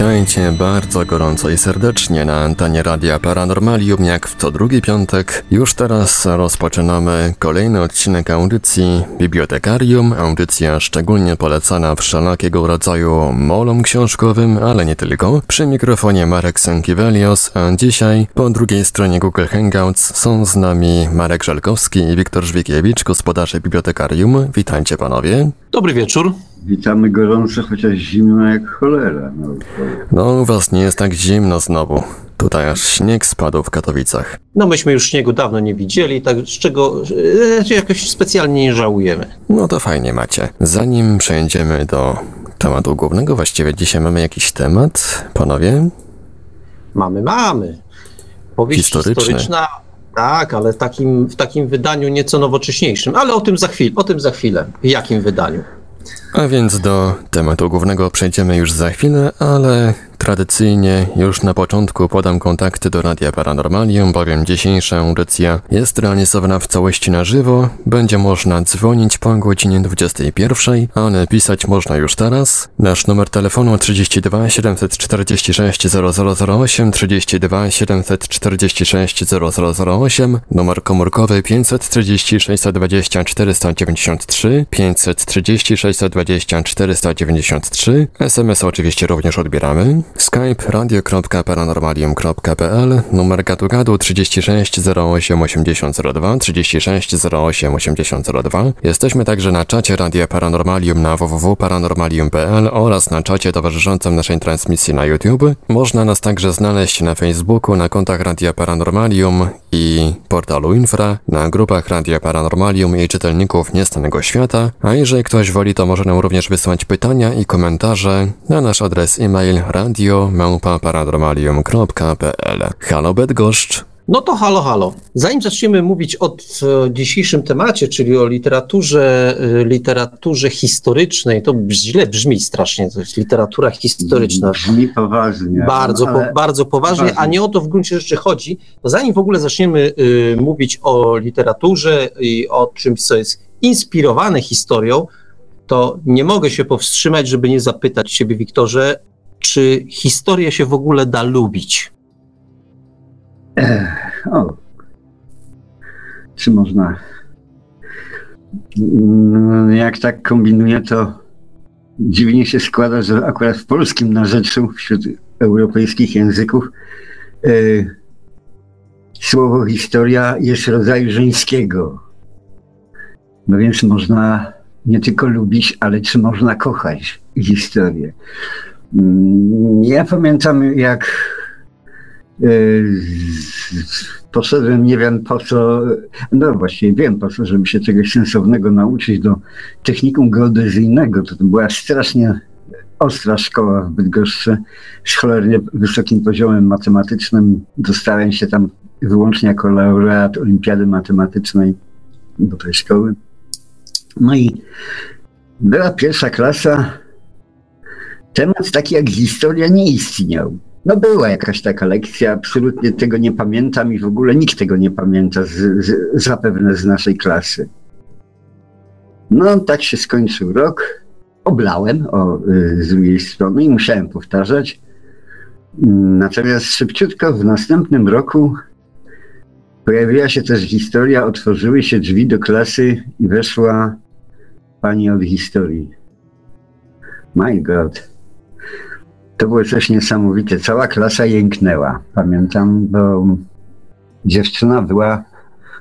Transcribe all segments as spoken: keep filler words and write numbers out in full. Witajcie bardzo gorąco i serdecznie na antenie Radia Paranormalium, jak w co drugi piątek. Już teraz rozpoczynamy kolejny odcinek audycji Bibliotekarium, audycja szczególnie polecana wszelkiego rodzaju molom książkowym, ale nie tylko. Przy mikrofonie Marek Sienkiewicz, a dzisiaj po drugiej stronie Google Hangouts są z nami Marek Żelkowski i Wiktor Żwikiewicz, gospodarze Bibliotekarium. Witajcie panowie. Dobry wieczór. Witamy gorąco, chociaż zimno jak cholera. No, to... no u was nie jest tak zimno znowu. Tutaj aż śnieg spadł w Katowicach. No myśmy już śniegu dawno nie widzieli, tak z czego e, jakoś specjalnie nie żałujemy. No to fajnie macie. Zanim przejdziemy do tematu głównego, właściwie dzisiaj mamy jakiś temat, panowie? Mamy, mamy. Powieść historyczna. Tak, ale takim, w takim wydaniu nieco nowocześniejszym, ale o tym za chwilę, o tym za chwilę, w jakim wydaniu. A więc do tematu głównego przejdziemy już za chwilę, ale tradycyjnie już na początku podam kontakty do Radia Paranormalium, bowiem dzisiejsza audycja jest realizowana w całości na żywo. Będzie można dzwonić po godzinie dwudziestej pierwszej, ale pisać można już teraz. Nasz numer telefonu trzydzieści dwa siedemset czterdzieści sześć zero zero zero osiem, trzydzieści dwa siedemset czterdzieści sześć zero zero zero osiem, numer komórkowy pięćset trzydzieści sześć dwadzieścia czterysta dziewięćdziesiąt trzy, pięćset trzydzieści sześć dwadzieścia czterysta dziewięćdziesiąt trzy, es em es oczywiście również odbieramy. Skype radio kropka paranormalium kropka p l, numer gadu-gadu trzydzieści sześć zero osiem osiemdziesiąt zero dwa, trzydzieści sześć zero osiem osiemdziesiąt zero dwa. Jesteśmy także na czacie Radia Paranormalium na w w w kropka paranormalium kropka p l oraz na czacie towarzyszącym naszej transmisji na YouTube. Można nas także znaleźć na Facebooku, na kontach Radia Paranormalium i portalu Infra, na grupach Radia Paranormalium i czytelników Niestanego Świata, a jeżeli ktoś woli, to może nam również wysłać pytania i komentarze na nasz adres e-mail radio radio małpa paranormalium kropka p l. Halo Bydgoszcz. No to halo, halo. Zanim zaczniemy mówić o dzisiejszym temacie, czyli o literaturze, literaturze historycznej, to źle brzmi strasznie, to jest literatura historyczna. Brzmi poważnie. Bardzo, po, bardzo poważnie, poważnie, a nie o to w gruncie rzeczy chodzi. To zanim w ogóle zaczniemy y, mówić o literaturze i o czymś, co jest inspirowane historią, to nie mogę się powstrzymać, żeby nie zapytać ciebie, Wiktorze, czy historię się w ogóle da lubić? Ech, o. Czy można? No, jak tak kombinuję, to dziwnie się składa, że akurat w polskim narzeczu, wśród europejskich języków, yy, słowo historia jest rodzaju żeńskiego. No więc można nie tylko lubić, ale czy można kochać historię? Ja pamiętam, jak yy, poszedłem, nie wiem po co, no właściwie wiem po co, żeby się czegoś sensownego nauczyć, do technikum geodezyjnego. To, to była strasznie ostra szkoła w Bydgoszczy, z cholernie wysokim poziomem matematycznym. Dostałem się tam wyłącznie jako laureat Olimpiady Matematycznej do tej szkoły. No i była pierwsza klasa. Temat taki jak historia nie istniał. No była jakaś taka lekcja, absolutnie tego nie pamiętam i w ogóle nikt tego nie pamięta, z, z, zapewne z naszej klasy. No tak się skończył rok, oblałem o, y, z drugiej strony i musiałem powtarzać. Natomiast szybciutko w następnym roku pojawiła się też historia, otworzyły się drzwi do klasy i weszła pani od historii. My God. To było coś niesamowite. Cała klasa jęknęła. Pamiętam, bo dziewczyna była,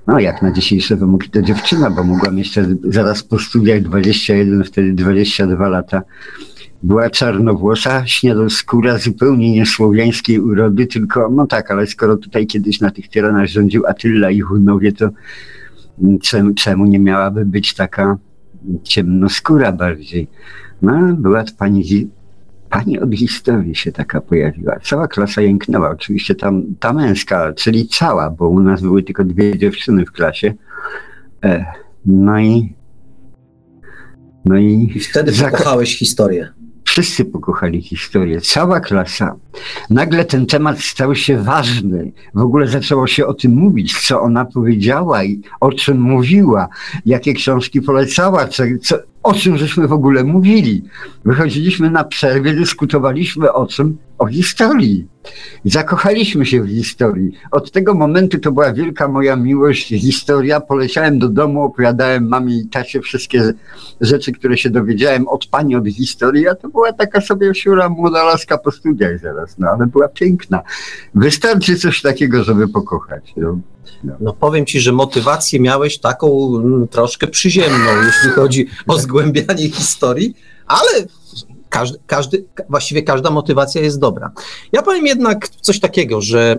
no jak na dzisiejsze wymogi, to dziewczyna, bo mogłam jeszcze zaraz po studiach dwadzieścia jeden, wtedy dwadzieścia dwa lata. Była czarnowłosa, śniedoskóra, zupełnie niesłowiańskiej urody, tylko no tak, ale skoro tutaj kiedyś na tych terenach rządził Attyla i Hunowie, to czemu, czemu nie miałaby być taka ciemnoskóra bardziej? No, była to pani, pani od historii się taka pojawiła. Cała klasa jęknęła, oczywiście tam, ta męska, czyli cała, bo u nas były tylko dwie dziewczyny w klasie. E, no i... No i, I wtedy zako- pokochałeś historię. Wszyscy pokochali historię, cała klasa. Nagle ten temat stał się ważny. W ogóle zaczęło się o tym mówić, co ona powiedziała i o czym mówiła, jakie książki polecała, co, co, o czym żeśmy w ogóle mówili. Wychodziliśmy na przerwie, dyskutowaliśmy o czym? O historii. Zakochaliśmy się w historii. Od tego momentu to była wielka moja miłość, historia. Poleciałem do domu, opowiadałem mamie i tacie wszystkie rzeczy, które się dowiedziałem od pani od historii, a to była taka sobie siura młoda laska po studiach zaraz, no ale była piękna. Wystarczy coś takiego, żeby pokochać. No, no. no powiem ci, że motywację miałeś taką troszkę przyziemną, jeśli chodzi o zgłębianie historii, ale... Każdy, każdy, właściwie każda motywacja jest dobra. Ja powiem jednak coś takiego, że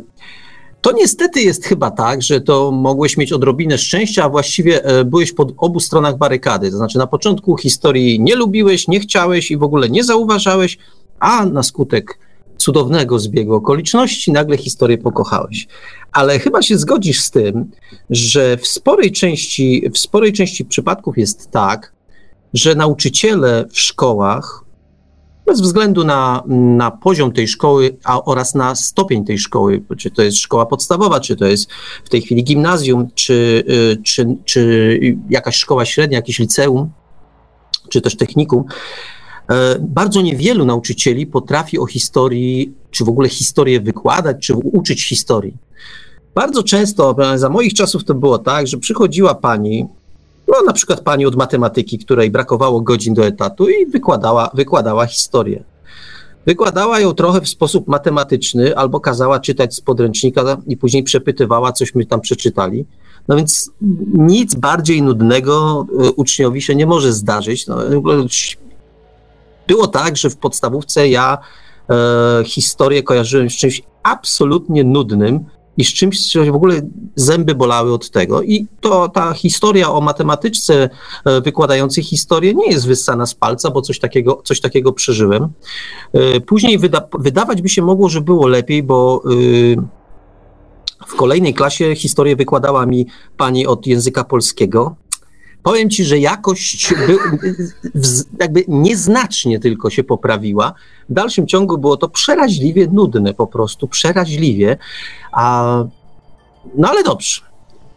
to niestety jest chyba tak, że to mogłeś mieć odrobinę szczęścia, a właściwie byłeś po obu stronach barykady. To znaczy na początku historii nie lubiłeś, nie chciałeś i w ogóle nie zauważałeś, a na skutek cudownego zbiegu okoliczności nagle historię pokochałeś. Ale chyba się zgodzisz z tym, że w sporej części, w sporej części przypadków jest tak, że nauczyciele w szkołach bez względu na, na poziom tej szkoły a, oraz na stopień tej szkoły, czy to jest szkoła podstawowa, czy to jest w tej chwili gimnazjum, czy, y, czy, czy jakaś szkoła średnia, jakieś liceum, czy też technikum, y, bardzo niewielu nauczycieli potrafi o historii, czy w ogóle historię wykładać, czy uczyć historii. Bardzo często, za moich czasów to było tak, że przychodziła pani, no, na przykład pani od matematyki, której brakowało godzin do etatu i wykładała, wykładała historię. Wykładała ją trochę w sposób matematyczny albo kazała czytać z podręcznika i później przepytywała, cośmy tam przeczytali. No więc nic bardziej nudnego uczniowi się nie może zdarzyć. No, było tak, że w podstawówce ja e, historię kojarzyłem z czymś absolutnie nudnym, i z czymś w ogóle zęby bolały od tego. I to ta historia o matematyczce wykładającej historię nie jest wyssana z palca, bo coś takiego, coś takiego przeżyłem. Później wyda- wydawać by się mogło, że było lepiej, bo w kolejnej klasie historię wykładała mi pani od języka polskiego. Powiem ci, że jakość by, jakby nieznacznie tylko się poprawiła. W dalszym ciągu było to przeraźliwie nudne po prostu, przeraźliwie. A, no ale dobrze.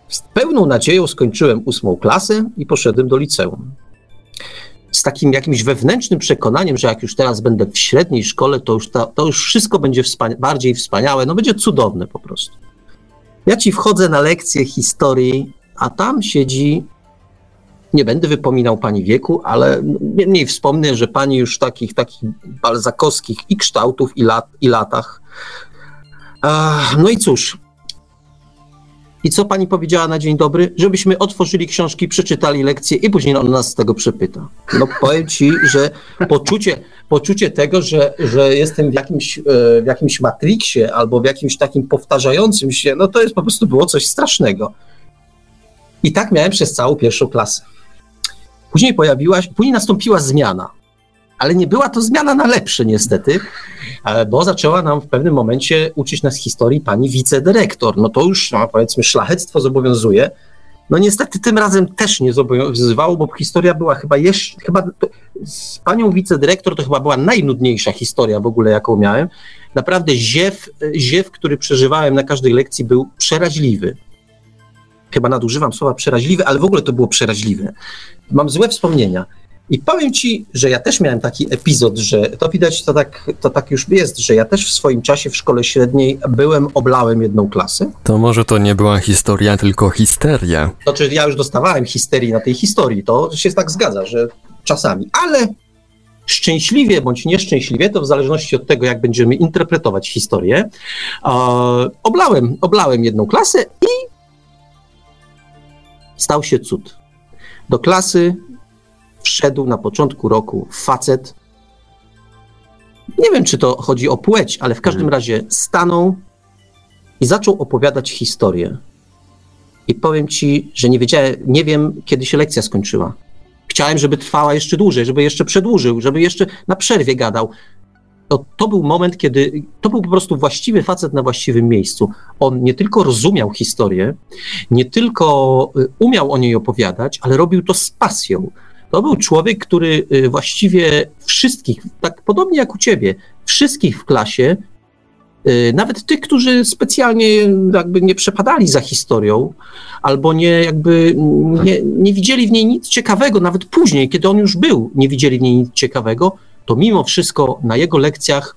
Z pełną nadzieją skończyłem ósmą klasę i poszedłem do liceum. Z takim jakimś wewnętrznym przekonaniem, że jak już teraz będę w średniej szkole, to już, ta, to już wszystko będzie wspania- bardziej wspaniałe, no będzie cudowne po prostu. Ja ci wchodzę na lekcję historii, a tam siedzi... Nie będę wypominał pani wieku, ale niemniej wspomnę, że pani już takich, takich balzakowskich i kształtów, i, lat, i latach. Ach, no i cóż. I co pani powiedziała na dzień dobry? Żebyśmy otworzyli książki, przeczytali lekcje i później on nas z tego przepyta. No powiem ci, że poczucie, poczucie tego, że, że jestem w jakimś, w jakimś matriksie albo w jakimś takim powtarzającym się, no to jest po prostu było coś strasznego. I tak miałem przez całą pierwszą klasę. Później pojawiła się, później nastąpiła zmiana, ale nie była to zmiana na lepsze niestety, bo zaczęła nam w pewnym momencie uczyć nas historii pani wicedyrektor. No to już no, powiedzmy szlachectwo zobowiązuje. No niestety tym razem też nie zobowiązywało, bo historia była chyba jeszcze, chyba z panią wicedyrektor to chyba była najnudniejsza historia w ogóle jaką miałem. Naprawdę ziew, ziew który przeżywałem na każdej lekcji był przeraźliwy. Chyba nadużywam słowa przeraźliwy, ale w ogóle to było przeraźliwe. Mam złe wspomnienia. I powiem ci, że ja też miałem taki epizod, że to widać, to tak, to tak już jest, że ja też w swoim czasie w szkole średniej byłem, oblałem jedną klasę. To może to nie była historia, tylko histeria. Znaczy ja już dostawałem histerii na tej historii, to się tak zgadza, że czasami. Ale szczęśliwie bądź nieszczęśliwie, to w zależności od tego, jak będziemy interpretować historię, e, oblałem, oblałem jedną klasę i stał się cud. Do klasy wszedł na początku roku facet. Nie wiem, czy to chodzi o płeć, ale w każdym razie stanął i zaczął opowiadać historię. I powiem ci, że nie wiedziałem, nie wiem, kiedy się lekcja skończyła. Chciałem, żeby trwała jeszcze dłużej, żeby jeszcze przedłużył, żeby jeszcze na przerwie gadał. To, to był moment, kiedy to był po prostu właściwy facet na właściwym miejscu. On nie tylko rozumiał historię, nie tylko umiał o niej opowiadać, ale robił to z pasją. To był człowiek, który właściwie wszystkich, tak podobnie jak u ciebie, wszystkich w klasie Nawet tych, którzy specjalnie jakby nie przepadali za historią, albo nie, jakby nie, nie widzieli w niej nic ciekawego, nawet później, kiedy on już był, nie widzieli w niej nic ciekawego, to mimo wszystko na jego lekcjach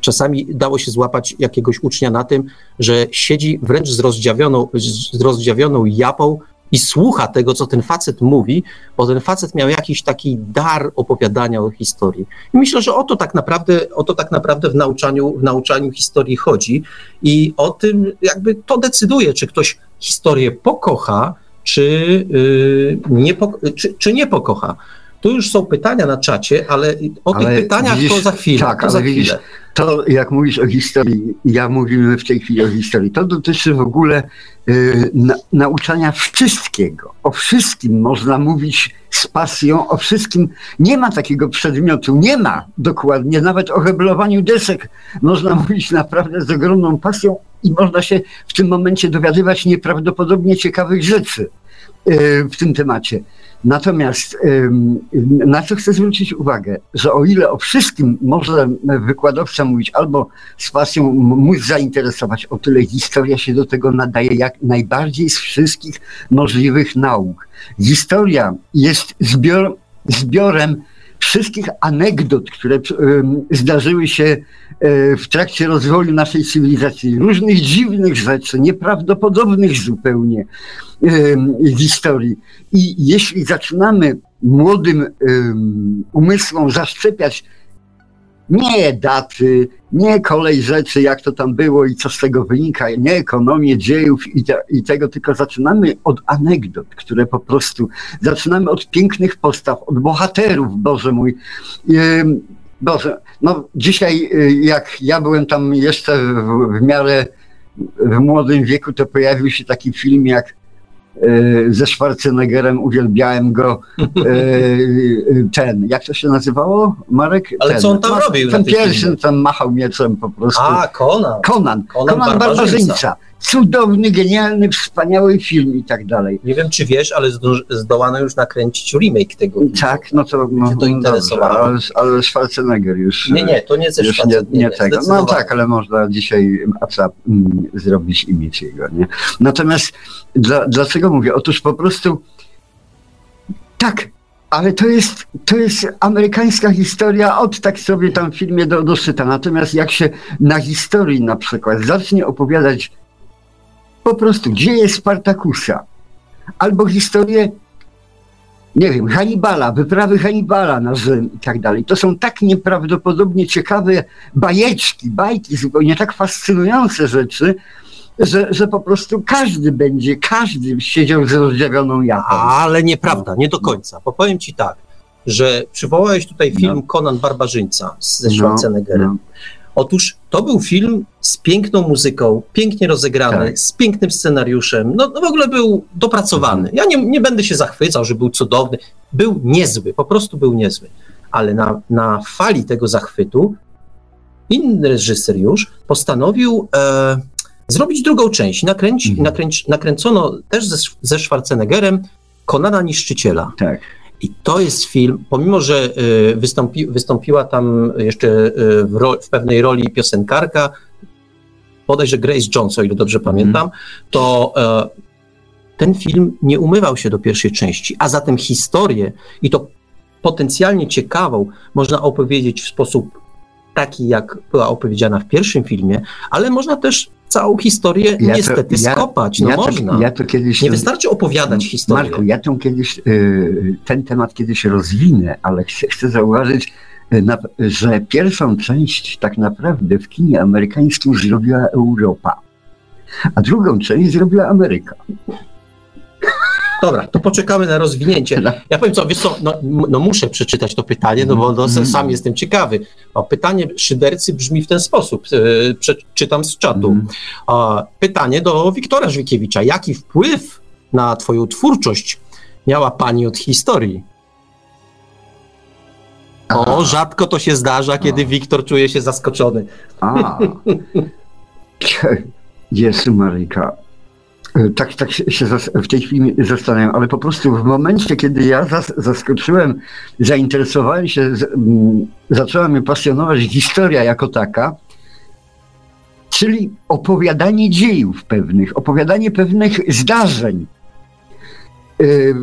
czasami dało się złapać jakiegoś ucznia na tym, że siedzi wręcz z rozdziawioną, z rozdziawioną japą i słucha tego, co ten facet mówi, bo ten facet miał jakiś taki dar opowiadania o historii. I myślę, że o to tak naprawdę, o to tak naprawdę w nauczaniu, w nauczaniu historii chodzi i o tym jakby to decyduje, czy ktoś historię pokocha, czy, yy, nie, po, czy, czy nie pokocha. Tu już są pytania na czacie, ale o ale tych pytaniach widzisz, to za chwilę. Tak, to ale za widzisz, chwilę. To jak mówisz o historii, ja mówimy w tej chwili o historii, to dotyczy w ogóle y, na, nauczania wszystkiego. O wszystkim można mówić z pasją, o wszystkim. Nie ma takiego przedmiotu, nie ma dokładnie, nawet o heblowaniu desek można mówić naprawdę z ogromną pasją i można się w tym momencie dowiadywać nieprawdopodobnie ciekawych rzeczy y, w tym temacie. Natomiast na co chcę zwrócić uwagę, że o ile o wszystkim może wykładowca mówić albo z pasją móc zainteresować, o tyle historia się do tego nadaje jak najbardziej z wszystkich możliwych nauk. Historia jest zbior, zbiorem wszystkich anegdot, które zdarzyły się w trakcie rozwoju naszej cywilizacji, różnych dziwnych rzeczy, nieprawdopodobnych zupełnie historii. I jeśli zaczynamy młodym umysłom zaszczepiać nie daty, nie kolej rzeczy, jak to tam było i co z tego wynika, nie ekonomię dziejów i, te, i tego, tylko zaczynamy od anegdot, które po prostu, zaczynamy od pięknych postaw, od bohaterów, Boże mój. Boże, no dzisiaj jak ja byłem tam jeszcze w, w miarę w młodym wieku, to pojawił się taki film jak ze Schwarzeneggerem, uwielbiałem go, ten, jak to się nazywało, Marek? Ale ten. Co on tam Ma, robił? Ten pierwszy tam machał mieczem po prostu. A, Conan. Conan, Conan Barbarzyńca. Barbarzyńca. Cudowny, genialny, wspaniały film i tak dalej. Nie wiem, czy wiesz, ale zdołano już nakręcić remake tego filmu. Tak, no to, no, to interesowało. Ale, ale Schwarzenegger już... Nie, nie, to nie ze Schwarzenegger. Nie, nie, nie tego. No tak, ale można dzisiaj up, mm, zrobić i mieć jego, nie? Natomiast dla, dlaczego mówię? Otóż po prostu tak, ale to jest, to jest amerykańska historia, od tak sobie tam w filmie do, doszyta. Natomiast jak się na historii na przykład zacznie opowiadać po prostu dzieje Spartakusa, albo historię, nie wiem, Hannibala, wyprawy Hannibala na Rzym i tak dalej. To są tak nieprawdopodobnie ciekawe bajeczki, bajki, zupełnie tak fascynujące rzeczy, że, że po prostu każdy będzie, każdy siedział z rozdziawioną japą. Ale nieprawda, nie do końca, bo powiem ci tak, że przywołałeś tutaj film no. Conan Barbarzyńca ze Schwarzeneggerem. No, no. Otóż to był film z piękną muzyką, pięknie rozegrany, tak. z pięknym scenariuszem. No, no w ogóle był dopracowany. Ja nie, nie będę się zachwycał, że był cudowny. Był niezły, po prostu był niezły. Ale na, na fali tego zachwytu inny reżyser już postanowił e, zrobić drugą część. Nakręci, mhm. nakręci, nakręcono też ze, ze Schwarzeneggerem Konana Niszczyciela. Tak. I to jest film, pomimo że y, wystąpi, wystąpiła tam jeszcze y, w, ro, w pewnej roli piosenkarka, bodajże Grace Jones, o ile dobrze pamiętam, mm. to y, ten film nie umywał się do pierwszej części, a zatem historię, i to potencjalnie ciekawą, można opowiedzieć w sposób taki, jak była opowiedziana w pierwszym filmie, ale można też całą historię ja niestety to, ja, skopać. No ja można. To, ja to kiedyś, nie wystarczy opowiadać historię. Marku, ja tę kiedyś, ten temat kiedyś rozwinę, ale chcę, chcę zauważyć, że pierwszą część tak naprawdę w kinie amerykańskim zrobiła Europa, a drugą część zrobiła Ameryka. Dobra, to poczekamy na rozwinięcie. Ja powiem co, wiesz co, no, no muszę przeczytać to pytanie, no bo no, sam jestem ciekawy. O, pytanie szydercy brzmi w ten sposób, e, przeczytam z czatu. E, pytanie do Wiktora Żwikiewicza. Jaki wpływ na twoją twórczość miała pani od historii? O, rzadko to się zdarza, kiedy Wiktor czuje się zaskoczony. A, Jezu Maryjka. Tak, tak się w tej chwili zastanawiam, ale po prostu w momencie, kiedy ja zaskoczyłem, zainteresowałem się, zaczęła mnie pasjonować historia jako taka, czyli opowiadanie dziejów pewnych, opowiadanie pewnych zdarzeń. Yy,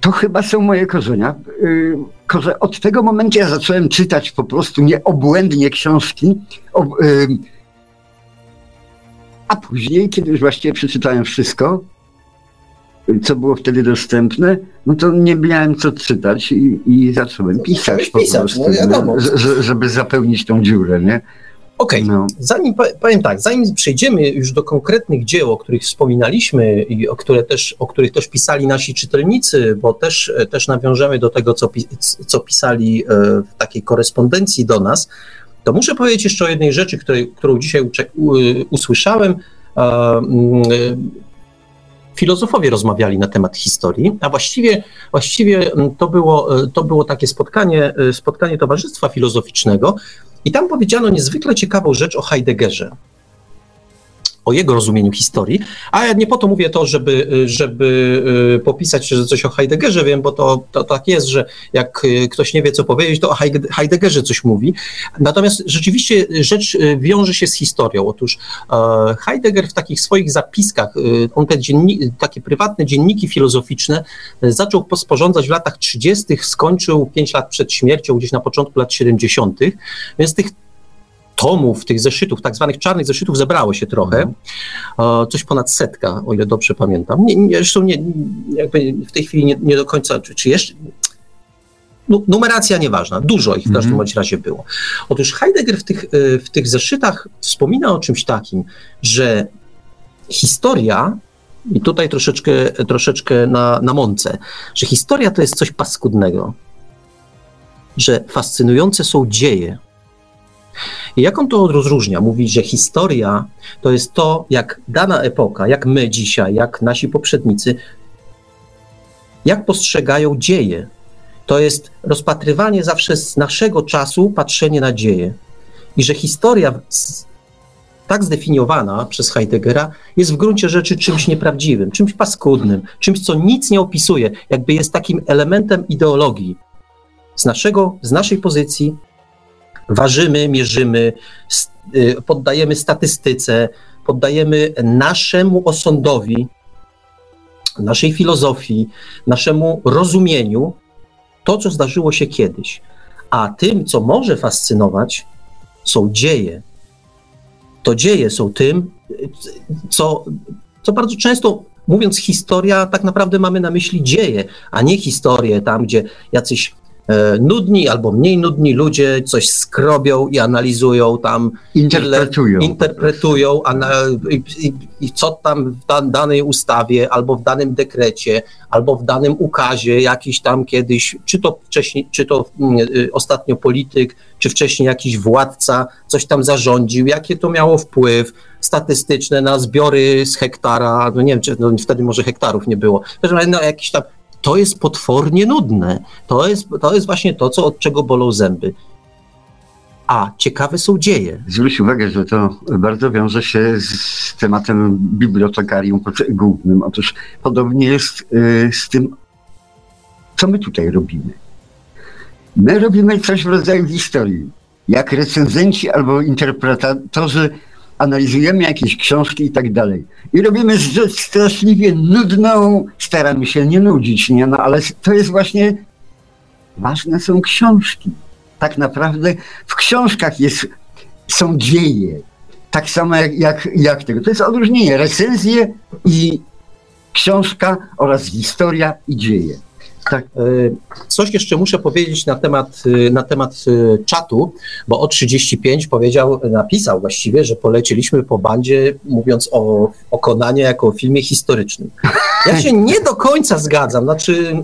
to chyba są moje korzenia. Yy, korze- od tego momentu ja zacząłem czytać po prostu nieobłędnie książki, o, yy, a później, kiedy już właściwie przeczytałem wszystko, co było wtedy dostępne, no to nie miałem co czytać i, i zacząłem pisać po pisać, prostu, no, że, żeby zapełnić tą dziurę, nie? Okej, okay. No. Zanim powiem tak, zanim przejdziemy już do konkretnych dzieł, o których wspominaliśmy i o, które też, o których też pisali nasi czytelnicy, bo też, też nawiążemy do tego, co, co pisali w takiej korespondencji do nas, to muszę powiedzieć jeszcze o jednej rzeczy, której, którą dzisiaj usłyszałem. Filozofowie rozmawiali na temat historii, a właściwie, właściwie to, było, to było takie spotkanie, spotkanie Towarzystwa Filozoficznego i tam powiedziano niezwykle ciekawą rzecz o Heideggerze, o jego rozumieniu historii, a ja nie po to mówię to, żeby, żeby popisać, że coś o Heideggerze wiem, bo to, to tak jest, że jak ktoś nie wie, co powiedzieć, to o Heideggerze coś mówi. Natomiast rzeczywiście rzecz wiąże się z historią. Otóż Heidegger w takich swoich zapiskach, on te dzienniki, takie prywatne dzienniki filozoficzne zaczął sporządzać w latach trzydziestych, skończył pięć lat przed śmiercią, gdzieś na początku lat siedemdziesiątych, więc tych tomów, tych zeszytów, tak zwanych czarnych zeszytów zebrało się trochę, coś ponad setka, o ile dobrze pamiętam. Nie, nie, zresztą nie, jakby w tej chwili nie, nie do końca, czy, czy jeszcze... No, numeracja nieważna, dużo ich w każdym mm-hmm. razie było. Otóż Heidegger w tych, w tych zeszytach wspomina o czymś takim, że historia, i tutaj troszeczkę, troszeczkę na, na mące, że historia to jest coś paskudnego, że fascynujące są dzieje. I jak on to rozróżnia? Mówi, że historia to jest to, jak dana epoka, jak my dzisiaj, jak nasi poprzednicy, jak postrzegają dzieje. To jest rozpatrywanie zawsze z naszego czasu, patrzenie na dzieje. I że historia tak zdefiniowana przez Heideggera jest w gruncie rzeczy czymś nieprawdziwym, czymś paskudnym, czymś, co nic nie opisuje, jakby jest takim elementem ideologii. Z naszego, z naszej pozycji ważymy, mierzymy, poddajemy statystyce, poddajemy naszemu osądowi, naszej filozofii, naszemu rozumieniu to, co zdarzyło się kiedyś. A tym, co może fascynować, są dzieje. To dzieje są tym, co, co bardzo często... Mówiąc historia, tak naprawdę mamy na myśli dzieje, a nie historię tam, gdzie jacyś nudni albo mniej nudni ludzie coś skrobią i analizują tam, interpretują, interpretują anal- i, i, i co tam w da- danej ustawie, albo w danym dekrecie, albo w danym ukazie jakiś tam kiedyś, czy to wcześniej, czy to y, ostatnio polityk, czy wcześniej jakiś władca coś tam zarządził, jakie to miało wpływ statystyczne na zbiory z hektara, no nie wiem, czy no, wtedy może hektarów nie było, no jakiś tam. To jest potwornie nudne. To jest, to jest właśnie to, co, od czego bolą zęby. A ciekawe są dzieje. Zwróć uwagę, że to bardzo wiąże się z tematem bibliotekarium głównym. Otóż podobnie jest yy, z tym, co my tutaj robimy. My robimy coś w rodzaju historii. Jak recenzenci albo interpretatorzy analizujemy jakieś książki i tak dalej. I robimy rzecz straszliwie nudną, staramy się nie nudzić, nie? No, ale to jest właśnie, ważne są książki. Tak naprawdę w książkach jest, są dzieje. Tak samo jak, jak, jak tego. To jest odróżnienie. Recenzje i książka oraz historia i dzieje. Tak. Coś jeszcze muszę powiedzieć na temat, na temat czatu, bo O trzydzieści pięć powiedział, napisał właściwie, że polecieliśmy po bandzie, mówiąc o, o Conanie jako o filmie historycznym. Ja się nie do końca zgadzam, znaczy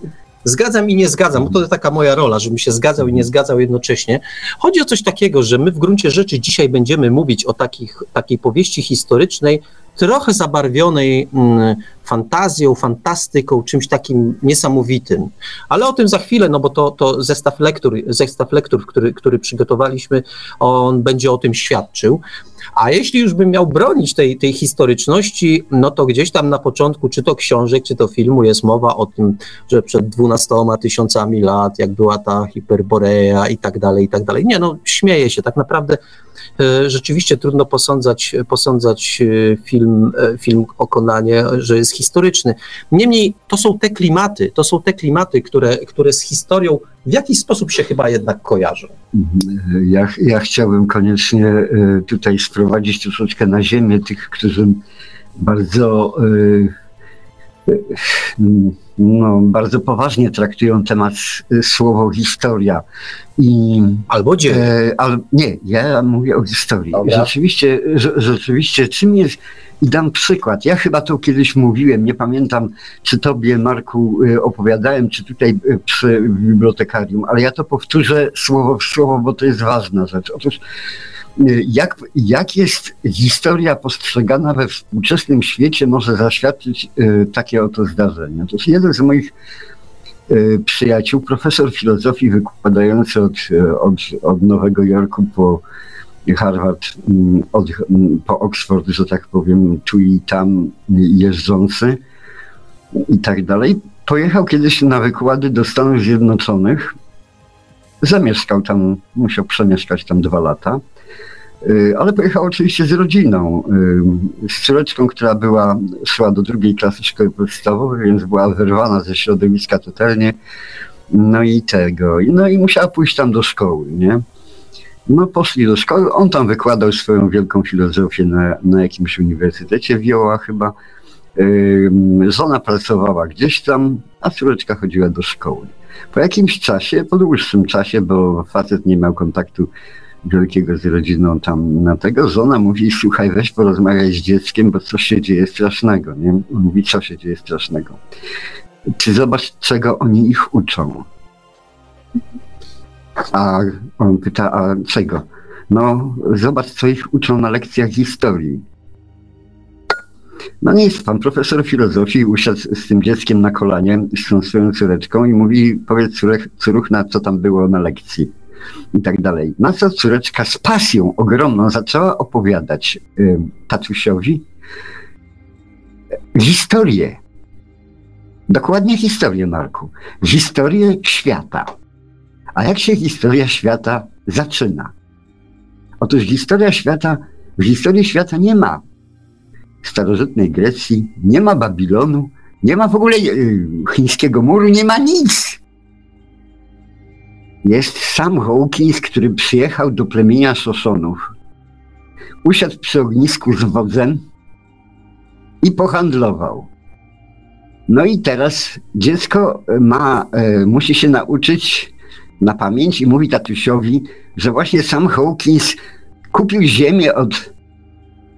zgadzam i nie zgadzam, bo to jest taka moja rola, żebym się zgadzał i nie zgadzał jednocześnie. Chodzi o coś takiego, że my w gruncie rzeczy dzisiaj będziemy mówić o takich, takiej powieści historycznej, trochę zabarwionej fantazją, fantastyką, czymś takim niesamowitym. Ale o tym za chwilę, no bo to, to zestaw lektur, zestaw lektur który, który przygotowaliśmy, on będzie o tym świadczył. A jeśli już bym miał bronić tej, tej historyczności, no to gdzieś tam na początku, czy to książek, czy to filmu jest mowa o tym, że przed dwunastoma tysiącami lat, jak była ta Hiperborea i tak dalej, i tak dalej. Nie, no śmieję się, tak naprawdę e, rzeczywiście trudno posądzać, posądzać film, e, film o Conanie, że jest historyczny. Niemniej to są te klimaty, to są te klimaty, które, które z historią w jakiś sposób się chyba jednak kojarzą. Ja, ja chciałbym koniecznie tutaj sprowadzić troszeczkę na ziemię tych, którzy bardzo, no, bardzo poważnie traktują temat słowo historia. I, Albo dzieje. E, al, nie, ja mówię o historii. Dobra. Rzeczywiście, rze, rzeczywiście, czym jest... I dam przykład. Ja chyba to kiedyś mówiłem, nie pamiętam, czy tobie, Marku, opowiadałem, czy tutaj przy bibliotekarium, ale ja to powtórzę słowo w słowo, bo to jest ważna rzecz. Otóż jak, jak jest historia postrzegana we współczesnym świecie, może zaświadczyć takie oto zdarzenie. Otóż jeden z moich przyjaciół, profesor filozofii wykładający od, od, od Nowego Jorku po Harvard, od, po Oxford, że tak powiem, tu i tam jeżdżący i tak dalej, pojechał kiedyś na wykłady do Stanów Zjednoczonych, zamieszkał tam, musiał przemieszkać tam dwa lata, ale pojechał oczywiście z rodziną, z córeczką, która była, szła do drugiej klasy szkoły podstawowej, więc była wyrwana ze środowiska totalnie, no i tego, no i musiała pójść tam do szkoły, nie? No poszli do szkoły, on tam wykładał swoją wielką filozofię na, na jakimś uniwersytecie, Wioła chyba. Yy, żona pracowała gdzieś tam, a córeczka chodziła do szkoły. Po jakimś czasie, po dłuższym czasie, bo facet nie miał kontaktu wielkiego z rodziną tam na tego, żona mówi, słuchaj, weź porozmawiaj z dzieckiem, bo coś się dzieje strasznego, nie? On mówi, co się dzieje strasznego. Ty zobacz, czego oni ich uczą. A on pyta, a czego? No, zobacz, co ich uczą na lekcjach historii. No nic, pan profesor filozofii usiadł z tym dzieckiem na kolanie, z tą swoją córeczką i mówi, powiedz córek, córuchna, co tam było na lekcji i tak dalej. Na co córeczka z pasją ogromną zaczęła opowiadać y, tatusiowi historię. Dokładnie historię, Marku. Historię świata. A jak się historia świata zaczyna? Otóż historia świata, w historii świata nie ma starożytnej Grecji, nie ma Babilonu, nie ma w ogóle yy, chińskiego muru, nie ma nic. Jest sam Hawkins, który przyjechał do plemienia Szoszonów. Usiadł przy ognisku z wodzem i pohandlował. No i teraz dziecko ma, yy, musi się nauczyć na pamięć i mówi tatusiowi, że właśnie sam Hawkins kupił ziemię od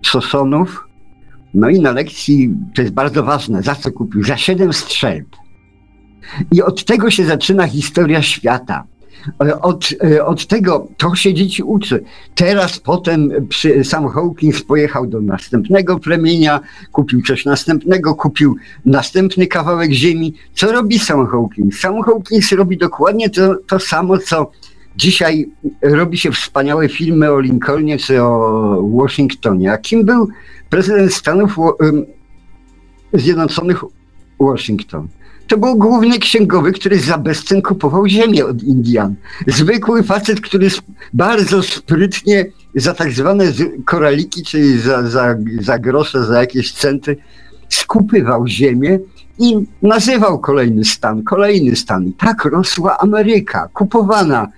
Szoszonów, no i na lekcji, to jest bardzo ważne, za co kupił, za siedem strzelb. I od tego się zaczyna historia świata. Od, od tego to się dzieci uczy. Teraz potem przy, sam Hawkins pojechał do następnego plemienia, kupił coś następnego, kupił następny kawałek ziemi. Co robi sam Hawkins? Sam Hawkins robi dokładnie to, to samo, co dzisiaj robi się wspaniałe filmy o Lincolnie czy o Washingtonie. A kim był prezydent Stanów Zjednoczonych Washington? To był główny księgowy, który za bezcen kupował ziemię od Indian. Zwykły facet, który bardzo sprytnie za tak zwane koraliki, czyli za, za, za grosze, za jakieś centy, skupywał ziemię i nazywał kolejny stan, kolejny stan. Tak rosła Ameryka, kupowana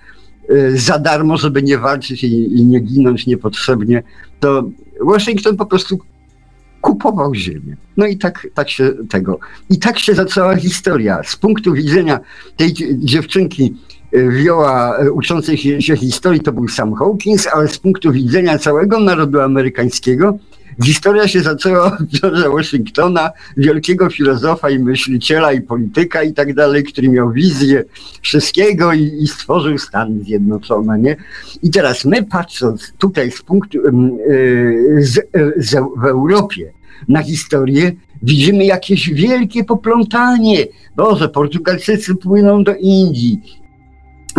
za darmo, żeby nie walczyć i, i nie ginąć niepotrzebnie. To Washington po prostu kupował ziemię. No i tak, tak się tego. I tak się zaczęła historia. Z punktu widzenia tej dziewczynki Wioła uczącej się historii to był sam Hawkins, ale z punktu widzenia całego narodu amerykańskiego historia się zaczęła od George'a Washingtona, wielkiego filozofa i myśliciela i polityka i tak dalej, który miał wizję wszystkiego i, i stworzył Stany Zjednoczone, nie? I teraz my patrząc tutaj z punktu, yy, z, yy, z, w Europie, na historię, widzimy jakieś wielkie poplątanie. Boże, Portugalczycy płyną do Indii,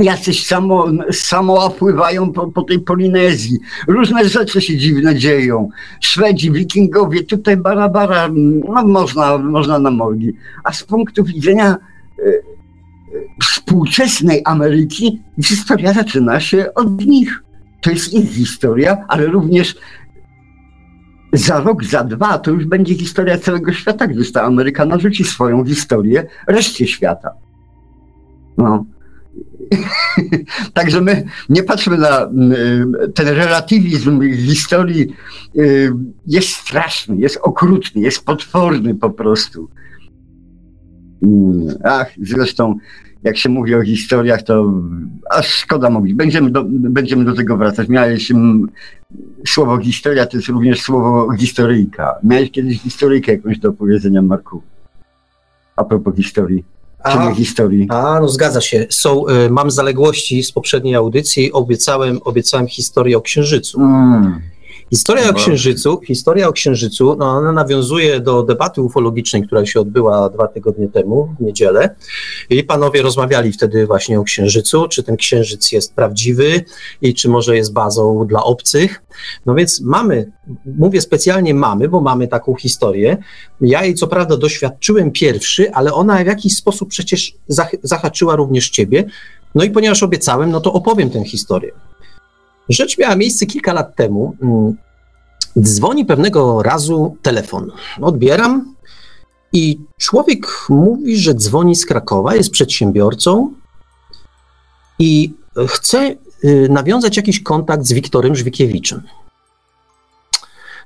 jacyś samo, samoa pływają po, po tej Polinezji. Różne rzeczy się dziwne dzieją. Szwedzi, wikingowie, tutaj barabara, no można, można na morgi. A z punktu widzenia y, współczesnej Ameryki historia zaczyna się od nich. To jest ich historia, ale również za rok, za dwa to już będzie historia całego świata, gdyż ta Ameryka narzuci swoją historię reszcie świata. No. Także my nie patrzmy na ten relatywizm historii, jest straszny, jest okrutny, jest potworny po prostu. Ach, zresztą jak się mówi o historiach, to aż szkoda mówić. Będziemy do, będziemy do tego wracać. Miałeś słowo historia, to jest również słowo historyjka. Miałeś kiedyś historyjkę jakąś do powiedzenia, Marku? A propos historii. A, historii. A, no zgadza się. Są, y, mam zaległości z poprzedniej audycji. Obiecałem, obiecałem historię o Księżycu. Mm. Historia no o Księżycu, historia o Księżycu, no ona nawiązuje do debaty ufologicznej, która się odbyła dwa tygodnie temu, w niedzielę. I panowie rozmawiali wtedy właśnie o Księżycu, czy ten Księżyc jest prawdziwy i czy może jest bazą dla obcych. No więc mamy, mówię specjalnie mamy, bo mamy taką historię. Ja jej co prawda doświadczyłem pierwszy, ale ona w jakiś sposób przecież zah- zahaczyła również ciebie. No i ponieważ obiecałem, no to opowiem tę historię. Rzecz miała miejsce kilka lat temu. Dzwoni pewnego razu telefon. Odbieram i człowiek mówi, że dzwoni z Krakowa, jest przedsiębiorcą i chce nawiązać jakiś kontakt z Wiktorem Żwikiewiczem.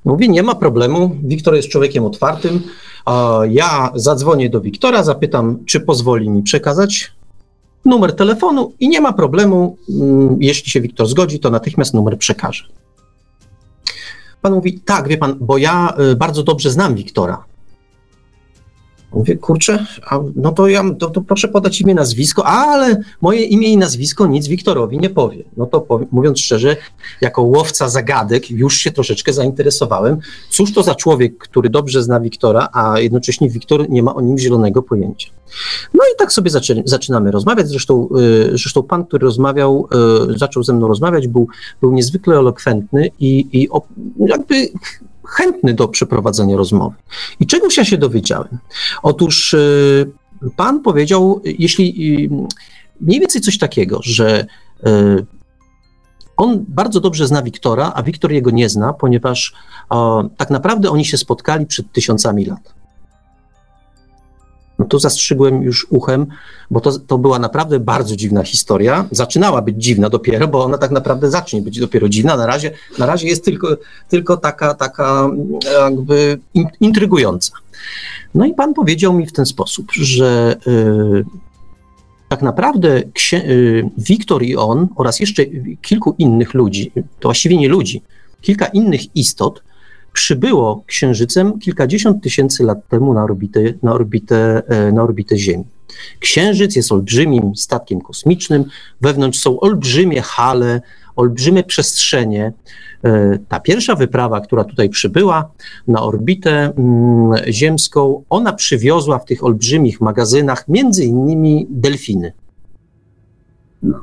Mówi, nie ma problemu, Wiktor jest człowiekiem otwartym. Ja zadzwonię do Wiktora, zapytam, czy pozwoli mi przekazać numer telefonu i nie ma problemu, jeśli się Wiktor zgodzi, to natychmiast numer przekaże. Pan mówi, tak, wie pan, bo ja bardzo dobrze znam Wiktora. Mówię, kurczę, a no to ja, to, to proszę podać imię, nazwisko, ale moje imię i nazwisko nic Wiktorowi nie powie. No to powiem, mówiąc szczerze, jako łowca zagadek już się troszeczkę zainteresowałem. Cóż to za człowiek, który dobrze zna Wiktora, a jednocześnie Wiktor nie ma o nim zielonego pojęcia. No i tak sobie zaczy, zaczynamy rozmawiać. Zresztą, yy, zresztą pan, który rozmawiał, yy, zaczął ze mną rozmawiać, był, był niezwykle elokwentny i, i op, jakby... chętny do przeprowadzenia rozmowy. I czegoś ja się dowiedziałem? Otóż y, pan powiedział, jeśli y, mniej więcej coś takiego, że y, on bardzo dobrze zna Wiktora, a Wiktor jego nie zna, ponieważ o, tak naprawdę oni się spotkali przed tysiącami lat. No to zastrzygłem już uchem, bo to, to była naprawdę bardzo dziwna historia. Zaczynała być dziwna dopiero, bo ona tak naprawdę zacznie być dopiero dziwna. Na razie, na razie jest tylko, tylko taka, taka jakby intrygująca. No i pan powiedział mi w ten sposób, że yy, tak naprawdę księ- yy, Wiktor i on oraz jeszcze kilku innych ludzi, to właściwie nie ludzi, kilka innych istot, przybyło Księżycem kilkadziesiąt tysięcy lat temu na orbitę, na orbitę, na orbitę Ziemi. Księżyc jest olbrzymim statkiem kosmicznym, wewnątrz są olbrzymie hale, olbrzymie przestrzenie. Ta pierwsza wyprawa, która tutaj przybyła na orbitę ziemską, ona przywiozła w tych olbrzymich magazynach między innymi delfiny. No,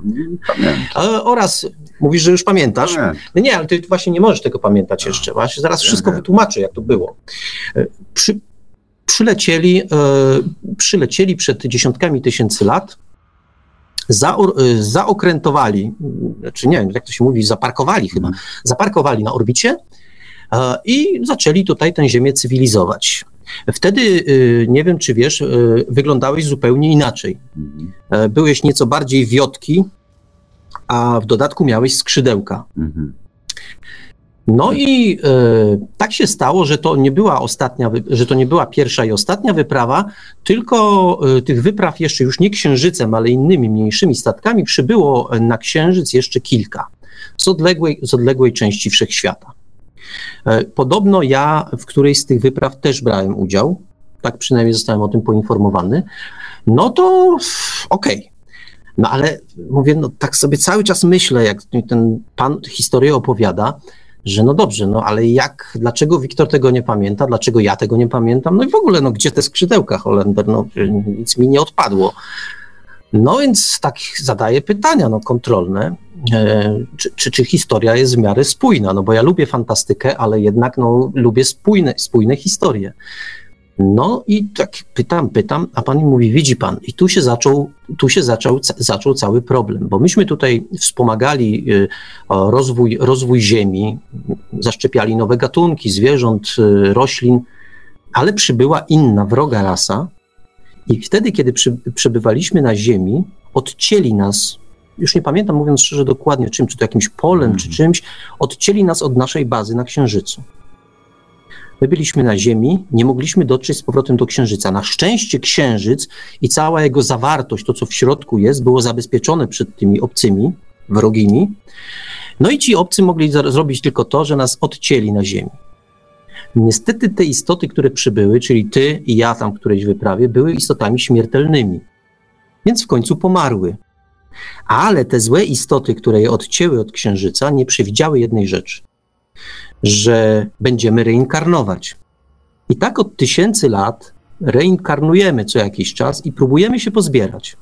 nie, oraz, mówisz, że już pamiętasz. Nie, nie ale ty właśnie nie możesz tego pamiętać no. jeszcze. Właśnie zaraz nie, wszystko nie. wytłumaczę, jak to było. Przy, przylecieli, e, przylecieli przed dziesiątkami tysięcy lat, za, e, zaokrętowali, czy nie wiem, jak to się mówi, zaparkowali chyba, hmm. zaparkowali na orbicie e, i zaczęli tutaj tę Ziemię cywilizować. Wtedy, nie wiem czy wiesz, wyglądałeś zupełnie inaczej. Mhm. Byłeś nieco bardziej wiotki, a w dodatku miałeś skrzydełka. Mhm. No i tak się stało, że to nie była ostatnia, że to nie była pierwsza i ostatnia wyprawa, tylko tych wypraw jeszcze już nie Księżycem, ale innymi mniejszymi statkami przybyło na Księżyc jeszcze kilka z odległej, z odległej części wszechświata. Podobno ja w którejś z tych wypraw też brałem udział, tak przynajmniej zostałem o tym poinformowany, no to okej, okay. No ale mówię, no tak sobie cały czas myślę, jak ten pan historię opowiada, że no dobrze, no ale jak, dlaczego Wiktor tego nie pamięta, dlaczego ja tego nie pamiętam, no i w ogóle, no gdzie te skrzydełka, Holender, no nic mi nie odpadło. No więc tak zadaję pytania, no kontrolne, e, czy, czy, czy historia jest w miarę spójna, no bo ja lubię fantastykę, ale jednak no lubię spójne, spójne historie. No i tak pytam, pytam, a pan mi mówi, widzi pan, i tu się zaczął, tu się zaczął, zaczął cały problem, bo myśmy tutaj wspomagali rozwój, rozwój ziemi, zaszczepiali nowe gatunki zwierząt, roślin, ale przybyła inna, wroga rasa i wtedy, kiedy przy, przebywaliśmy na ziemi, odcięli nas, już nie pamiętam, mówiąc szczerze dokładnie czym, czy to jakimś polem, mm. czy czymś, odcięli nas od naszej bazy na Księżycu. My byliśmy na Ziemi, nie mogliśmy dotrzeć z powrotem do Księżyca. Na szczęście Księżyc i cała jego zawartość, to co w środku jest, było zabezpieczone przed tymi obcymi, wrogimi. No i ci obcy mogli zrobić tylko to, że nas odcięli na Ziemi. Niestety te istoty, które przybyły, czyli ty i ja tam w którejś wyprawie, były istotami śmiertelnymi, więc w końcu pomarły. Ale te złe istoty, które je odcięły od Księżyca, nie przewidziały jednej rzeczy. Że będziemy reinkarnować. I tak od tysięcy lat reinkarnujemy co jakiś czas i próbujemy się pozbierać.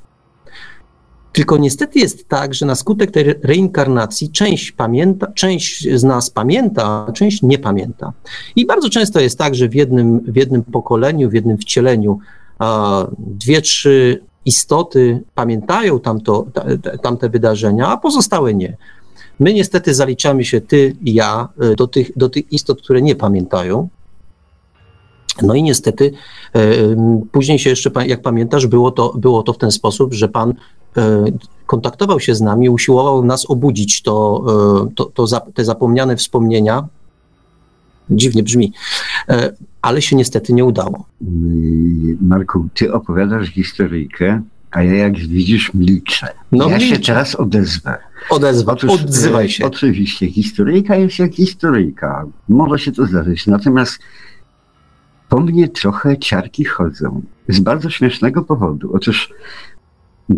Tylko niestety jest tak, że na skutek tej reinkarnacji część pamięta, część z nas pamięta, a część nie pamięta. I bardzo często jest tak, że w jednym, w jednym pokoleniu, w jednym wcieleniu a, dwie, trzy istoty pamiętają tamto, tamte wydarzenia, a pozostałe nie. My niestety zaliczamy się, ty i ja, do tych, do tych istot, które nie pamiętają. No i niestety później się jeszcze, jak pamiętasz, było to, było to w ten sposób, że pan kontaktował się z nami, usiłował nas obudzić to, to, to za, te zapomniane wspomnienia. Dziwnie brzmi, ale się niestety nie udało. Marku, ty opowiadasz historyjkę, a ja, jak widzisz, milczę. No, ja milczę. Się teraz odezwę. Odezwa, Otóż, odzywaj się. Oczywiście, historyjka jest jak historyjka. Może się to zdarzyć. Natomiast po mnie trochę ciarki chodzą. Z bardzo śmiesznego powodu. Otóż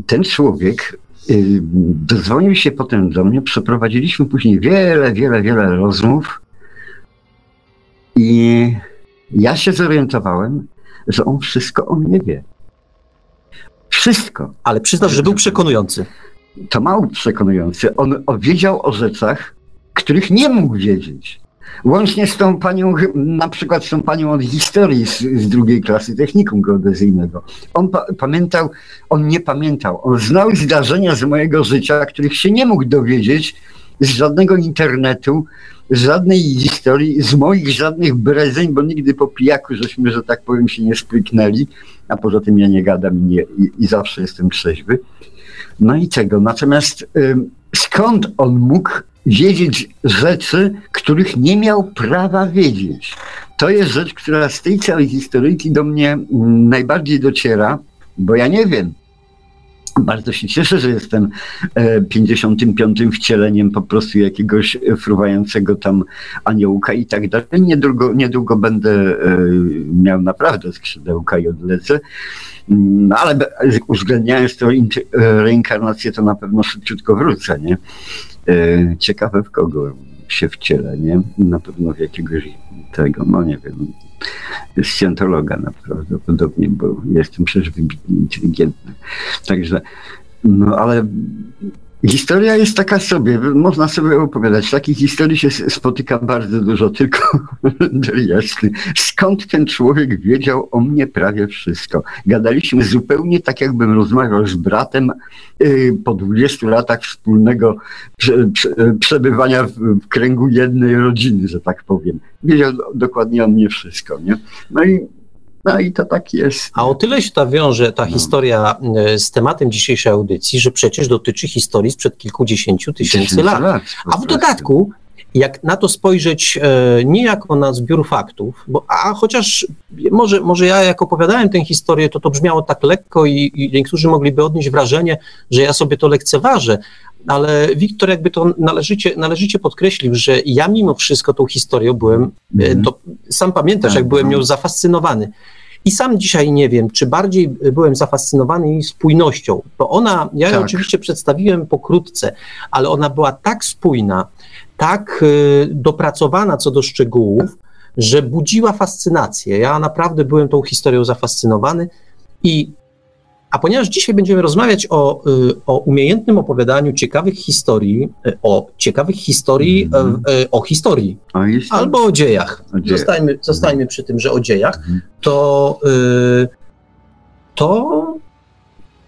ten człowiek y, dozwonił się potem do mnie. Przeprowadziliśmy później wiele, wiele, wiele rozmów. I ja się zorientowałem, że on wszystko o mnie wie. Wszystko. Ale przyznasz, że był przekonujący. To mało przekonujący. On wiedział o rzeczach, których nie mógł wiedzieć. Łącznie z tą panią, na przykład z tą panią od historii z, z drugiej klasy technikum geodezyjnego. On pa- pamiętał, on nie pamiętał. On znał zdarzenia z mojego życia, których się nie mógł dowiedzieć z żadnego internetu, z żadnej historii, z moich żadnych brezeń, bo nigdy po pijaku żeśmy, że tak powiem, się nie spłyknęli. A poza tym ja nie gadam nie, i, i zawsze jestem trzeźwy. No i tego. Natomiast y, skąd on mógł wiedzieć rzeczy, których nie miał prawa wiedzieć? To jest rzecz, która z tej całej historyjki do mnie mm, najbardziej dociera, bo ja nie wiem. Bardzo się cieszę, że jestem pięćdziesiątym piątym wcieleniem po prostu jakiegoś fruwającego tam aniołka i tak dalej. Niedługo, niedługo będę miał naprawdę skrzydełka i odlecę, no ale uwzględniając tę reinkarnację, to na pewno szybciutko wrócę, nie? Ciekawe, w kogo się wcielę, nie? Na pewno w jakiegoś tego, no nie wiem, scjentologa prawdopodobnie, bo jestem przecież wybitnie inteligentny. Także, no ale historia jest taka sobie, można sobie opowiadać. Takich historii się spotyka bardzo dużo, tylko jasny. Skąd ten człowiek wiedział o mnie prawie wszystko? Gadaliśmy zupełnie tak, jakbym rozmawiał z bratem yy, po dwudziestu latach wspólnego prze, prze, przebywania w, w kręgu jednej rodziny, że tak powiem. Wiedział do, dokładnie o mnie wszystko, nie? No i No i to tak jest. A o tyle się ta wiąże ta no. historia z tematem dzisiejszej audycji, że przecież dotyczy historii sprzed kilkudziesięciu tysięcy lat. lat A w dodatku, jak na to spojrzeć e, nie jako na zbiór faktów, bo a chociaż może, może ja jak opowiadałem tę historię, to to brzmiało tak lekko i, i niektórzy mogliby odnieść wrażenie, że ja sobie to lekceważę, ale Wiktor jakby to należycie, należycie podkreślił, że ja mimo wszystko tą historią byłem, mm. to sam pamiętasz, jak byłem nią zafascynowany. I sam dzisiaj nie wiem, czy bardziej byłem zafascynowany jej spójnością, bo ona, ja ją tak. oczywiście przedstawiłem pokrótce, ale ona była tak spójna, tak dopracowana co do szczegółów, że budziła fascynację. Ja naprawdę byłem tą historią zafascynowany. I, a ponieważ dzisiaj będziemy rozmawiać o, o umiejętnym opowiadaniu ciekawych historii, o ciekawych historii, mm. o historii, a jeśli... albo o dziejach. O dziejach. Zostańmy, zostańmy mm. przy tym, że o dziejach, mm. to, to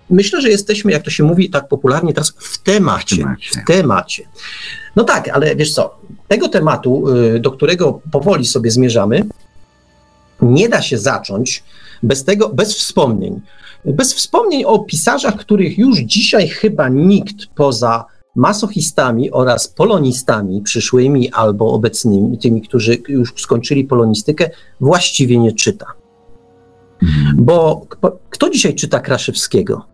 myślę, że jesteśmy, jak to się mówi tak popularnie teraz, w temacie. W temacie. W temacie. No tak, ale wiesz co, tego tematu, do którego powoli sobie zmierzamy, nie da się zacząć bez tego, bez wspomnień. Bez wspomnień o pisarzach, których już dzisiaj chyba nikt poza masochistami oraz polonistami przyszłymi albo obecnymi, tymi, którzy już skończyli polonistykę, właściwie nie czyta. Bo kto dzisiaj czyta Kraszewskiego?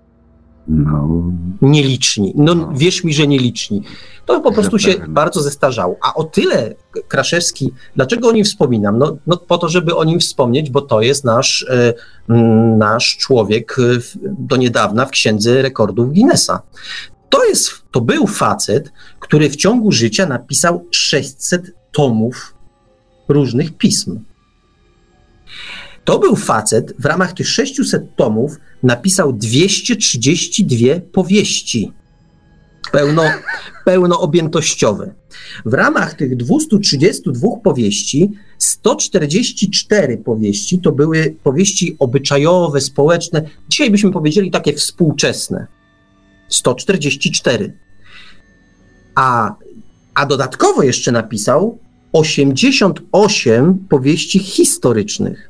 No. Nieliczni. No, no wierz mi, że nieliczni. To po prostu się bardzo zestarzało. A o tyle Kraszewski, dlaczego o nim wspominam? No, no po to, żeby o nim wspomnieć, bo to jest nasz, y, nasz człowiek w, do niedawna w Księdze Rekordów Guinnessa. To, jest, to był facet, który w ciągu życia napisał sześćset tomów różnych pism. To był facet, w ramach tych sześciuset tomów napisał dwieście trzydzieści dwie powieści pełno, pełnoobjętościowe. W ramach tych dwustu trzydziestu dwóch powieści sto czterdzieści cztery powieści to były powieści obyczajowe, społeczne. Dzisiaj byśmy powiedzieli takie współczesne. sto czterdzieści cztery. A, a dodatkowo jeszcze napisał osiemdziesiąt osiem powieści historycznych.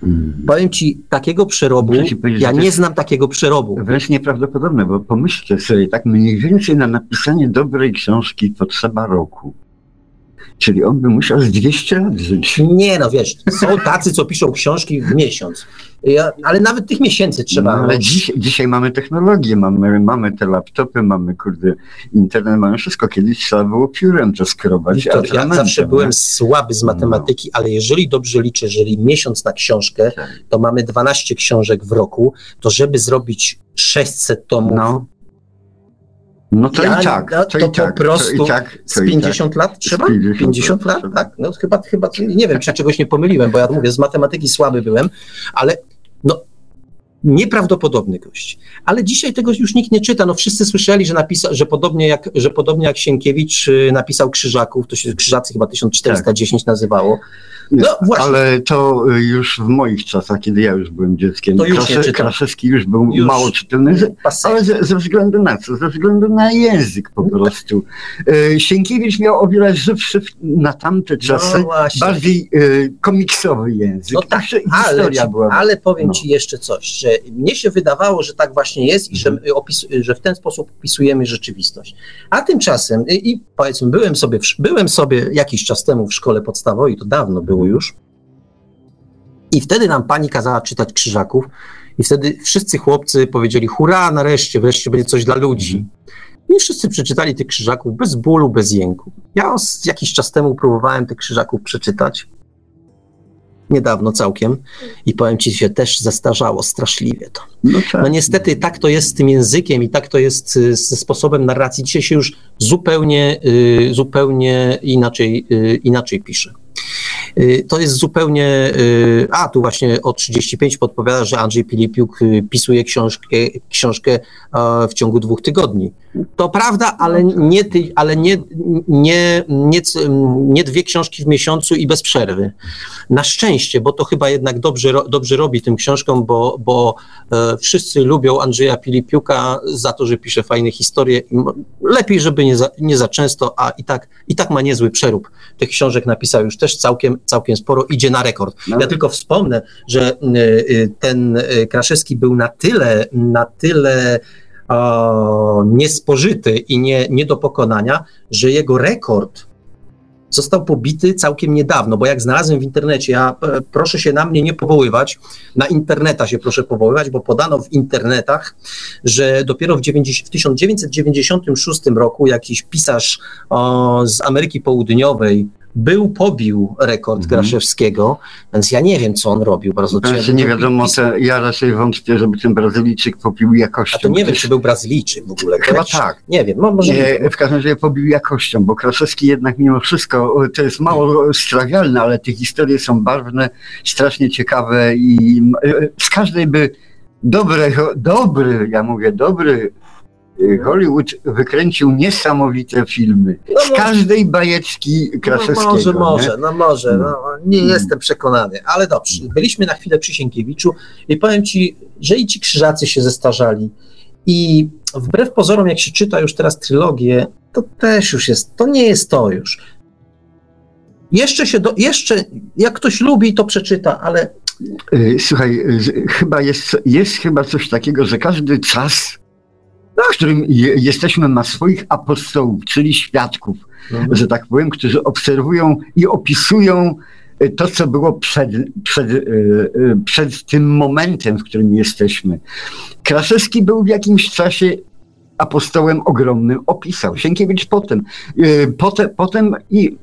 Hmm. Powiem ci, takiego przerobu, ja nie znam takiego przerobu. Wręcz nieprawdopodobne, bo pomyślcie sobie, tak mniej więcej na napisanie dobrej książki potrzeba roku. Czyli on by musiał z dwieście lat żyć. Nie no, wiesz, są tacy, co piszą książki w miesiąc, ja, ale nawet tych miesięcy trzeba. No, ale dziś, dzisiaj mamy technologię, mamy, mamy te laptopy, mamy kurde internet, mamy wszystko. Kiedyś trzeba było piórem to skrobać. To, ja zawsze byłem nie? słaby z matematyki, no. ale jeżeli dobrze liczę, jeżeli miesiąc na książkę, tak. to mamy dwanaście książek w roku, to żeby zrobić sześćset tomów, no. No to ja, i tak, to, to i po tak, prostu to i tak, to z pięćdziesiąt i tak. lat trzeba? pięćdziesiąt lat? Tak, no chyba, chyba nie wiem, czy ja czegoś nie pomyliłem, bo ja mówię, z matematyki słaby byłem, ale no nieprawdopodobny gość. Ale dzisiaj tego już nikt nie czyta, no wszyscy słyszeli, że napisał, że podobnie jak, że podobnie jak Sienkiewicz napisał Krzyżaków, to się Krzyżacy chyba tysiąc czterysta dziesięć tak. nazywało. No właśnie. Ale to już w moich czasach, kiedy ja już byłem dzieckiem, to już Krasze, Kraszewski już był już mało czytelny, ze, ale ze, ze względu na co? Ze względu na język po prostu. E, Sienkiewicz miał o wiele żywszy na tamte czasy, no bardziej e, komiksowy język. No tak, ale, była, ale powiem no. ci jeszcze coś, że mnie się wydawało, że tak właśnie jest i że, mhm. opis, że w ten sposób opisujemy rzeczywistość. A tymczasem, i, i powiedzmy, byłem sobie, w, byłem sobie jakiś czas temu w szkole podstawowej, to dawno było już. I wtedy nam pani kazała czytać Krzyżaków i wtedy wszyscy chłopcy powiedzieli hurra, nareszcie, wreszcie będzie coś dla ludzi. I wszyscy przeczytali tych Krzyżaków bez bólu, bez jęku. Ja os, jakiś czas temu próbowałem tych Krzyżaków przeczytać. Niedawno całkiem. I powiem ci, się też zastarzało straszliwie to. No, tak. no niestety tak to jest z tym językiem i tak to jest ze sposobem narracji. Dzisiaj się już zupełnie, y, zupełnie inaczej, y, inaczej pisze. To jest zupełnie... A, tu właśnie o trzydzieści pięć podpowiada, że Andrzej Pilipiuk pisuje książkę, książkę w ciągu dwóch tygodni. To prawda, ale, nie, ty, ale nie, nie, nie, nie dwie książki w miesiącu i bez przerwy. Na szczęście, bo to chyba jednak dobrze, dobrze robi tym książkom, bo, bo wszyscy lubią Andrzeja Pilipiuka za to, że pisze fajne historie. Lepiej, żeby nie za, nie za często, a i tak, i tak ma niezły przerób. Tych książek napisał już też całkiem, całkiem sporo, idzie na rekord. No. Ja tylko wspomnę, że ten Kraszewski był na tyle, na tyle o, niespożyty i nie, nie do pokonania, że jego rekord został pobity całkiem niedawno, bo jak znalazłem w internecie, ja proszę się na mnie nie powoływać, na interneta się proszę powoływać, bo podano w internetach, że dopiero w, dziewięćdziesiątym, w tysiąc dziewięćset dziewięćdziesiątym szóstym roku jakiś pisarz o, z Ameryki Południowej był, pobił rekord mhm. Kraszewskiego, więc ja nie wiem, co on robił. Bardzo znaczy, nie wiadomo, to ja raczej wątpię, żeby ten Brazylijczyk pobił jakością. A to nie wiem, czy był Brazylijczyk w ogóle. Chyba tak. Nie wiem. No, może nie, w każdym razie pobił jakością, bo Kraszewski jednak mimo wszystko, to jest mało strawialne, ale te historie są barwne, strasznie ciekawe i z każdej by dobry, dobry, ja mówię dobry, Hollywood wykręcił niesamowite filmy. Z każdej bajeczki Kraszewskiego. No może, może, no może. No, nie hmm. jestem przekonany, ale dobrze. Byliśmy na chwilę przy Sienkiewiczu i powiem ci, że i ci Krzyżacy się zestarzali. I wbrew pozorom, jak się czyta już teraz trylogię, to też już jest, to nie jest to już. Jeszcze się, do, jeszcze jak ktoś lubi, to przeczyta, ale... Słuchaj, chyba jest, jest chyba coś takiego, że każdy czas, w którym je, jesteśmy, ma swoich apostołów, czyli świadków, mhm. że tak powiem, którzy obserwują i opisują to, co było przed, przed, przed tym momentem, w którym jesteśmy. Kraszewski był w jakimś czasie apostołem ogromnym, opisał. Sienkiewicz potem. Potem, potem i...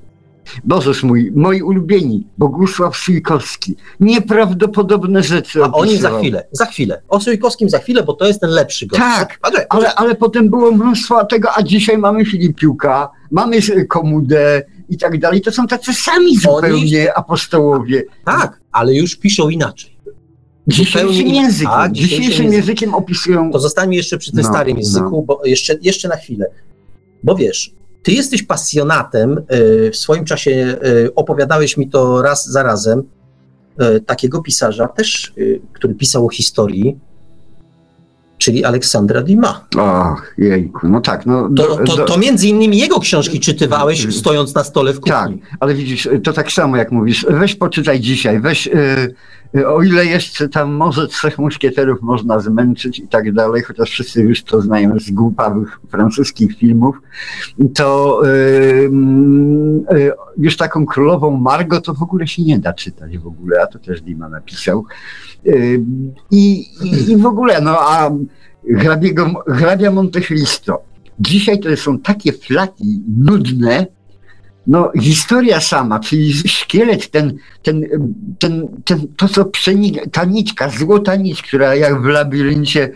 Bożeż mój, moi ulubieni, Bogusław Szyjkowski. Nieprawdopodobne rzeczy. A opisywał. Oni za chwilę, za chwilę. O Szyjkowskim za chwilę, bo to jest ten lepszy gość. Tak, ale, ale, ale potem było mnóstwo tego, a dzisiaj mamy Filipiuka, mamy Komudę i tak dalej. To są tacy sami zupełnie oni... apostołowie. Tak, ale już piszą inaczej. Dzisiejszym językiem, a, dzisiejszym, dzisiejszym językiem opisują... To zostańmy jeszcze przy tym no, starym języku, no. bo jeszcze, jeszcze na chwilę. Bo wiesz... Ty jesteś pasjonatem, w swoim czasie opowiadałeś mi to raz za razem, takiego pisarza też, który pisał o historii, czyli Aleksandra Dumas. Och, jejku, no tak. No, do, to, to, to między innymi jego książki czytywałeś, stojąc na stole w kuchni. Tak, ale widzisz, to tak samo jak mówisz, weź poczytaj dzisiaj, weź, yy, o ile jeszcze tam może Trzech Muszkieterów można zmęczyć i tak dalej, chociaż wszyscy już to znają z głupawych francuskich filmów, to yy, yy, już taką królową Margot to w ogóle się nie da czytać w ogóle, a to też Dumas napisał. Yy, i, i, I w ogóle, no a Hrabiego, Hrabia Monte Cristo. Dzisiaj to są takie flaki nudne, no historia sama, czyli szkielet, ten, ten, ten, ten, to co przenika, ta nitka, złota nić, która jak w labiryncie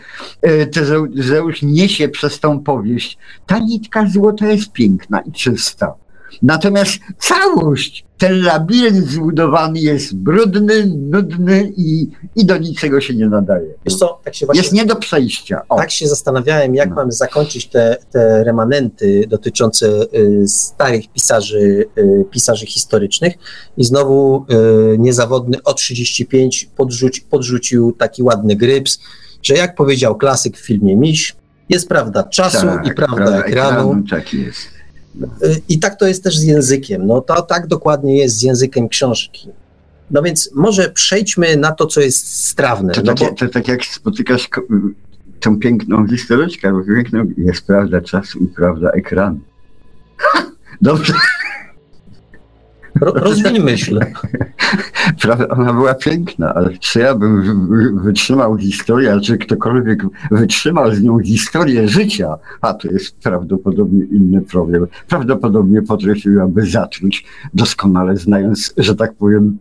Tezeusz niesie przez tą powieść, ta nitka złota jest piękna i czysta. Natomiast całość, ten labirynt zbudowany jest brudny, nudny i, i do niczego się nie nadaje. Wiesz co, tak się właśnie, jest nie do przejścia. O. Tak się zastanawiałem, jak no. mamy zakończyć te, te remanenty dotyczące y, starych pisarzy, y, pisarzy historycznych i znowu y, niezawodny O trzydzieści pięć podrzuci, podrzucił taki ładny gryps, że jak powiedział klasyk w filmie Miś, jest prawda czasu tak, i prawda, prawda ekranu. ekranu tak jest. I tak to jest też z językiem, no to tak dokładnie jest z językiem książki. No więc może przejdźmy na to, co jest strawne. To, no tak, bo... to tak jak spotykasz tą piękną historyczkę, bo piękną jest prawda czasu i prawda ekranu. Dobrze. Ro, rozwiń myśl. Ona była piękna, ale czy ja bym wytrzymał historię, czy ktokolwiek wytrzymał z nią historię życia, a to jest prawdopodobnie inny problem. Prawdopodobnie potrafiłaby zatruć, doskonale znając, że tak powiem...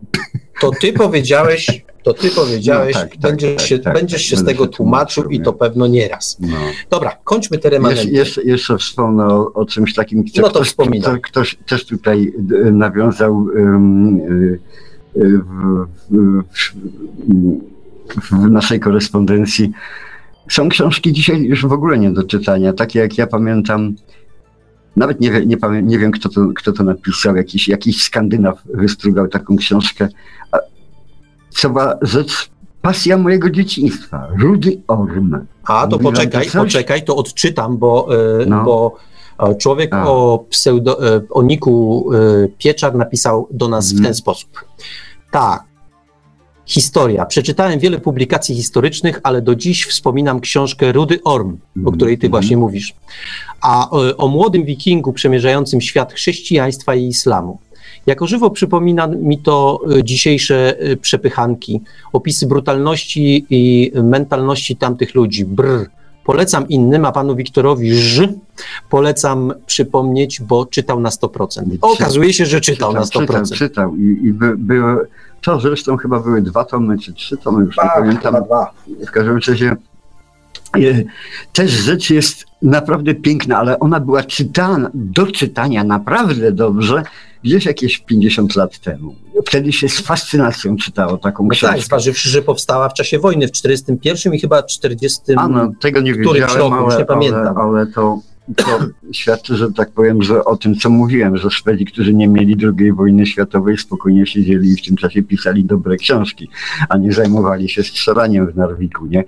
To ty powiedziałeś, to ty powiedziałeś, no tak, będziesz tak, się, tak, będziesz tak, się tak, z tego tłumaczył i to pewno nieraz. No. Dobra, kończmy te remanenty. Jesz, jeszcze, jeszcze wspomnę o, o czymś takim, co no to ktoś, kto, ktoś też tutaj nawiązał um, y, y, w, w, w naszej korespondencji. Są książki dzisiaj już w ogóle nie do czytania, takie jak ja pamiętam. Nawet nie, wie, nie, pamię- nie wiem, kto to, kto to napisał, jakiś, jakiś Skandynaw wystrugał taką książkę, a, co była rzecz, pasja mojego dzieciństwa, Rudy Orm. A, to Mówiłem poczekaj, to poczekaj, to odczytam, bo, yy, no. bo człowiek a. o pseudo, o niku yy, Pieczar napisał do nas hmm. w ten sposób. Tak. Historia. Przeczytałem wiele publikacji historycznych, ale do dziś wspominam książkę Rudy Orm, o której ty właśnie mówisz, a o, o młodym wikingu przemierzającym świat chrześcijaństwa i islamu. Jako żywo przypomina mi to dzisiejsze przepychanki, opisy brutalności i mentalności tamtych ludzi. Brr, Polecam innym, a panu Wiktorowi Ż polecam przypomnieć, bo czytał na sto procent. Okazuje się, że czytał czytam, na sto procent. Czytał, czytał. I, i by, były, to zresztą chyba były dwa tomy, czy trzy tomy, już dwa, nie pamiętam. Dwa. W każdym razie też rzecz jest naprawdę piękna, ale ona była czytana, do czytania naprawdę dobrze gdzieś jakieś pięćdziesiąt lat temu. Wtedy się z fascynacją czytało taką książkę. No tak, zważywszy, że powstała w czasie wojny w czterdziestym pierwszym i chyba czterdziestym. A no, tego nie wiedziałem, ale, nie pamiętam. ale, ale to, to świadczy, że tak powiem, że o tym, co mówiłem, że Szwedzi, którzy nie mieli drugiej wojny światowej, spokojnie siedzieli i w tym czasie pisali dobre książki, a nie zajmowali się strzelaniem w Narwiku, nie?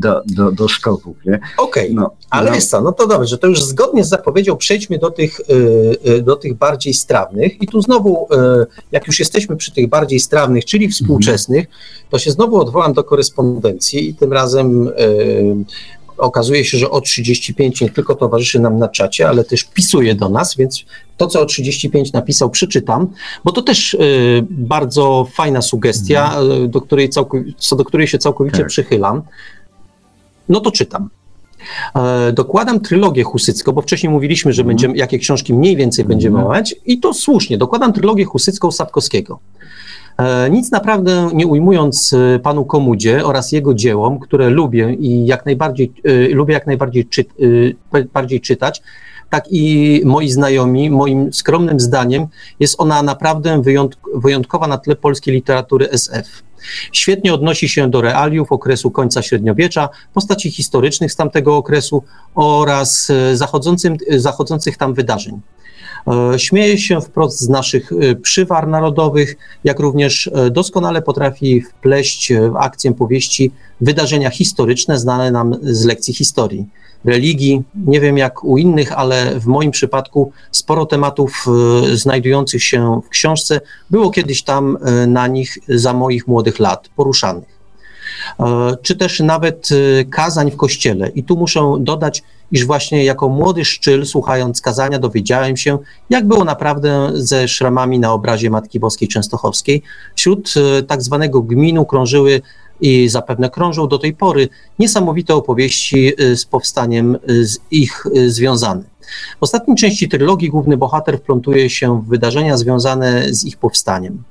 Do, do, do szkopów, nie? Okej, okay. no, ale no. jest co, no to dobrze, to już zgodnie z zapowiedzią przejdźmy do tych, do tych bardziej strawnych i tu znowu, jak już jesteśmy przy tych bardziej strawnych, czyli współczesnych, mm-hmm. to się znowu odwołam do korespondencji i tym razem okazuje się, że O trzydzieści pięć nie tylko towarzyszy nam na czacie, ale też pisuje do nas, więc to, co O trzydzieści pięć napisał, przeczytam, bo to też y, bardzo fajna sugestia, mhm. do której całkow- co do której się całkowicie tak. przychylam. No to czytam. E, dokładam trylogię husycką, bo wcześniej mówiliśmy, że mhm. będziemy, jakie książki mniej więcej będziemy mhm. mać i to słusznie. Dokładam trylogię husycką Sapkowskiego. Nic naprawdę nie ujmując panu Komudzie oraz jego dziełom, które lubię i jak najbardziej, y, lubię jak najbardziej czyt, y, bardziej czytać, tak i moi znajomi, moim skromnym zdaniem jest ona naprawdę wyjątk- wyjątkowa na tle polskiej literatury es ef. Świetnie odnosi się do realiów okresu końca średniowiecza, postaci historycznych z tamtego okresu oraz zachodzącym, zachodzących tam wydarzeń. Śmieje się wprost z naszych przywar narodowych, jak również doskonale potrafi wpleść w akcję powieści wydarzenia historyczne znane nam z lekcji historii, religii. Nie wiem jak u innych, ale w moim przypadku sporo tematów znajdujących się w książce było kiedyś tam na nich za moich młodych lat poruszanych. Czy też nawet kazań w kościele. I tu muszę dodać, iż właśnie jako młody szczyl, słuchając kazania, dowiedziałem się, jak było naprawdę ze szramami na obrazie Matki Boskiej Częstochowskiej. Wśród tak zwanego gminu krążyły i zapewne krążą do tej pory niesamowite opowieści z powstaniem z ich związane. W ostatniej części trylogii główny bohater wplątuje się w wydarzenia związane z ich powstaniem.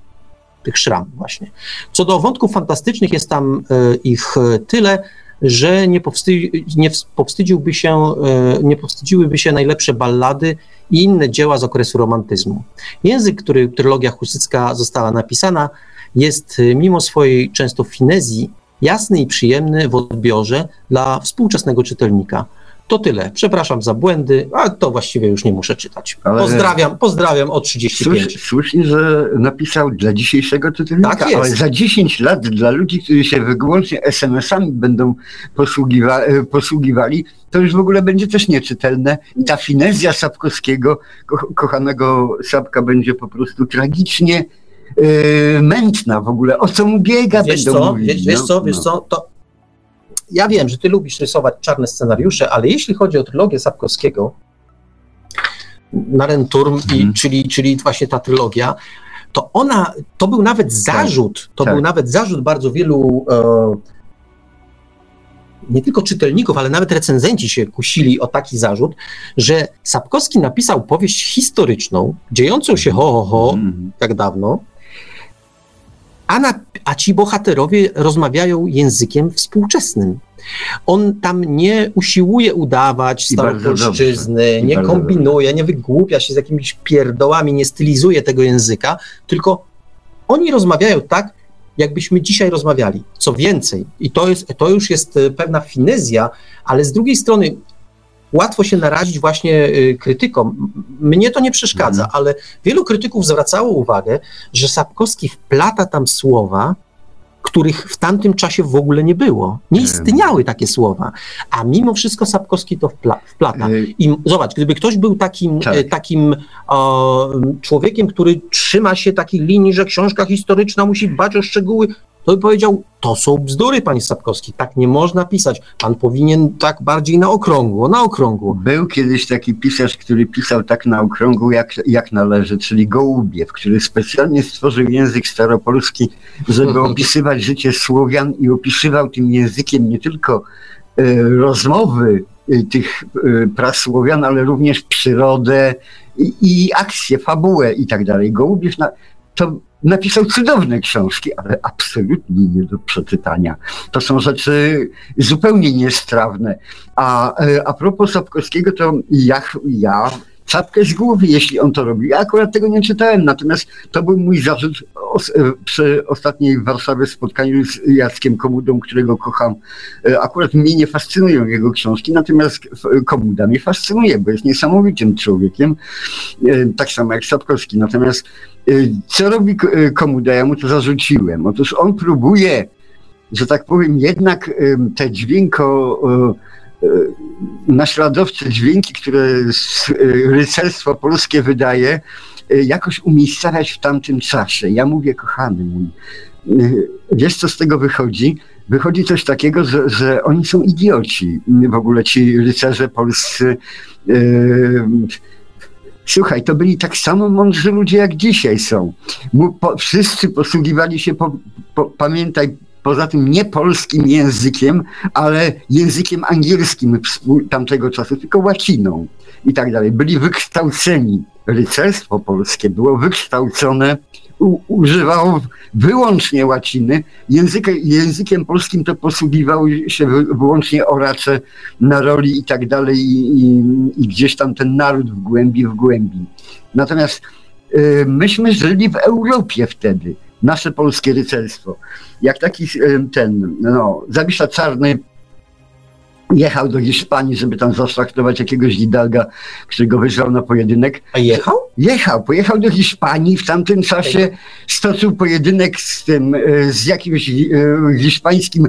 Tych szram właśnie. Co do wątków fantastycznych jest tam y, ich tyle, że nie, powsty- nie, powstydziłby się, y, nie powstydziłyby się najlepsze ballady i inne dzieła z okresu romantyzmu. Język, który trylogia husycka została napisana, jest y, mimo swojej często finezji jasny i przyjemny w odbiorze dla współczesnego czytelnika. To tyle. Przepraszam za błędy, a to właściwie już nie muszę czytać. Ale pozdrawiam, pozdrawiam O trzydzieści pięć. Słusznie, że napisał dla dzisiejszego czytelnika, tak ale za dziesięć lat dla ludzi, którzy się wyłącznie es em esami będą posługiwa- posługiwali, to już w ogóle będzie też nieczytelne. Ta finezja Sapkowskiego, ko- kochanego Sapka, będzie po prostu tragicznie yy, mętna w ogóle. O co mu biega wiesz będą co? mówić. Wiesz, wiesz no, co, wiesz no. co, to... Ja wiem, że ty lubisz rysować czarne scenariusze, ale jeśli chodzi o trylogię Sapkowskiego, Narrenturm, i, czyli, czyli właśnie ta trylogia, to ona, to był nawet zarzut, to tak. był nawet zarzut bardzo wielu, e, nie tylko czytelników, ale nawet recenzenci się kusili o taki zarzut, że Sapkowski napisał powieść historyczną, dziejącą się ho, ho, ho, mm. tak dawno, A, na, a ci bohaterowie rozmawiają językiem współczesnym. On tam nie usiłuje udawać staropolszczyzny, nie kombinuje, nie wygłupia się z jakimiś pierdołami, nie stylizuje tego języka, tylko oni rozmawiają tak, jakbyśmy dzisiaj rozmawiali. Co więcej, i to, jest, to już jest pewna finezja, ale z drugiej strony łatwo się narazić właśnie krytykom. Mnie to nie przeszkadza, mhm. ale wielu krytyków zwracało uwagę, że Sapkowski wplata tam słowa, których w tamtym czasie w ogóle nie było. Nie istniały takie słowa, a mimo wszystko Sapkowski to wpla- wplata. I zobacz, gdyby ktoś był takim, tak. takim o, człowiekiem, który trzyma się takiej linii, że książka historyczna musi dbać o szczegóły, to by powiedział, to są bzdury, panie Sapkowski, tak nie można pisać. Pan powinien tak bardziej na okrągło, na okrągło. Był kiedyś taki pisarz, który pisał tak na okrągło, jak, jak należy, czyli Gołubiew, który specjalnie stworzył język staropolski, żeby opisywać życie Słowian i opisywał tym językiem nie tylko rozmowy tych prac Słowian, ale również przyrodę i, i akcję, fabułę i tak dalej. Gołubiew na, to napisał cudowne książki, ale absolutnie nie do przeczytania. To są rzeczy zupełnie niestrawne. A, a propos Sapkowskiego, to ja... ja czapkę z głowy, jeśli on to robi. Ja akurat tego nie czytałem, natomiast to był mój zarzut os- przy ostatniej w Warszawie spotkaniu z Jackiem Komudą, którego kocham. Akurat mnie nie fascynują jego książki, natomiast Komuda mnie fascynuje, bo jest niesamowitym człowiekiem, tak samo jak Sapkowski. Natomiast co robi Komuda? Ja mu to zarzuciłem. Otóż on próbuje, że tak powiem, jednak te dźwięko... naśladowcze dźwięki, które rycerstwo polskie wydaje, jakoś umiejscować w tamtym czasie. Ja mówię, kochany mój, wiesz co z tego wychodzi? Wychodzi coś takiego, że, że oni są idioci. W ogóle ci rycerze polscy... Słuchaj, to byli tak samo mądrzy ludzie, jak dzisiaj są. Wszyscy posługiwali się, po, po, pamiętaj, poza tym nie polskim językiem, ale językiem angielskim tamtego czasu, tylko łaciną i tak dalej. Byli wykształceni. Rycerstwo polskie było wykształcone, u, używało wyłącznie łaciny. Język, językiem polskim to posługiwały się wy, wyłącznie oracze na roli i tak dalej i, i, i gdzieś tam ten naród w głębi, w głębi. Natomiast y, myśmy żyli w Europie wtedy. Nasze polskie rycerstwo. Jak taki ten, no, Zawisza Czarny jechał do Hiszpanii, żeby tam zaszlachtować jakiegoś Hidalga, którego wyzwał na pojedynek. A jechał? Jechał, pojechał do Hiszpanii, w tamtym czasie stoczył pojedynek z tym, z jakimś hiszpańskim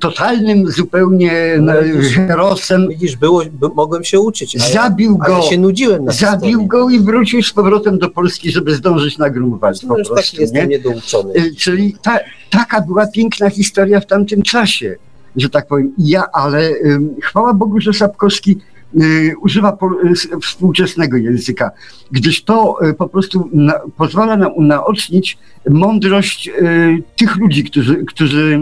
totalnym zupełnie no, herosem. Widzisz, było, by, mogłem się uczyć, ale, zabił go, ale się nudziłem na zabił historii. Go i wrócił z powrotem do Polski, żeby zdążyć na Grunwald. Po prostu, taki nie? Jestem niedouczony. Czyli ta, taka była piękna historia w tamtym czasie, że tak powiem. Ja, ale um, chwała Bogu, że Sapkowski y, używa po, y, współczesnego języka, gdyż to y, po prostu na, pozwala nam unaocznić mądrość y, tych ludzi, którzy, którzy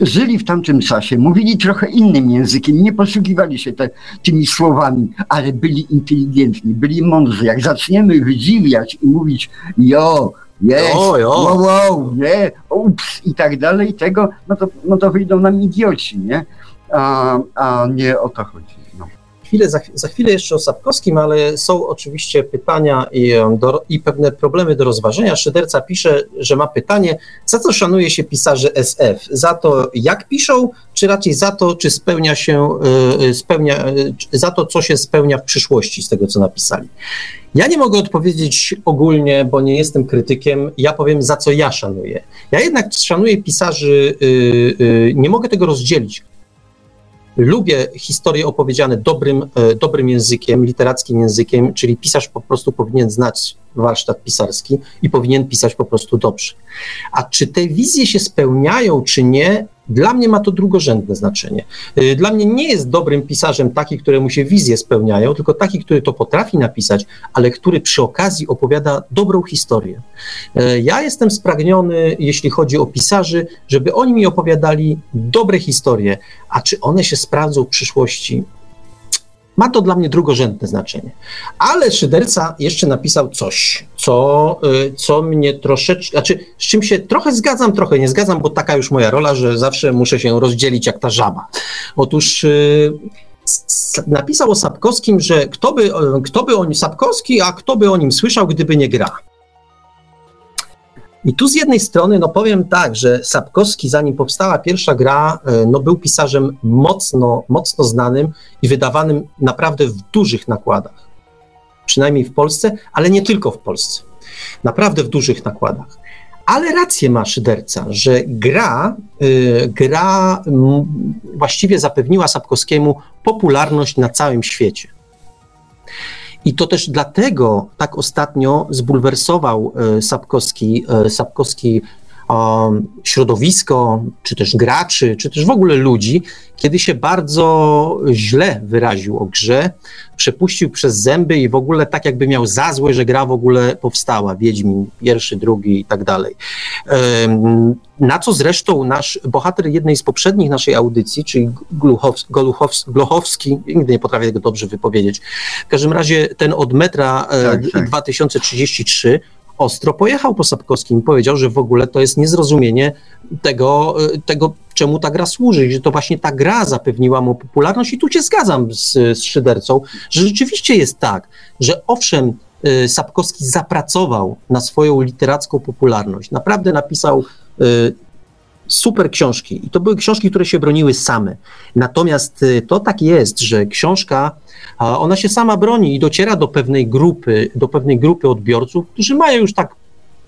żyli w tamtym czasie, mówili trochę innym językiem, nie posługiwali się te, tymi słowami, ale byli inteligentni, byli mądrzy. Jak zaczniemy wydziwiać i mówić jo, jest, wow, wow, nie, ups i tak dalej, tego, no to, no to wyjdą nam idioci, nie? A, a nie o to chodzi. No. Chwilę, za, za chwilę jeszcze o Sapkowskim, ale są oczywiście pytania i, do, i pewne problemy do rozważenia. Szyderca pisze, że ma pytanie, za co szanuje się pisarzy S F? Za to, jak piszą, czy raczej za to, czy spełnia się, spełnia, za to, co się spełnia w przyszłości z tego, co napisali? Ja nie mogę odpowiedzieć ogólnie, bo nie jestem krytykiem. Ja powiem, za co ja szanuję. Ja jednak szanuję pisarzy, nie mogę tego rozdzielić. Lubię historie opowiedziane dobrym, dobrym językiem, literackim językiem, czyli pisarz po prostu powinien znać warsztat pisarski i powinien pisać po prostu dobrze. A czy te wizje się spełniają, czy nie, dla mnie ma to drugorzędne znaczenie. Dla mnie nie jest dobrym pisarzem taki, któremu się wizje spełniają, tylko taki, który to potrafi napisać, ale który przy okazji opowiada dobrą historię. Ja jestem spragniony, jeśli chodzi o pisarzy, żeby oni mi opowiadali dobre historie, a czy one się sprawdzą w przyszłości? Ma to dla mnie drugorzędne znaczenie. Ale Szyderca jeszcze napisał coś, co, co mnie troszeczkę, znaczy z czym się trochę zgadzam, trochę nie zgadzam, bo taka już moja rola, że zawsze muszę się rozdzielić jak ta żaba. Otóż napisał o Sapkowskim, że kto by, kto by o nim Sapkowski, a kto by o nim słyszał, gdyby nie gra. I tu z jednej strony, no powiem tak, że Sapkowski, zanim powstała pierwsza gra, no był pisarzem mocno, mocno znanym i wydawanym naprawdę w dużych nakładach. Przynajmniej w Polsce, ale nie tylko w Polsce. Naprawdę w dużych nakładach. Ale rację ma Szyderca, że gra, yy, gra yy, właściwie zapewniła Sapkowskiemu popularność na całym świecie. I to też dlatego tak ostatnio zbulwersował Sapkowski, Sapkowski um, środowisko, czy też graczy, czy też w ogóle ludzi, kiedy się bardzo źle wyraził o grze, przepuścił przez zęby i w ogóle tak jakby miał za złe, że gra w ogóle powstała, Wiedźmin pierwszy, drugi i tak dalej. Um, na co zresztą nasz bohater jednej z poprzednich naszej audycji, czyli Gluchows- Goluchows- Glochowski, nigdy nie potrafię tego dobrze wypowiedzieć, w każdym razie ten od metra tak, tak. dwa tysiące trzydzieści trzy ostro pojechał po Sapkowskim i powiedział, że w ogóle to jest niezrozumienie tego, tego, czemu ta gra służy, że to właśnie ta gra zapewniła mu popularność i tu się zgadzam z, z Szydercą, że rzeczywiście jest tak, że owszem, Sapkowski zapracował na swoją literacką popularność, naprawdę napisał super książki i to były książki, które się broniły same. Natomiast to tak jest, że książka, ona się sama broni i dociera do pewnej grupy, do pewnej grupy odbiorców, którzy mają już tak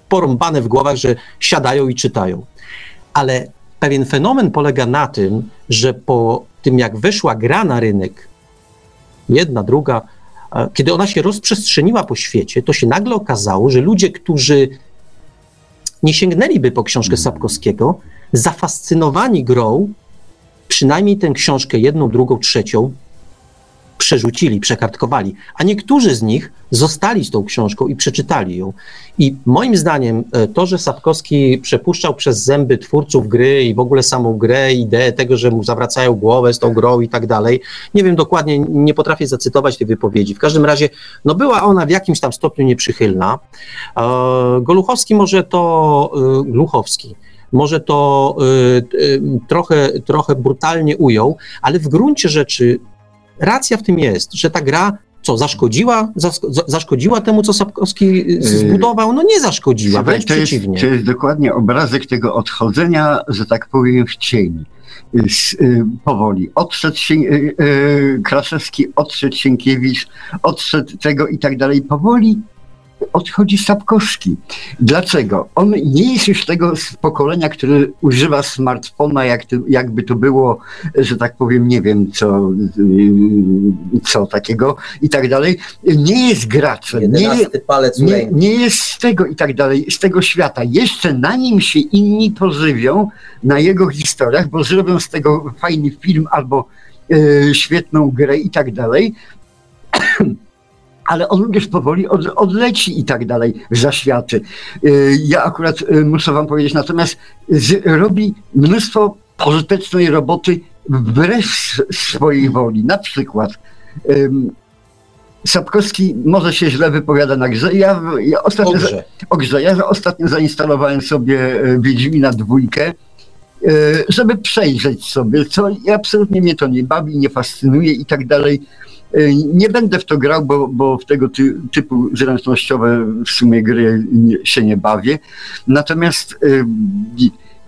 porąbane w głowach, że siadają i czytają. Ale pewien fenomen polega na tym, że po tym jak weszła gra na rynek, jedna, druga, kiedy ona się rozprzestrzeniła po świecie, to się nagle okazało, że ludzie, którzy nie sięgnęliby po książkę Sapkowskiego, zafascynowani grą, przynajmniej tę książkę jedną, drugą, trzecią przerzucili, przekartkowali. A niektórzy z nich zostali z tą książką i przeczytali ją. I moim zdaniem to, że Sapkowski przepuszczał przez zęby twórców gry i w ogóle samą grę, ideę tego, że mu zawracają głowę z tą grą i tak dalej, nie wiem dokładnie, nie potrafię zacytować tej wypowiedzi. W każdym razie, no była ona w jakimś tam stopniu nieprzychylna. Goluchowski może to... Gluchowski. Może to y, y, trochę, trochę brutalnie ujął, ale w gruncie rzeczy racja w tym jest, że ta gra co, zaszkodziła? Zasko- zaszkodziła temu, co Sapkowski zbudował? No nie zaszkodziła, wręcz to jest, przeciwnie. To jest dokładnie obrazek tego odchodzenia, że tak powiem, w cień. Z, y, powoli. Odszedł się, y, y, Kraszewski, odszedł Sienkiewicz, odszedł tego i tak dalej. Powoli odchodzi Sapkowski. Dlaczego? On nie jest już tego z pokolenia, który używa smartfona, jak to, jakby to było, że tak powiem, nie wiem, co, co takiego i tak dalej. Nie jest graczem. Nie, nie, nie jest z tego i tak dalej, z tego świata. Jeszcze na nim się inni pożywią, na jego historiach, bo zrobią z tego fajny film albo yy, świetną grę i tak dalej. Ale on już powoli od, odleci i tak dalej w zaświaty. Ja akurat muszę wam powiedzieć, natomiast z, robi mnóstwo pożytecznej roboty wbrew swojej woli. Na przykład um, Sapkowski może się źle wypowiada na grze. Ja, ja ostatnio, o grze. O grze. Ja ostatnio zainstalowałem sobie Wiedźmina dwójkę, żeby przejrzeć sobie, co absolutnie mnie to nie bawi, nie fascynuje i tak dalej. Nie będę w to grał, bo, bo w tego ty, typu zręcznościowe w sumie gry nie, się nie bawię. Natomiast y,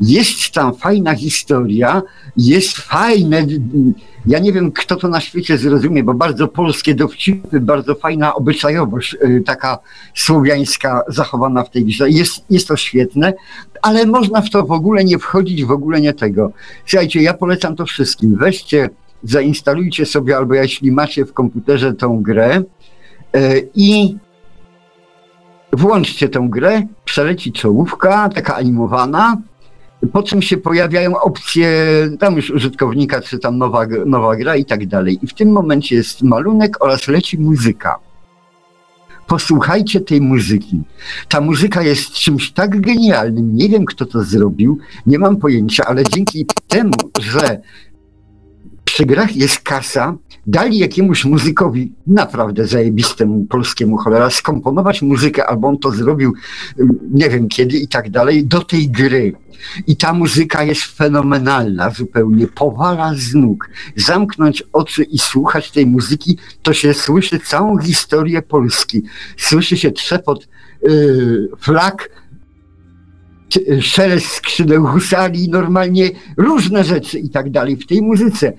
jest tam fajna historia, jest fajne, ja nie wiem kto to na świecie zrozumie, bo bardzo polskie dowcipy, bardzo fajna obyczajowość, y, taka słowiańska zachowana w tej grze. Jest, jest to świetne, ale można w to w ogóle nie wchodzić, w ogóle nie tego. Słuchajcie, ja polecam to wszystkim. Weźcie, zainstalujcie sobie, albo jeśli macie w komputerze tą grę yy, i włączcie tą grę, przeleci czołówka, taka animowana, po czym się pojawiają opcje tam już użytkownika, czy tam nowa, nowa gra i tak dalej. I w tym momencie jest malunek oraz leci muzyka. Posłuchajcie tej muzyki. Ta muzyka jest czymś tak genialnym, nie wiem kto to zrobił, nie mam pojęcia, ale dzięki temu, że przy grach jest kasa, dali jakiemuś muzykowi, naprawdę zajebistemu polskiemu, cholera, skomponować muzykę, albo on to zrobił, nie wiem kiedy i tak dalej, do tej gry. I ta muzyka jest fenomenalna zupełnie, powala z nóg. Zamknąć oczy i słuchać tej muzyki, to się słyszy całą historię Polski. Słyszy się trzepot yy, flag, szelest skrzydeł husali, normalnie różne rzeczy i tak dalej w tej muzyce.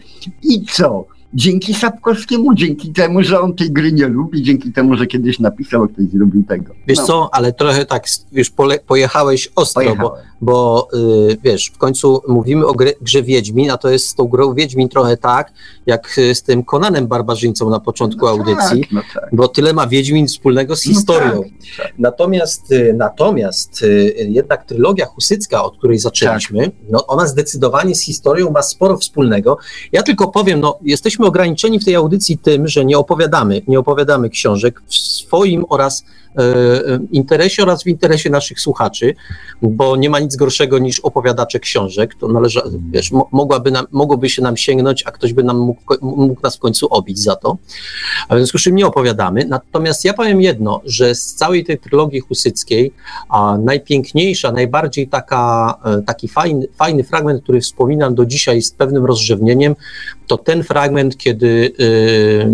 I co? Dzięki Sapkowskiemu, dzięki temu, że on tej gry nie lubi, dzięki temu, że kiedyś napisał, ktoś zrobił tego. Wiesz no. co, ale trochę tak, wiesz, pole, pojechałeś ostro, Pojechałem. bo, bo yy, wiesz, w końcu mówimy o grze, grze Wiedźmin, a to jest z tą grą Wiedźmin trochę tak, jak z tym Conanem Barbarzyńcą na początku no audycji, tak, no tak. bo tyle ma Wiedźmin wspólnego z historią. No tak, tak. Natomiast, yy, natomiast yy, jednak trylogia husycka, od której zaczęliśmy, tak. no, ona zdecydowanie z historią ma sporo wspólnego. Ja tylko powiem, no jesteśmy ograniczeni w tej audycji tym, że nie opowiadamy, nie opowiadamy książek w swoim oraz e, interesie oraz w interesie naszych słuchaczy, bo nie ma nic gorszego niż opowiadacze książek. To należy, wiesz, mo, mogłaby nam, mogłoby się nam sięgnąć, a ktoś by nam mógł, mógł nas w końcu obić za to. A w związku z czym nie opowiadamy. Natomiast ja powiem jedno, że z całej tej trylogii husyckiej a najpiękniejsza, najbardziej taka, taki fajny, fajny fragment, który wspominam do dzisiaj z pewnym rozrzewnieniem, to ten fragment, kiedy y,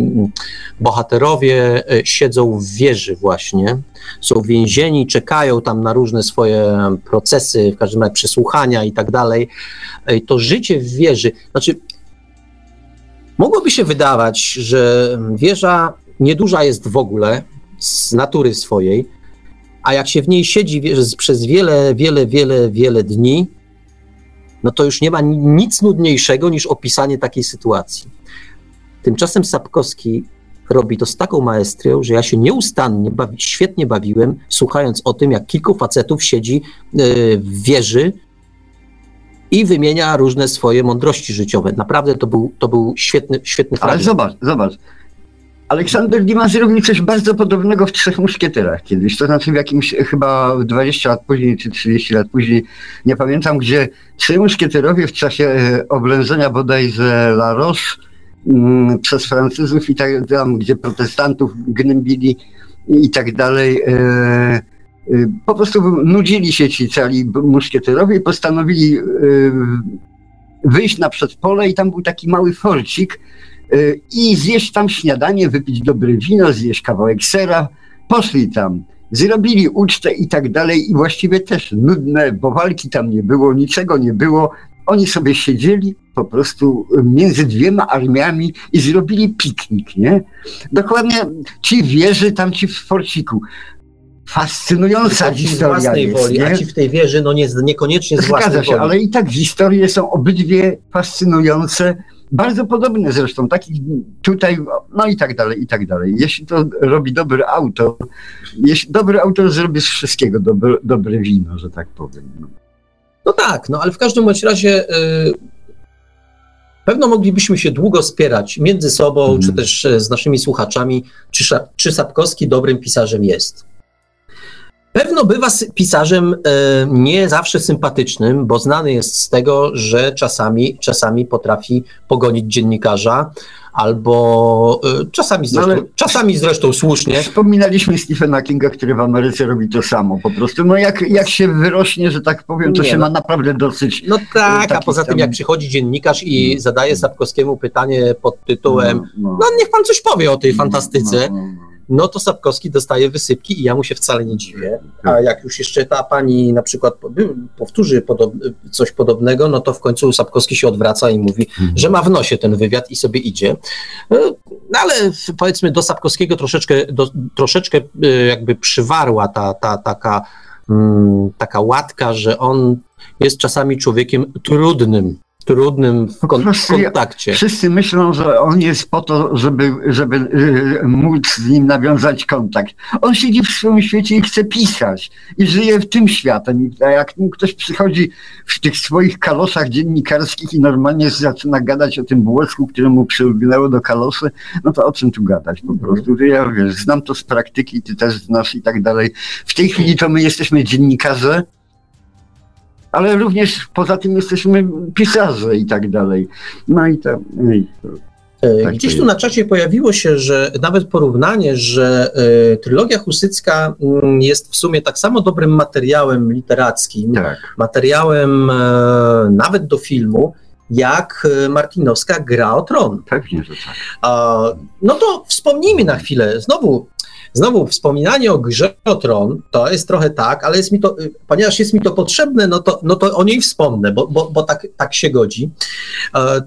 bohaterowie siedzą w wieży właśnie, są więzieni, czekają tam na różne swoje procesy, w każdym razie przesłuchania i tak dalej. To życie w wieży, znaczy mogłoby się wydawać, że wieża nieduża jest w ogóle z natury swojej, a jak się w niej siedzi wieży, przez wiele, wiele, wiele, wiele dni, no to już nie ma nic nudniejszego niż opisanie takiej sytuacji. Tymczasem Sapkowski robi to z taką maestrią, że ja się nieustannie, bawi, świetnie bawiłem, słuchając o tym, jak kilku facetów siedzi yy, w wieży i wymienia różne swoje mądrości życiowe. Naprawdę to był, to był świetny, świetny fragment. Ale zobacz, zobacz. Aleksander Dumas robił coś bardzo podobnego w Trzech Muszkieterach kiedyś, to znaczy w jakimś chyba dwadzieścia lat później czy trzydzieści lat później, nie pamiętam, gdzie Trzej Muszkieterowie w czasie oblężenia bodajże La Roche mm, przez Francuzów i tak tam, gdzie protestantów gnębili i tak dalej, e, e, po prostu nudzili się ci cali muszkieterowie i postanowili e, wyjść na przedpole i tam był taki mały forcik, i zjeść tam śniadanie, wypić dobre wino, zjeść kawałek sera, poszli tam, zrobili ucztę i tak dalej i właściwie też nudne, bo walki tam nie było, niczego nie było, oni sobie siedzieli po prostu między dwiema armiami i zrobili piknik, nie? Dokładnie ci w wieży, tam ci w forciku. Fascynująca historia z własnej jest, woli, nie? A ci w tej wieży, no nie, niekoniecznie z własnej woli. Zgadza się, ale i tak historie są obydwie fascynujące, bardzo podobne zresztą, takich tutaj, no i tak dalej, i tak dalej. Jeśli to robi dobry autor, jeśli dobry autor zrobi z wszystkiego dobre, dobre wino, że tak powiem. No tak, no ale w każdym bądź razie y, pewno moglibyśmy się długo spierać między sobą, hmm. czy też z naszymi słuchaczami, czy, czy Sapkowski dobrym pisarzem jest. Pewno bywa pisarzem y, nie zawsze sympatycznym, bo znany jest z tego, że czasami, czasami potrafi pogonić dziennikarza, albo y, czasami, zresztą, no czasami zresztą słusznie. Wspominaliśmy Stephena Kinga, który w Ameryce robi to samo po prostu. No jak, jak się wyrośnie, że tak powiem, to nie, się no, ma naprawdę dosyć... No tak, a poza tam... tym jak przychodzi dziennikarz i no, zadaje Sapkowskiemu pytanie pod tytułem no, no. no niech pan coś powie o tej fantastyce... No, no, no. no to Sapkowski dostaje wysypki i ja mu się wcale nie dziwię, a jak już jeszcze ta pani na przykład powtórzy podob- coś podobnego, no to w końcu Sapkowski się odwraca i mówi, mhm. że ma w nosie ten wywiad i sobie idzie. No ale powiedzmy do Sapkowskiego troszeczkę, do, troszeczkę jakby przywarła ta, ta taka, mm, taka łatka, że on jest czasami człowiekiem trudnym. trudnym w kon- kontakcie. Wszyscy myślą, że on jest po to, żeby, żeby yy, móc z nim nawiązać kontakt. On siedzi w swoim świecie i chce pisać. I żyje w tym światem. A jak mu ktoś przychodzi w tych swoich kaloszach dziennikarskich i normalnie zaczyna gadać o tym włosku, które mu przylgnęło do kaloszy, no to o czym tu gadać po prostu? Ja wiesz, znam to z praktyki, ty też znasz i tak dalej. W tej chwili to my jesteśmy dziennikarze, ale również poza tym jesteśmy pisarze i tak dalej. No i tam... I to, tak Gdzieś tu jest. Na czacie pojawiło się, że nawet porównanie, że y, trylogia husycka y, jest w sumie tak samo dobrym materiałem literackim, tak. materiałem y, nawet do filmu, jak Martinowska Gra o Tron. Pewnie, że tak. Y, no to wspomnijmy na chwilę, znowu Znowu wspominanie o grze o tron, to jest trochę tak, ale jest mi to, ponieważ jest mi to potrzebne, no to, no to o niej wspomnę, bo, bo, bo tak, tak się godzi.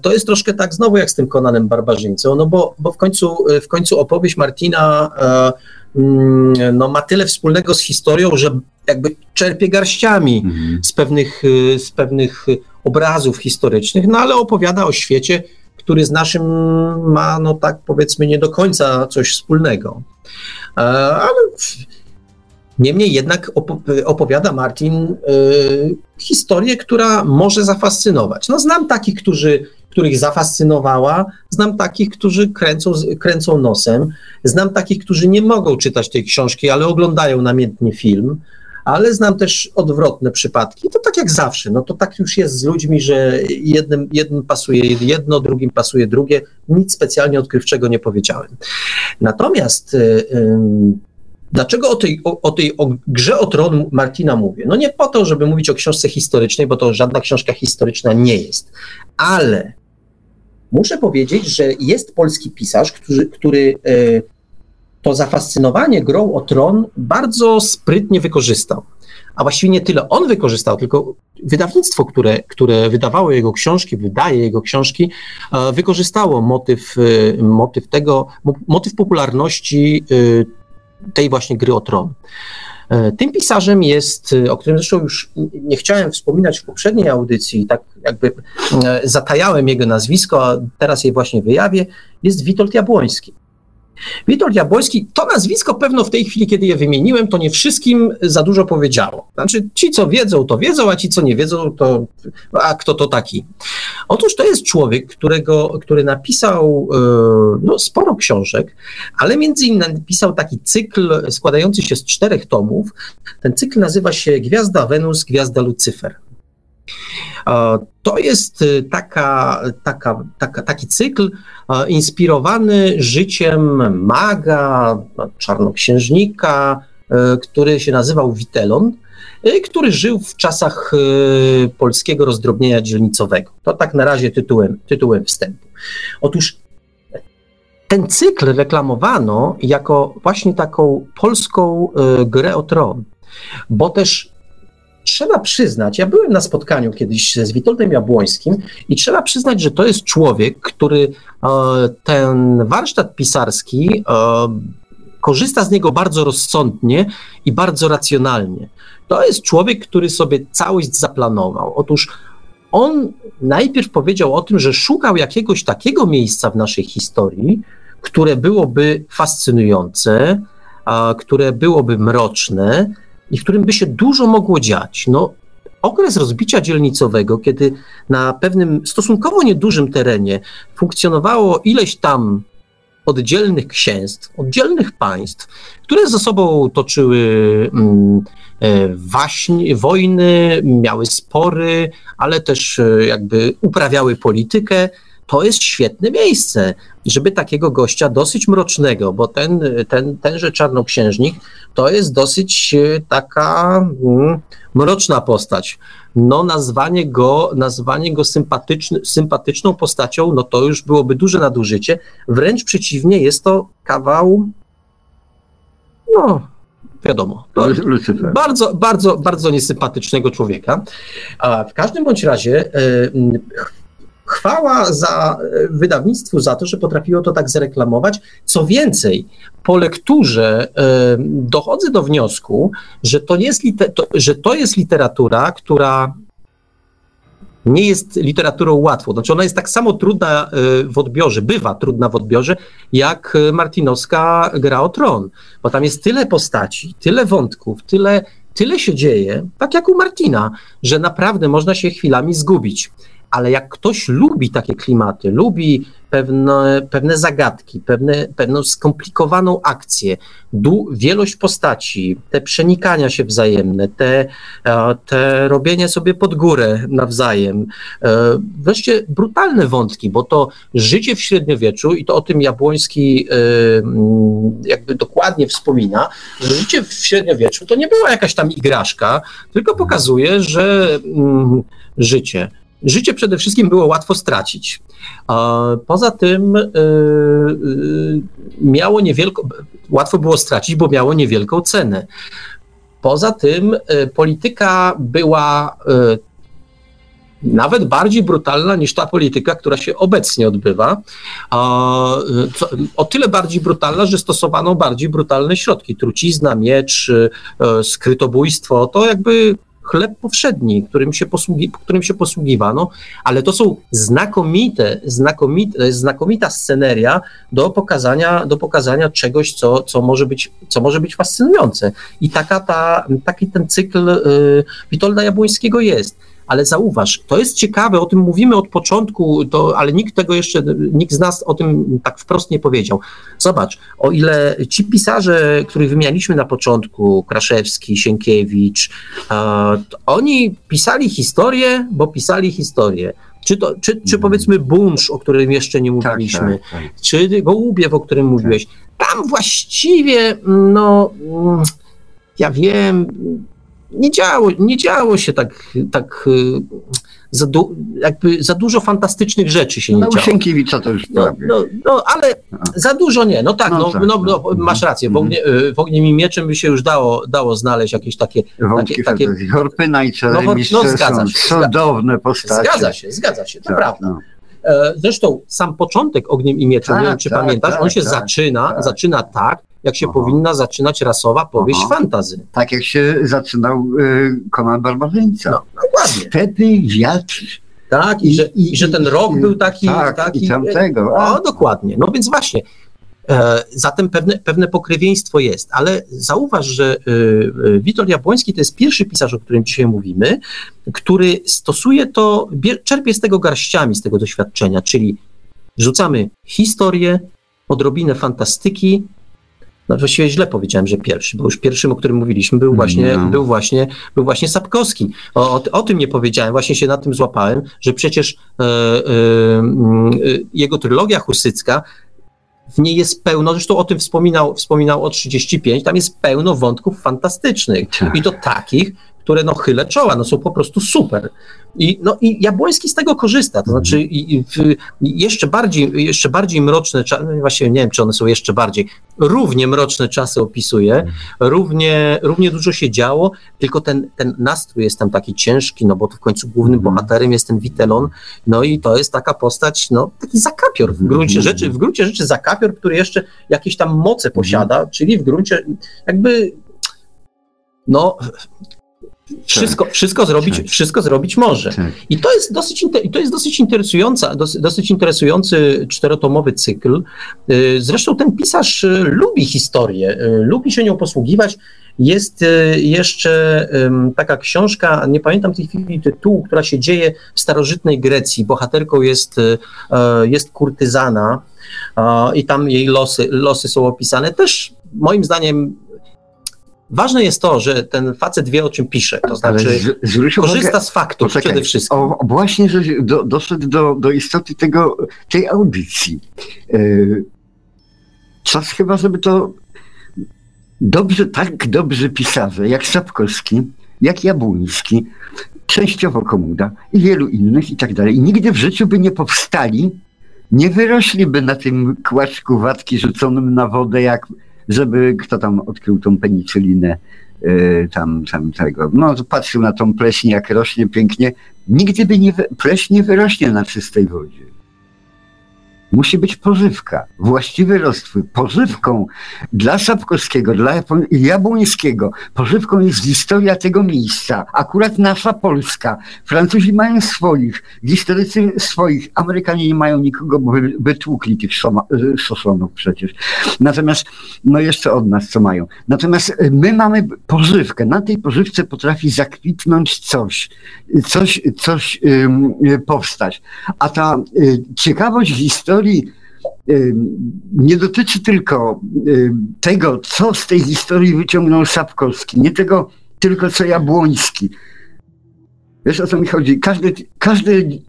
To jest troszkę tak znowu jak z tym Conanem Barbarzyńcą, no bo, bo w końcu, w końcu opowieść Martina no, ma tyle wspólnego z historią, że jakby czerpie garściami mhm. z pewnych, z pewnych obrazów historycznych, no ale opowiada o świecie, który z naszym ma, no tak powiedzmy, nie do końca coś wspólnego. Ale niemniej jednak opowiada Martin y, historię, która może zafascynować. No znam takich, którzy, których zafascynowała, znam takich, którzy kręcą, kręcą nosem, znam takich, którzy nie mogą czytać tej książki, ale oglądają namiętnie film, ale znam też odwrotne przypadki. To tak jak zawsze, no to tak już jest z ludźmi, że jednym, jednym pasuje jedno, drugim pasuje drugie. Nic specjalnie odkrywczego nie powiedziałem. Natomiast y, y, dlaczego o tej, o, o tej o grze o tron Martina mówię? No nie po to, żeby mówić o książce historycznej, bo to żadna książka historyczna nie jest, ale muszę powiedzieć, że jest polski pisarz, który, który y, to zafascynowanie grą o tron bardzo sprytnie wykorzystał. A właściwie nie tyle on wykorzystał, tylko wydawnictwo, które, które wydawało jego książki, wydaje jego książki, wykorzystało motyw, motyw tego, motyw popularności tej właśnie gry o tron. Tym pisarzem jest, o którym zresztą już nie chciałem wspominać w poprzedniej audycji, tak jakby zatajałem jego nazwisko, a teraz je właśnie wyjawię, jest Witold Jabłoński. Witold Jabłoński, to nazwisko pewno w tej chwili, kiedy je wymieniłem, to nie wszystkim za dużo powiedziało. Znaczy ci, co wiedzą, to wiedzą, a ci, co nie wiedzą, to... A kto to taki? Otóż to jest człowiek, którego, który napisał no, sporo książek, ale między innymi napisał taki cykl składający się z czterech tomów. Ten cykl nazywa się Gwiazda Wenus, Gwiazda Lucyfer. To jest taka, taka, taka, taki cykl inspirowany życiem maga, czarnoksiężnika, który się nazywał Witelon, który żył w czasach polskiego rozdrobnienia dzielnicowego. To tak na razie tytułem, tytułem wstępu. Otóż ten cykl reklamowano jako właśnie taką polską grę o tron, bo też trzeba przyznać, ja byłem na spotkaniu kiedyś z Witoldem Jabłońskim i trzeba przyznać, że to jest człowiek, który ten warsztat pisarski korzysta z niego bardzo rozsądnie i bardzo racjonalnie. To jest człowiek, który sobie całość zaplanował. Otóż on najpierw powiedział o tym, że szukał jakiegoś takiego miejsca w naszej historii, które byłoby fascynujące, które byłoby mroczne, i w którym by się dużo mogło dziać. No, okres rozbicia dzielnicowego, kiedy na pewnym stosunkowo niedużym terenie funkcjonowało ileś tam oddzielnych księstw, oddzielnych państw, które ze sobą toczyły mm, waśń, wojny, miały spory, ale też jakby uprawiały politykę. To jest świetne miejsce, żeby takiego gościa dosyć mrocznego, bo ten, ten, tenże czarnoksiężnik to jest dosyć taka mm, mroczna postać. No nazwanie go, nazwanie go sympatyczny, sympatyczną postacią, no to już byłoby duże nadużycie. Wręcz przeciwnie, jest to kawał, no wiadomo, bardzo, bardzo, bardzo niesympatycznego człowieka. A w każdym bądź razie yy, chwała za wydawnictwu za to, że potrafiło to tak zareklamować. Co więcej, po lekturze y, dochodzę do wniosku, że to jest, liter, to, że to jest literatura, która nie jest literaturą łatwą. Znaczy ona jest tak samo trudna y, w odbiorze, bywa trudna w odbiorze, jak martinowska Gra o tron, bo tam jest tyle postaci, tyle wątków, tyle, tyle się dzieje, tak jak u Martina, że naprawdę można się chwilami zgubić. Ale jak ktoś lubi takie klimaty, lubi pewne, pewne zagadki, pewne, pewną skomplikowaną akcję, du, wielość postaci, te przenikania się wzajemne, te, te robienie sobie pod górę nawzajem, wreszcie brutalne wątki, bo to życie w średniowieczu, i to o tym Jabłoński jakby dokładnie wspomina, że życie w średniowieczu to nie była jakaś tam igraszka, tylko pokazuje, że mm, życie Życie przede wszystkim było łatwo stracić. Poza tym miało niewielką, łatwo było stracić, bo miało niewielką cenę. Poza tym polityka była nawet bardziej brutalna niż ta polityka, która się obecnie odbywa. O tyle bardziej brutalna, że stosowano bardziej brutalne środki. Trucizna, miecz, skrytobójstwo, to jakby chleb powszedni, którym się, posługi, którym się posługiwano, ale to są znakomite, znakomite, znakomita sceneria do pokazania, do pokazania czegoś, co, co, może być, co może być fascynujące. I taka ta, taki ten cykl y, Witolda Jabłońskiego jest. Ale zauważ, to jest ciekawe, o tym mówimy od początku, to, ale nikt tego jeszcze, nikt z nas o tym tak wprost nie powiedział. Zobacz, o ile ci pisarze, których wymienialiśmy na początku, Kraszewski, Sienkiewicz, e, oni pisali historię, bo pisali historię. Czy, to, czy, czy powiedzmy Bunsz, o którym jeszcze nie mówiliśmy, tak, tak, tak. Czy Gołubiew, o którym tak. mówiłeś. Tam właściwie, no, ja wiem... Nie działo, nie działo się tak, tak za, du, jakby za dużo fantastycznych rzeczy się nie no, działo. No Sienkiewicza to już prawie. No, no, no ale A. za dużo nie, no tak, no, no, tak, no, no, no masz rację, w, ognie, w Ogniem i Mieczem by się już dało, dało znaleźć jakieś takie... Wątki takie, takie Horpyna i Czaremistrz no, no, są się, cudowne postacie. Zgadza się, zgadza się, to tak, prawda. No. Zresztą sam początek Ogniem i Mieczem, tak, nie wiem czy tak, pamiętasz, tak, on się tak, zaczyna, tak. zaczyna tak, jak się Aha. powinna zaczynać rasowa powieść Aha. fantasy. Tak jak się zaczynał y, Conan Barbarzyńca. No, dokładnie. Wtedy wiatr. Tak, i, i, że, i, i że ten rok i, był taki... Tak, taki, i tamtego. A, no dokładnie, no więc właśnie. E, zatem pewne, pewne pokrewieństwo jest, ale zauważ, że y, y, Witold Jabłoński to jest pierwszy pisarz, o którym dzisiaj mówimy, który stosuje to, bier, czerpie z tego garściami, z tego doświadczenia, czyli rzucamy historię, odrobinę fantastyki. No właściwie źle powiedziałem, że pierwszy, bo już pierwszym, o którym mówiliśmy, był właśnie, no. był właśnie, był właśnie Sapkowski. O, o, o tym nie powiedziałem, właśnie się na tym złapałem, że przecież e, e, e, jego trylogia husycka, w niej jest pełno, zresztą o tym wspominał, wspominał o trzydzieści pięć, tam jest pełno wątków fantastycznych i to takich, które no chylę czoła, no są po prostu super. I, no, i Jabłoński z tego korzysta, to znaczy i, i, jeszcze bardziej, jeszcze bardziej mroczne czasy, no właśnie nie wiem, czy one są jeszcze bardziej, równie mroczne czasy opisuje, równie, równie dużo się działo, tylko ten, ten nastrój jest tam taki ciężki, no bo to w końcu głównym bohaterem jest ten Witelon, no i to jest taka postać, no taki zakapior w gruncie rzeczy, w gruncie rzeczy zakapior, który jeszcze jakieś tam moce posiada, czyli w gruncie jakby no... Wszystko, tak. wszystko, zrobić, tak. wszystko zrobić może. Tak. I to jest dosyć, to jest dosyć, interesująca, dosyć interesujący czterotomowy cykl. Zresztą ten pisarz lubi historię, lubi się nią posługiwać. Jest jeszcze taka książka, nie pamiętam w tej chwili tytułu, która się dzieje w starożytnej Grecji. Bohaterką jest, jest kurtyzana i tam jej losy, losy są opisane. Też moim zdaniem ważne jest to, że ten facet wie, o czym pisze, to znaczy z, z korzysta mogę... z faktów Poczekaj, przede wszystkim. O, właśnie, że do, doszedł do, do istoty tego, tej audycji. Yy, czas chyba, żeby to dobrze, tak dobrzy pisarze jak Sapkowski, jak Jabłoński, częściowo Komuda i wielu innych i tak dalej. I nigdy w życiu by nie powstali, nie wyrośliby na tym kłaczku watki rzuconym na wodę jak... żeby kto tam odkrył tą penicylinę, yy, tam, tam tego, no patrzył na tą pleśń, jak rośnie pięknie, nigdy by nie, pleśń nie wyrośnie na czystej wodzie. Musi być pożywka, właściwy roztwór. Pożywką dla Sapkowskiego, dla Jabłońskiego, pożywką jest historia tego miejsca, akurat nasza Polska. Francuzi mają swoich, historycy swoich, Amerykanie nie mają nikogo, bo wytłukli tych Szoszonów przecież. Natomiast, no jeszcze od nas co mają. Natomiast my mamy pożywkę, na tej pożywce potrafi zakwitnąć coś, coś, coś um, powstać. A ta y, ciekawość historii nie dotyczy tylko tego, co z tej historii wyciągnął Sapkowski, nie tego tylko, co Jabłoński. Wiesz, o co mi chodzi? Każdy, każdy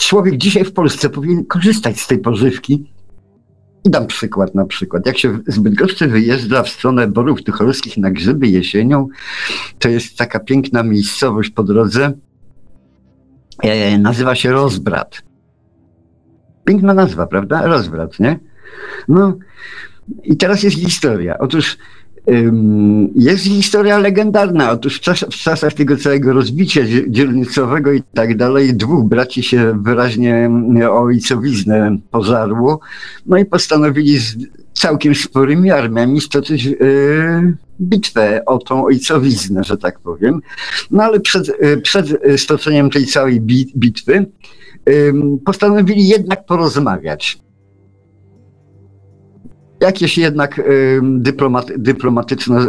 człowiek dzisiaj w Polsce powinien korzystać z tej pożywki. Dam przykład, na przykład. Jak się z Bydgoszczy wyjeżdża w stronę Borów Tucholskich na Grzyby jesienią, to jest taka piękna miejscowość po drodze, e, nazywa się Rozbrat. Piękna nazwa, prawda? Rozbrat, nie? No i teraz jest historia. Otóż ym, jest historia legendarna. Otóż w, czas, w czasach tego całego rozbicia dzielnicowego i tak dalej, dwóch braci się wyraźnie o ojcowiznę pożarło. No i postanowili z całkiem sporymi armiami stoczyć yy, bitwę o tą ojcowiznę, że tak powiem. No ale przed, yy, przed stoczeniem tej całej bi- bitwy yy, postanowili jednak porozmawiać. Jakieś jednak y, dyplomat, dyplomatyczne y,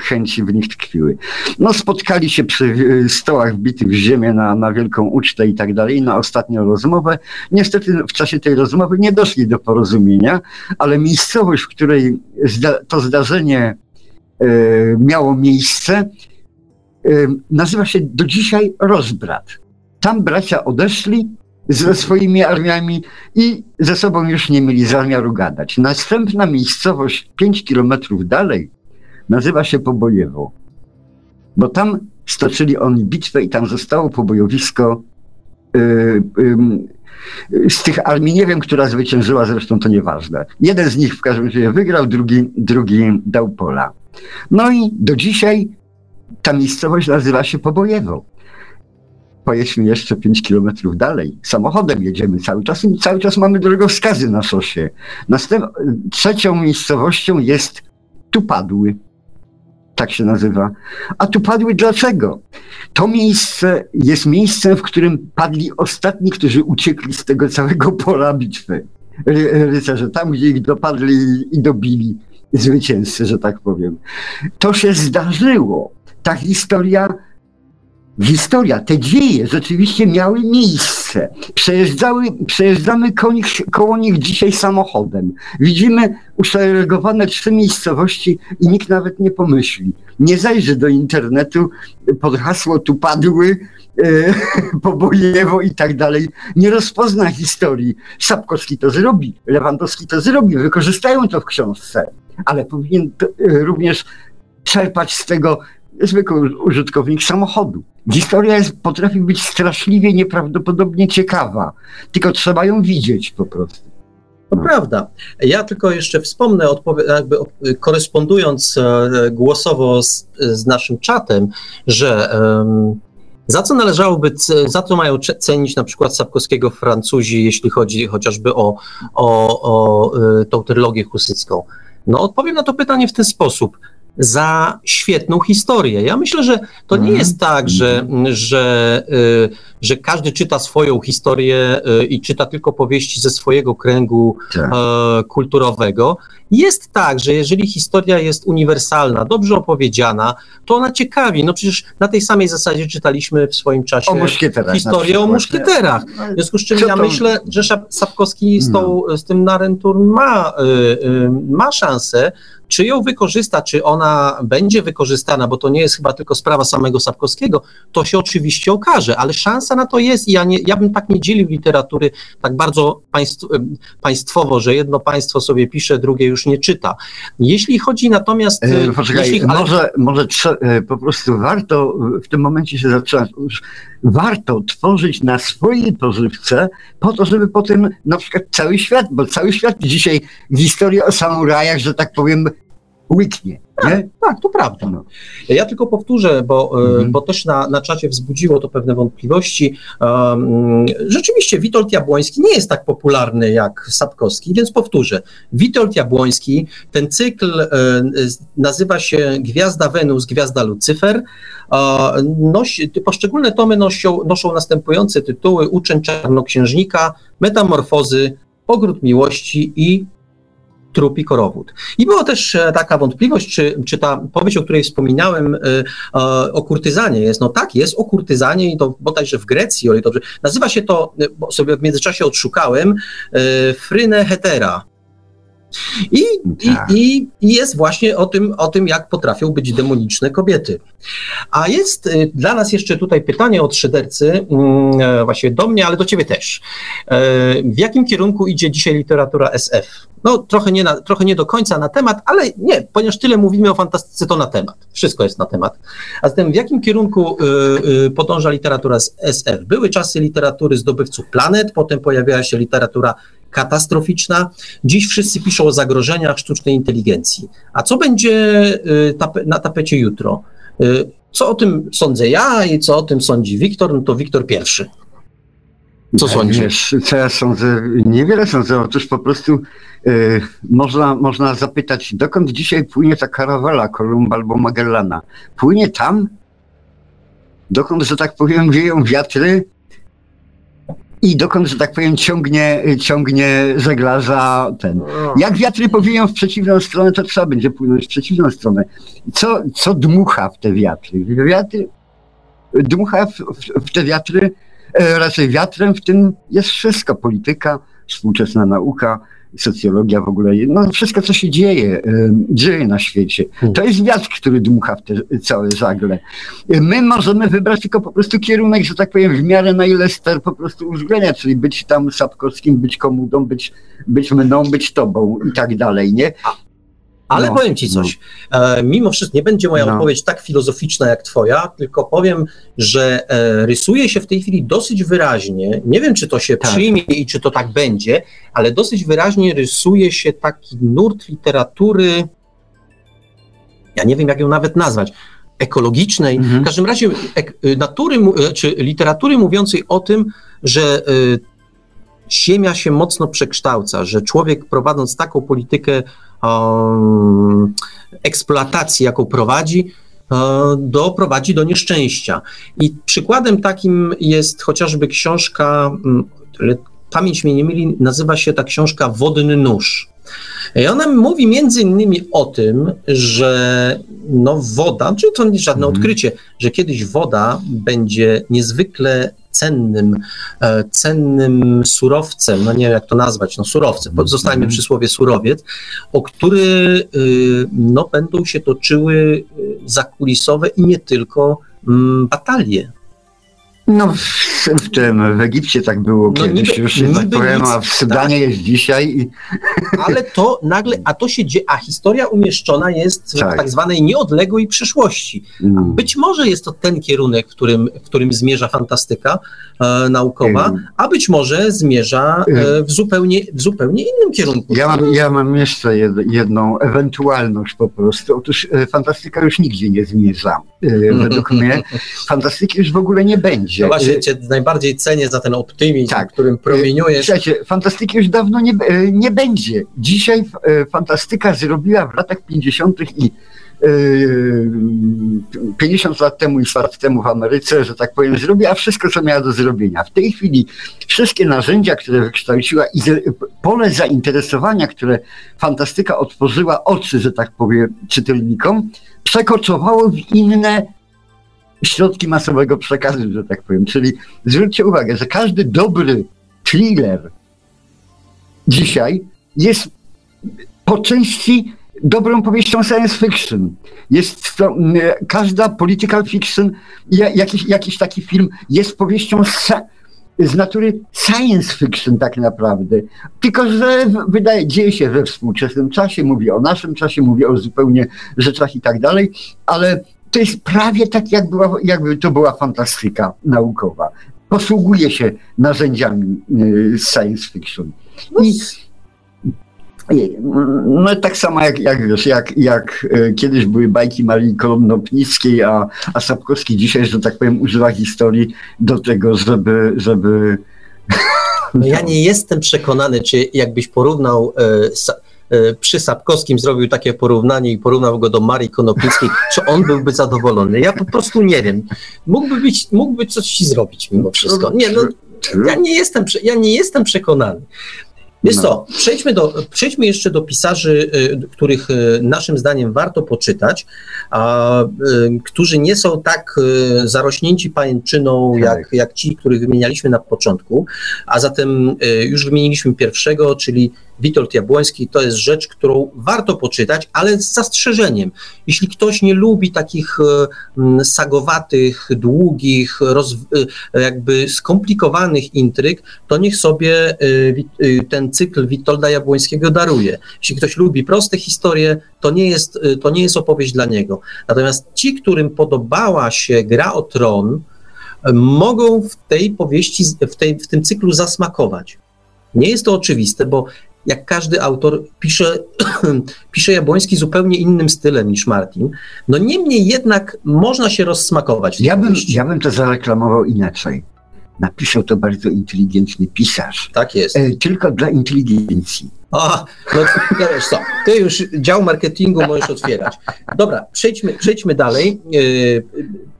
chęci w nich tkwiły. No spotkali się przy y, stołach wbitych w ziemię na, na wielką ucztę i tak dalej, na ostatnią rozmowę. Niestety w czasie tej rozmowy nie doszli do porozumienia, ale miejscowość, w której zda- to zdarzenie y, miało miejsce, y, nazywa się do dzisiaj Rozbrat. Tam bracia odeszli ze swoimi armiami i ze sobą już nie mieli zamiaru gadać. Następna miejscowość pięć kilometrów dalej nazywa się Pobojewo, bo tam stoczyli oni bitwę i tam zostało pobojowisko yy, yy, z tych armii, nie wiem, która zwyciężyła, zresztą to nieważne. Jeden z nich w każdym razie wygrał, drugi, drugi dał pola. No i do dzisiaj ta miejscowość nazywa się Pobojewo. Pojedźmy jeszcze pięć kilometrów dalej. Samochodem jedziemy cały czas i cały czas mamy drogowskazy na szosie. Następ... Trzecią miejscowością jest Tupadły. Tak się nazywa. A Tupadły dlaczego? To miejsce jest miejscem, w którym padli ostatni, którzy uciekli z tego całego pola bitwy. Ry- rycerze, tam gdzie ich dopadli i dobili zwycięzcy, że tak powiem. To się zdarzyło. Ta historia... Historia, te dzieje rzeczywiście miały miejsce. Przejeżdżały, przejeżdżamy koło nich, koło nich dzisiaj samochodem. Widzimy uszeregowane trzy miejscowości i nikt nawet nie pomyśli. Nie zajrzy do internetu pod hasło Tupadły, yy, Pobojewo i tak dalej. Nie rozpozna historii. Sapkowski to zrobi, Lewandowski to zrobi, wykorzystają to w książce, ale powinien to, yy, również czerpać z tego zwykły użytkownik samochodu. Historia jest, potrafi być straszliwie, nieprawdopodobnie ciekawa, tylko trzeba ją widzieć po prostu. To prawda. Ja tylko jeszcze wspomnę, odpowie- jakby korespondując e, głosowo z, z naszym czatem, że e, za co należałoby, c- za co mają c- cenić na przykład Sapkowskiego Francuzi, jeśli chodzi chociażby o, o, o e, tą trylogię husycką. No odpowiem na to pytanie w ten sposób. Za świetną historię. Ja myślę, że to nie jest tak, że, że, że każdy czyta swoją historię i czyta tylko powieści ze swojego kręgu tak. kulturowego. Jest tak, że jeżeli historia jest uniwersalna, dobrze opowiedziana, to ona ciekawi. No przecież na tej samej zasadzie czytaliśmy w swoim czasie o historię o muszkieterach. W związku z czym Co ja to... myślę, że Sapkowski z, tą, no. z tym Narentur ma, ma szansę. Czy ją wykorzysta, czy ona będzie wykorzystana, bo to nie jest chyba tylko sprawa samego Sapkowskiego, to się oczywiście okaże, ale szansa na to jest i ja, nie, ja bym tak nie dzielił literatury tak bardzo państw, państwowo, że jedno państwo sobie pisze, drugie już nie czyta. Jeśli chodzi natomiast... E, poczekaj, jeśli, ale... może, może trze, po prostu warto w tym momencie się zatrzymać. Warto tworzyć na swojej pożywce po to, żeby potem na przykład cały świat, bo cały świat dzisiaj historię o samurajach, że tak powiem, łyknie. Tak, tak, to prawda. No. Ja tylko powtórzę, bo, mhm. bo też na, na czacie wzbudziło to pewne wątpliwości. Um, rzeczywiście Witold Jabłoński nie jest tak popularny jak Sapkowski, więc powtórzę. Witold Jabłoński, ten cykl e, nazywa się Gwiazda Wenus, Gwiazda Lucyfer. E, nosi, poszczególne tomy noszą, noszą następujące tytuły: Uczeń Czarnoksiężnika, Metamorfozy, Ogród Miłości i Trupi Korowód. I była też taka wątpliwość, czy, czy ta powieść, o której wspominałem, y, o kurtyzanie jest. No tak, jest o kurtyzanie i to bodajże w Grecji, o ile dobrze. Nazywa się to, bo sobie w międzyczasie odszukałem, y, Frynę Hetera. I, tak. i, i jest właśnie o tym, o tym, jak potrafią być demoniczne kobiety. A jest dla nas jeszcze tutaj pytanie od szydercy, właśnie do mnie, ale do ciebie też. W jakim kierunku idzie dzisiaj literatura es ef? No trochę nie, na, trochę nie do końca na temat, ale nie, ponieważ tyle mówimy o fantastyce, to na temat. Wszystko jest na temat. A zatem w jakim kierunku y, y, podąża literatura z es ef? Były czasy literatury zdobywców planet, potem pojawiała się literatura katastroficzna. Dziś wszyscy piszą o zagrożeniach sztucznej inteligencji. A co będzie y, tape, na tapecie jutro? Y, co o tym sądzę ja i co o tym sądzi Wiktor? No to Wiktor pierwszy. Co sądzisz? Co ja sądzę? Niewiele sądzę. Otóż po prostu yy, można, można zapytać, dokąd dzisiaj płynie ta karawela Kolumba albo Magellana? Płynie tam, dokąd, że tak powiem, wieją wiatry i dokąd, że tak powiem, ciągnie, ciągnie żeglarza ten. Jak wiatry powieją w przeciwną stronę, to trzeba będzie płynąć w przeciwną stronę. Co, co dmucha w te wiatry? wiatry dmucha w, w, w te wiatry raczej wiatrem, w tym jest wszystko, polityka, współczesna nauka, socjologia w ogóle, no wszystko, co się dzieje, dzieje na świecie. To jest wiatr, który dmucha w te całe żagle. My możemy wybrać tylko po prostu kierunek, że tak powiem, w miarę na ile ster po prostu uwzględnia, czyli być tam Sapkowskim, być Komudą, być, być mną, być tobą i tak dalej, nie? Ale no, powiem ci coś, e, mimo wszystko nie będzie moja no. odpowiedź tak filozoficzna jak twoja, tylko powiem, że e, rysuje się w tej chwili dosyć wyraźnie, nie wiem czy to się tak. przyjmie i czy to tak będzie, ale dosyć wyraźnie rysuje się taki nurt literatury, ja nie wiem jak ją nawet nazwać, ekologicznej, mhm. w każdym razie ek, natury, czy literatury mówiącej o tym, że y, ziemia się mocno przekształca, że człowiek prowadząc taką politykę Um, eksploatacji, jaką prowadzi, um, doprowadzi do nieszczęścia. I przykładem takim jest chociażby książka, um, pamięć mnie nie myli, nazywa się ta książka Wodny Nóż. I ona mówi między innymi o tym, że no woda, czyli to nie żadne mm. odkrycie, że kiedyś woda będzie niezwykle cennym, e, cennym surowcem, no nie wiem jak to nazwać, no surowcem, mm. zostańmy przy słowie surowiec, o który y, no, będą się toczyły zakulisowe i nie tylko mm, batalie. No w, w tym, w Egipcie tak było no, kiedyś, niby, już nie tak powiem, nic, a w Sudanie tak. jest dzisiaj. I... Ale to nagle, a to się dzieje, a historia umieszczona jest tak. w tak zwanej nieodległej przyszłości. Mm. Być może jest to ten kierunek, w którym, w którym zmierza fantastyka e, naukowa, mm. a być może zmierza e, w, zupełnie, w zupełnie innym kierunku. Ja mam, ja mam jeszcze jed, jedną ewentualność po prostu. Otóż e, fantastyka już nigdzie nie zmierza. E, według mnie fantastyki już w ogóle nie będzie. No właśnie cię najbardziej cenię za ten optymizm, tak. którym promieniujesz. Słuchajcie, fantastyki już dawno nie, nie będzie. Dzisiaj fantastyka zrobiła w latach pięćdziesiątych i pięćdziesiąt lat temu i sto lat temu w Ameryce, że tak powiem, zrobiła wszystko, co miała do zrobienia. W tej chwili wszystkie narzędzia, które wykształciła i pole zainteresowania, które fantastyka otworzyła oczy, że tak powiem, czytelnikom, przekoczowało w inne środki masowego przekazu, że tak powiem. Czyli zwróćcie uwagę, że każdy dobry thriller dzisiaj jest po części dobrą powieścią science fiction. Jest to, każda political fiction, jakiś, jakiś taki film jest powieścią z natury science fiction tak naprawdę. Tylko że wydaje, dzieje się we współczesnym czasie, mówi o naszym czasie, mówi o zupełnie rzeczach i tak dalej, ale to jest prawie tak, jak była, jakby to była fantastyka naukowa. Posługuje się narzędziami y, science fiction. I, i, no tak samo jak, jak wiesz, jak, jak y, kiedyś były bajki Marii Konopnickiej, a, a Sapkowski dzisiaj, że tak powiem, używa historii do tego, żeby... żeby... No ja nie jestem przekonany, czy jakbyś porównał... Y, przy Sapkowskim zrobił takie porównanie i porównał go do Marii Konopnickiej, czy on byłby zadowolony? Ja po prostu nie wiem. Mógłby być, mógłby coś ci zrobić mimo wszystko. Nie, no, ja, nie jestem, ja nie jestem przekonany. Wiesz co, przejdźmy, do, przejdźmy jeszcze do pisarzy, których naszym zdaniem warto poczytać, a, którzy nie są tak zarośnięci pajęczyną jak, jak ci, których wymienialiśmy na początku, a zatem już wymieniliśmy pierwszego, czyli Witold Jabłoński, to jest rzecz, którą warto poczytać, ale z zastrzeżeniem. Jeśli ktoś nie lubi takich sagowatych, długich, roz, jakby skomplikowanych intryg, to niech sobie ten cykl Witolda Jabłońskiego daruje. Jeśli ktoś lubi proste historie, to nie jest, to nie jest opowieść dla niego. Natomiast ci, którym podobała się Gra o Tron, mogą w tej powieści, w, tej, w tym cyklu zasmakować. Nie jest to oczywiste, bo jak każdy autor pisze, pisze Jabłoński zupełnie innym stylem niż Martin. No niemniej jednak można się rozsmakować. Ja bym, ja bym to zareklamował inaczej. Napisał to bardzo inteligentny pisarz. Tak jest. E, tylko dla inteligencji. O, no to wiesz co, ty już dział marketingu możesz otwierać. Dobra, przejdźmy, przejdźmy dalej. E,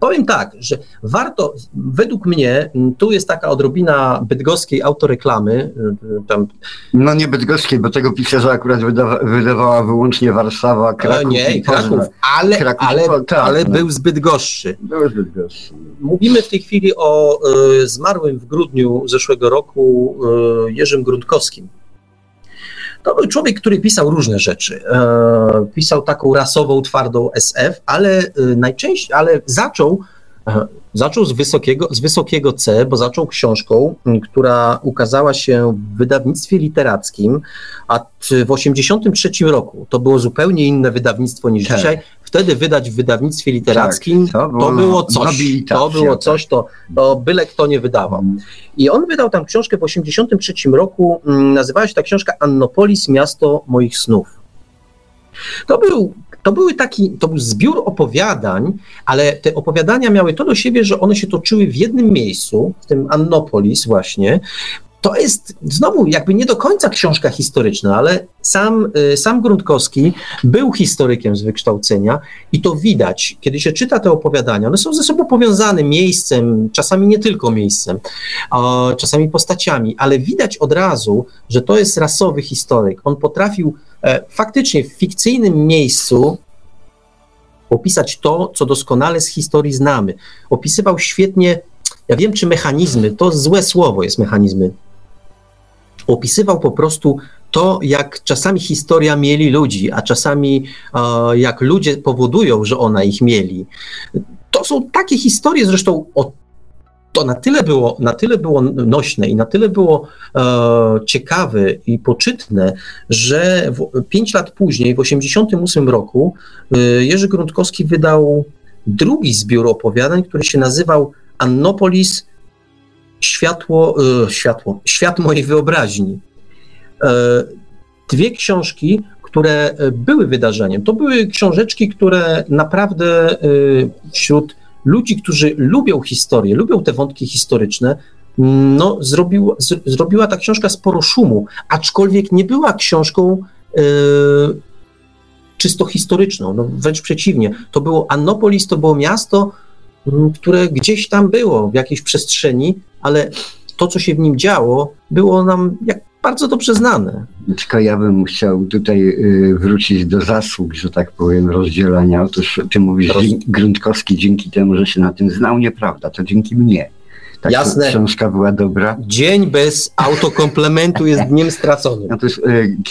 Powiem tak, że warto, według mnie, tu jest taka odrobina bydgoskiej autoreklamy. Tam. No nie bydgoskiej, bo tego pisarza akurat wydawa- wydawała wyłącznie Warszawa, Kraków no nie, i Kraków, ale, Kraków, ale, ale, tak, ale no. był z Bydgoszczy. Był z Bydgoszczy. Mówimy w tej chwili o y, zmarłym w grudniu zeszłego roku y, Jerzym Gruntkowskim. To był człowiek, który pisał różne rzeczy. E, pisał taką rasową, twardą S F, ale e, najczęściej, ale zaczął, e, zaczął z wysokiego, z wysokiego C, bo zaczął książką, która ukazała się w wydawnictwie literackim, a t, w osiemdziesiątym trzecim roku. To było zupełnie inne wydawnictwo niż tak. dzisiaj. Wtedy wydać w wydawnictwie literackim, tak, to, było to było coś, to było coś, to, to byle kto nie wydawał. I on wydał tam książkę w osiemdziesiątym trzecim roku, nazywała się ta książka Annopolis, miasto moich snów. To był, to były taki, to był zbiór opowiadań, ale te opowiadania miały to do siebie, że one się toczyły w jednym miejscu, w tym Annopolis właśnie. To jest znowu jakby nie do końca książka historyczna, ale sam, sam Gruntkowski był historykiem z wykształcenia i to widać, kiedy się czyta te opowiadania, one są ze sobą powiązane miejscem, czasami nie tylko miejscem, czasami postaciami, ale widać od razu, że to jest rasowy historyk. On potrafił faktycznie w fikcyjnym miejscu opisać to, co doskonale z historii znamy. Opisywał świetnie, ja wiem, czy mechanizmy, to złe słowo jest mechanizmy, opisywał po prostu to, jak czasami historia mieli ludzi, a czasami e, jak ludzie powodują, że ona ich mieli. To są takie historie, zresztą o, to na tyle było, na tyle było nośne i na tyle było e, ciekawe i poczytne, że w, pięć lat później, w osiemdziesiątym ósmym roku, e, Jerzy Gruntkowski wydał drugi zbiór opowiadań, który się nazywał Annopolis, Światło, y, światło, świat mojej wyobraźni. Y, dwie książki, które były wydarzeniem. To były książeczki, które naprawdę y, wśród ludzi, którzy lubią historię, lubią te wątki historyczne, no, zrobił, z, zrobiła ta książka sporo szumu, aczkolwiek nie była książką y, czysto historyczną, no, wręcz przeciwnie. To było Annopolis, to było miasto, które gdzieś tam było w jakiejś przestrzeni, ale to, co się w nim działo, było nam jak bardzo dobrze znane. Tylko ja bym chciał tutaj wrócić do zasług, że tak powiem, rozdzielania. Otóż ty mówisz, Roz... Gruntkowski dzięki temu, że się na tym znał, nieprawda, to dzięki mnie. Tak, jasne. Książka była dobra. Dzień bez autokomplementu jest dniem straconym. Otóż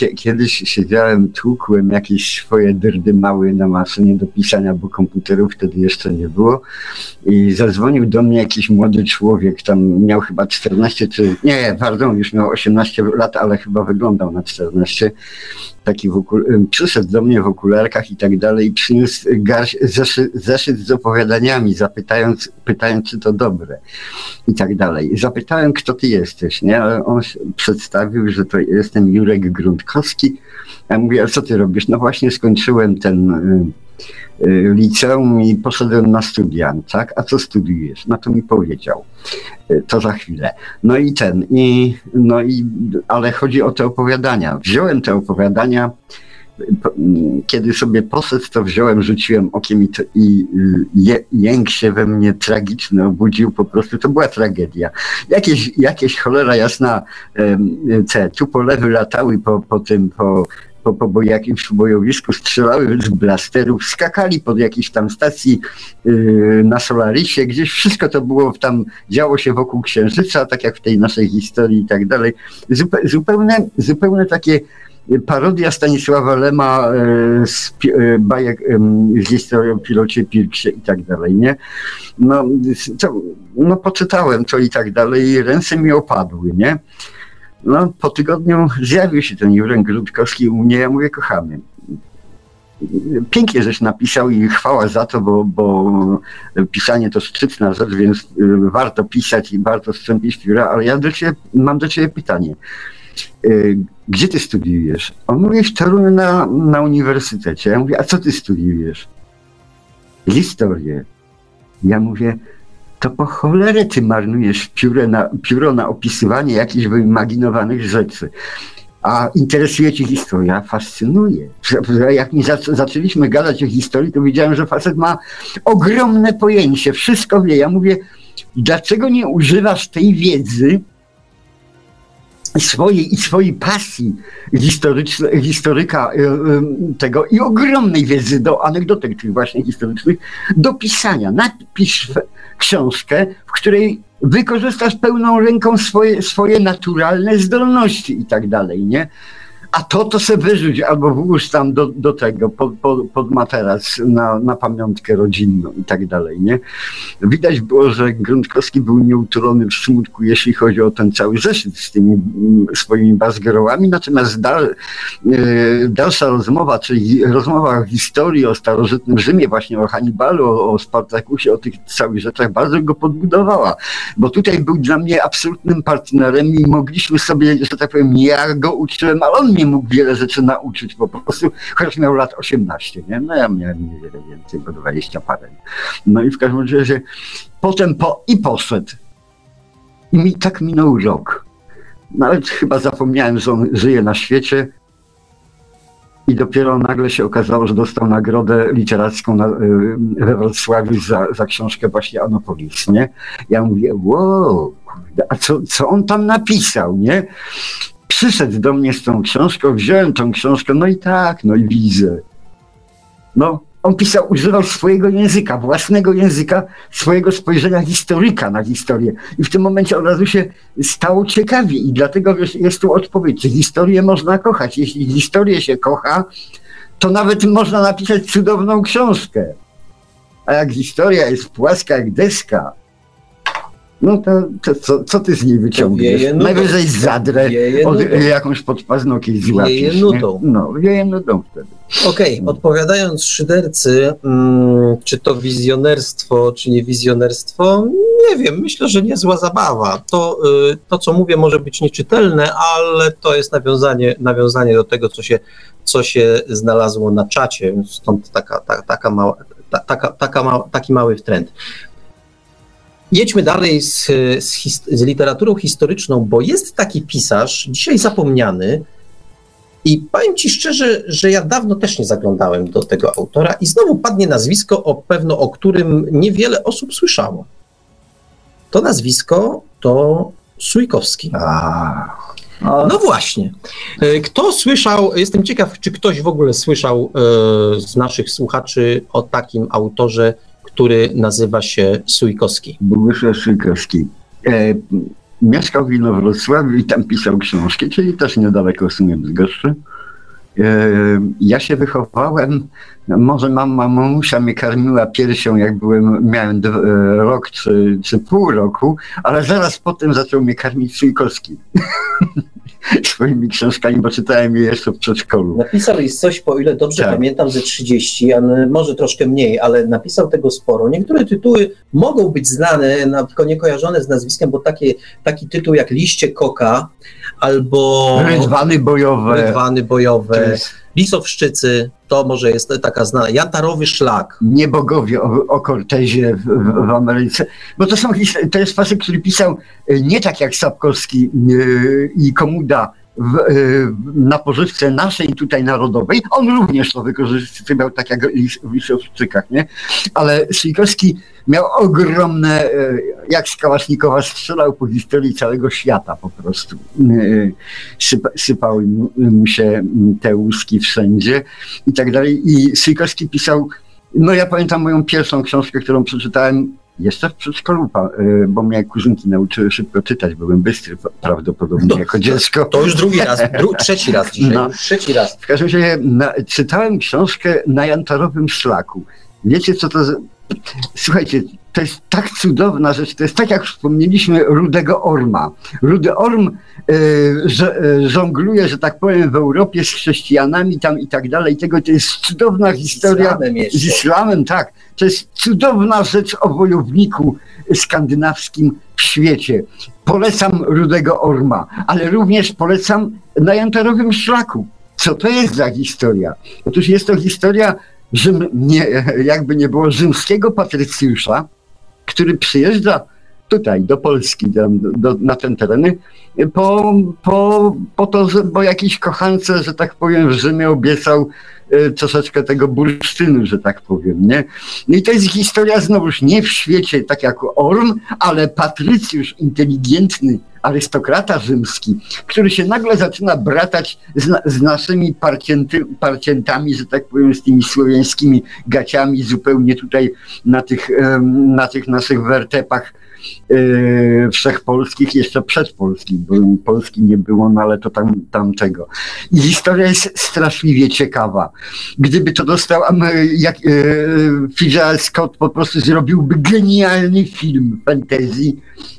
e, kiedyś siedziałem, tłukłem jakieś swoje dyrdymały na masę nie do pisania, bo komputerów wtedy jeszcze nie było. I zadzwonił do mnie jakiś młody człowiek, tam miał chyba czternaście, czy nie, pardon, już miał osiemnaście lat, ale chyba wyglądał na czternaście. Taki okul- przyszedł do mnie w okularkach i tak dalej i przyniósł garść, zeszy- zeszyt z opowiadaniami, zapytając, pytając, czy to dobre i tak dalej. Zapytałem, kto ty jesteś, nie? Ale on się przedstawił, że to jestem Jurek Gruntkowski. Ja mówię, a co ty robisz? No właśnie skończyłem ten y, y, liceum i poszedłem na studia, tak? A co studiujesz? No to mi powiedział. To za chwilę. No i ten, i, no i, ale chodzi o te opowiadania. Wziąłem te opowiadania, po, kiedy sobie poszedł, to wziąłem, rzuciłem okiem i, to, i je, jęk się we mnie tragiczny obudził, po prostu to była tragedia. Jakieś, jakieś cholera jasna, te tupolewy latały po, po tym, po po, po jakimś bojowisku strzelały z blasterów, skakali pod jakiejś tam stacji yy, na Solarisie, gdzieś wszystko to było tam, działo się wokół Księżyca, tak jak w tej naszej historii i tak dalej. Zupe, zupełne, zupełne takie parodia Stanisława Lema z bajek z historią o pilocie Pirksie i tak dalej, nie? No, to, no poczytałem to i tak dalej i ręce mi opadły, nie? No, po tygodniu zjawił się ten Jurek Grudkowski u mnie, ja mówię, kochany, pięknie żeś napisał i chwała za to, bo, bo pisanie to szczytna rzecz, więc warto pisać i warto strzępić pióra, ale ja do ciebie, mam do ciebie pytanie. Gdzie ty studiujesz? On mówi, w Toruniu na, na uniwersytecie. Ja mówię, a co ty studiujesz? Historię. Ja mówię, to po cholerę ty marnujesz pióro na, pióro na opisywanie jakichś wyimaginowanych rzeczy. A interesuje cię historia? Fascynuje. Jak mi zac- zaczęliśmy gadać o historii, to widziałem, że facet ma ogromne pojęcie, wszystko wie. Ja mówię, dlaczego nie używasz tej wiedzy i swojej, i swojej pasji historycznej, historyka tego i ogromnej wiedzy do anegdotek tych właśnie historycznych, do pisania. Napisz książkę, w której wykorzystasz pełną ręką swoje, swoje naturalne zdolności i tak dalej, nie? A to to se wyrzuć albo włóż tam do, do tego, pod, pod, pod materac na, na pamiątkę rodzinną i tak dalej, nie? Widać było, że Grudkowski był nieutulony w smutku, jeśli chodzi o ten cały zeszyt z tymi swoimi bazgrołami, natomiast dal, dalsza rozmowa, czyli rozmowa o historii, o starożytnym Rzymie, właśnie o Hannibalu, o, o Spartakusie, o tych całych rzeczach bardzo go podbudowała, bo tutaj był dla mnie absolutnym partnerem i mogliśmy sobie, że tak powiem, ja go uczyłem, ale on mnie mógł wiele rzeczy nauczyć po prostu, chociaż miał lat osiemnaście, nie? No ja miałem niewiele więcej, bo dwadzieścia parę. No i w każdym razie potem po i poszedł. I mi tak minął rok. Nawet chyba zapomniałem, że on żyje na świecie. I dopiero nagle się okazało, że dostał nagrodę literacką na, we Wrocławiu za, za książkę właśnie Anopolis, nie? Ja mówię, wow, a co, co on tam napisał, nie? Przyszedł do mnie z tą książką, wziąłem tą książkę, no i tak, no i widzę. No, on pisał, używał swojego języka, własnego języka, swojego spojrzenia historyka na historię. I w tym momencie od razu się stało ciekawie i dlatego wiesz, jest tu odpowiedź, czy historię można kochać. Jeśli historię się kocha, to nawet można napisać cudowną książkę. A jak historia jest płaska jak deska, no to, to co, co ty z niej wyciągniesz? Najwyżej zadrę, od, jakąś podpaznokieś złapisz. Wieje nudą. No, wieje nudą wtedy. Okej, okay. Odpowiadając szydercy, hmm, czy to wizjonerstwo, czy nie wizjonerstwo, nie wiem, myślę, że niezła zabawa. To, y, to co mówię, może być nieczytelne, ale to jest nawiązanie, nawiązanie do tego, co się, co się znalazło na czacie, stąd taka, ta, taka mała, ta, taka, taka ma, taki mały trend. Jedźmy dalej z, z, his, z literaturą historyczną, bo jest taki pisarz, dzisiaj zapomniany, i powiem ci szczerze, że ja dawno też nie zaglądałem do tego autora i znowu padnie nazwisko, o pewno o którym niewiele osób słyszało. To nazwisko to Szyjkowski. A, a... No właśnie. Kto słyszał, jestem ciekaw, czy ktoś w ogóle słyszał e, z naszych słuchaczy o takim autorze, który nazywa się Szyjkowski. Bogusław Szyjkowski. E, mieszkał w Wrocławiu i tam pisał książki, czyli też niedaleko w sumie Bydgoszczy. E, ja się wychowałem, może mama, mamusia mnie karmiła piersią, jak byłem, miałem d- rok czy, czy pół roku, ale zaraz potem zaczął mnie karmić Szyjkowski. Swoimi książkami, bo czytałem je jeszcze w przedszkolu. Napisał jest coś, po ile dobrze tak pamiętam, ze trzydzieści, a może troszkę mniej, ale napisał tego sporo. Niektóre tytuły mogą być znane, tylko nie kojarzone z nazwiskiem, bo takie, taki tytuł jak Liście Koka, albo... Rydwany bojowe. Rydwany bojowe. Jest... Lisowszczycy, to może jest taka znana. Jatarowy szlak. Niebogowie o, o Kortezie w, w, w Ameryce. Bo to są, to jest facet, który pisał nie tak jak Sapkowski yy, i Komuda, w, na pożyczce naszej tutaj narodowej. On również to wykorzystywał, tak jak w Lisowczykach, nie? Ale Szyjkowski miał ogromne, jak z kałasznikowa strzelał po historii całego świata po prostu. Sypa, sypały mu się te łuski wszędzie i tak dalej. I Szyjkowski pisał, no ja pamiętam moją pierwszą książkę, którą przeczytałem jeszcze w przedszkolu, bo mnie kuzynki nauczyły szybko czytać, byłem bystry prawdopodobnie no, jako dziecko. To już drugi raz, dru trzeci raz dzisiaj, no, już trzeci raz. W każdym razie na, czytałem książkę Na jantarowym szlaku. Wiecie co to... Słuchajcie, to jest tak cudowna rzecz, to jest tak jak wspomnieliśmy Rudego Orma. Rudy Orm yy, żongluje, że tak powiem, w Europie z chrześcijanami tam i tak dalej. Tego to jest cudowna historia Islamem z Islamem, tak. To jest cudowna rzecz o wojowniku skandynawskim w świecie. Polecam Rudego Orma, ale również polecam Na jantarowym szlaku. Co to jest za historia? Otóż jest to historia Rzym, nie, jakby nie było, rzymskiego patrycjusza, który przyjeżdża tutaj do Polski, do, do, na ten tereny, po, po, po to, że, bo jakiś kochance, że tak powiem, w Rzymie obiecał y, troszeczkę tego bursztynu, że tak powiem, nie? No i to jest historia znowuż nie w świecie, tak jak Orm, ale patrycjusz inteligentny, arystokrata rzymski, który się nagle zaczyna bratać z, na, z naszymi parcięty, parciętami, że tak powiem, z tymi słowiańskimi gaciami zupełnie tutaj na tych, na tych naszych wertepach yy, wszechpolskich, jeszcze przedpolskich, bo Polski nie było, no ale to tam, tamtego. I historia jest straszliwie ciekawa. Gdyby to dostał, jak yy, Fitzgerald Scott po prostu zrobiłby genialny film fantasy,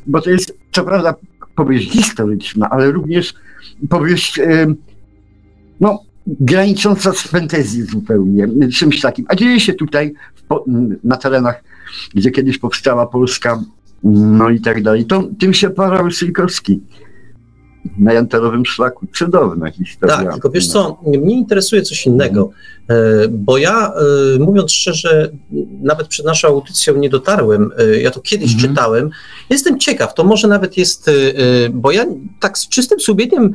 bo to jest, co prawda, powieść historyczna, ale również powieść no, granicząca z fantasy zupełnie, czymś takim. A dzieje się tutaj, na terenach, gdzie kiedyś powstała Polska, no i tak dalej. To, tym się parał Szyjkowski Na jantarowym szlaku. Cudowna historia. Tak, tylko wiesz co, mnie interesuje coś innego, bo ja, mówiąc szczerze, nawet przed naszą audycją nie dotarłem, ja to kiedyś mhm. czytałem, jestem ciekaw, to może nawet jest, bo ja tak z czystym sumieniem,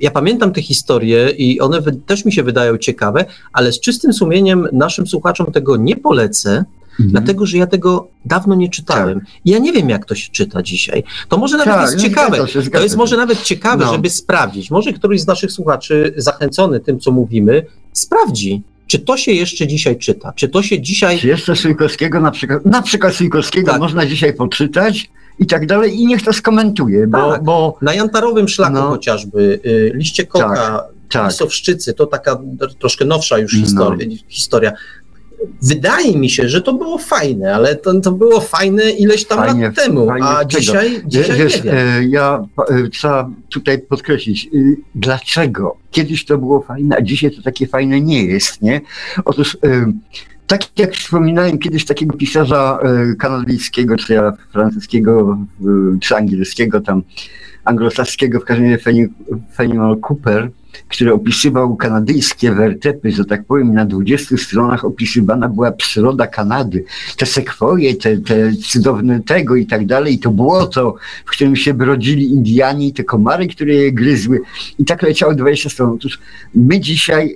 ja pamiętam te historie i one też mi się wydają ciekawe, ale z czystym sumieniem naszym słuchaczom tego nie polecę, Mhm. dlatego, że ja tego dawno nie czytałem. Tak. Ja nie wiem, jak to się czyta dzisiaj. To może nawet tak, jest ciekawe, to, to jest może nawet ciekawe, no. żeby sprawdzić. Może któryś z naszych słuchaczy zachęcony tym, co mówimy, sprawdzi, czy to się jeszcze dzisiaj czyta, czy to się dzisiaj... Czy jeszcze Szyjkowskiego, na przykład, na przykład Szyjkowskiego tak. można dzisiaj poczytać i tak dalej i niech to skomentuje, bo... Tak. bo... Na jantarowym szlaku no. chociażby, y, liście koka, tak. tak. lisowszczycy, to taka troszkę nowsza już historia. No. historia. Wydaje mi się, że to było fajne, ale to, to było fajne ileś tam fajnie, lat temu, a dzisiaj, dzisiaj wiesz, nie wiem. E, ja, e, trzeba tutaj podkreślić, y, dlaczego kiedyś to było fajne, a dzisiaj to takie fajne nie jest, nie? Otóż, y, tak jak wspominałem kiedyś takiego pisarza y, kanadyjskiego, czy francuskiego, y, czy angielskiego, tam anglosaskiego, w każdym razie Fenimore Cooper, który opisywał kanadyjskie wertepy, że tak powiem, na dwudziestu stronach opisywana była przyroda Kanady, te sekwoje, te, te cudowne tego i tak dalej, to błoto, w którym się brodzili Indianie, te komary, które je gryzły i tak leciało dwadzieścia stron. Otóż my dzisiaj,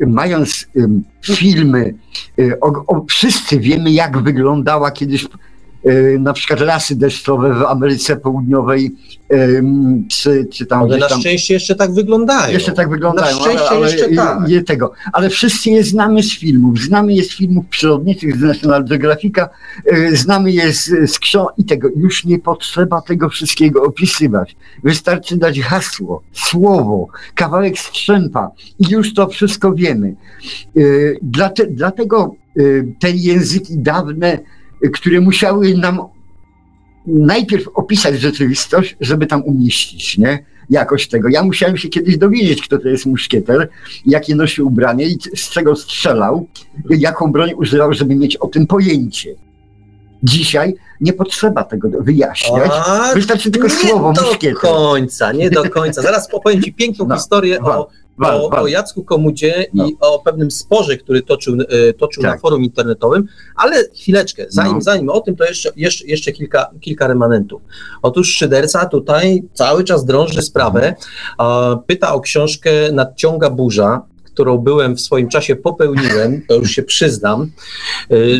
y, mając y, filmy, y, o, o, wszyscy wiemy, jak wyglądała kiedyś na przykład lasy deszczowe w Ameryce Południowej, czy, czy tam... Ale na tam, szczęście jeszcze tak wyglądają. Jeszcze tak wyglądają, na szczęście ale, ale jeszcze je, tak. je tego. Ale wszyscy je znamy z filmów. Znamy je z filmów przyrodniczych, z National Geographica, znamy je z, z książek i tego. Już nie potrzeba tego wszystkiego opisywać. Wystarczy dać hasło, słowo, kawałek strzępa i już to wszystko wiemy. Dlate, dlatego te języki dawne, które musiały nam najpierw opisać rzeczywistość, żeby tam umieścić, nie? Jakoś tego. Ja musiałem się kiedyś dowiedzieć, kto to jest muszkieter, jakie nosi ubranie i z czego strzelał, jaką broń używał, żeby mieć o tym pojęcie. Dzisiaj nie potrzeba tego wyjaśniać, A, wystarczy tylko słowo muszkieter. Nie do końca, nie do końca. Zaraz opowiem Ci piękną no, historię o o, o Jacku Komudzie no. i o pewnym sporze, który toczył, toczył tak. na forum internetowym, ale chwileczkę, zanim, no. zanim o tym, to jeszcze, jeszcze, jeszcze kilka, kilka remanentów. Otóż szyderca tutaj cały czas drąży sprawę, pyta o książkę Nadciąga burza, którą byłem w swoim czasie popełniłem, to już się przyznam,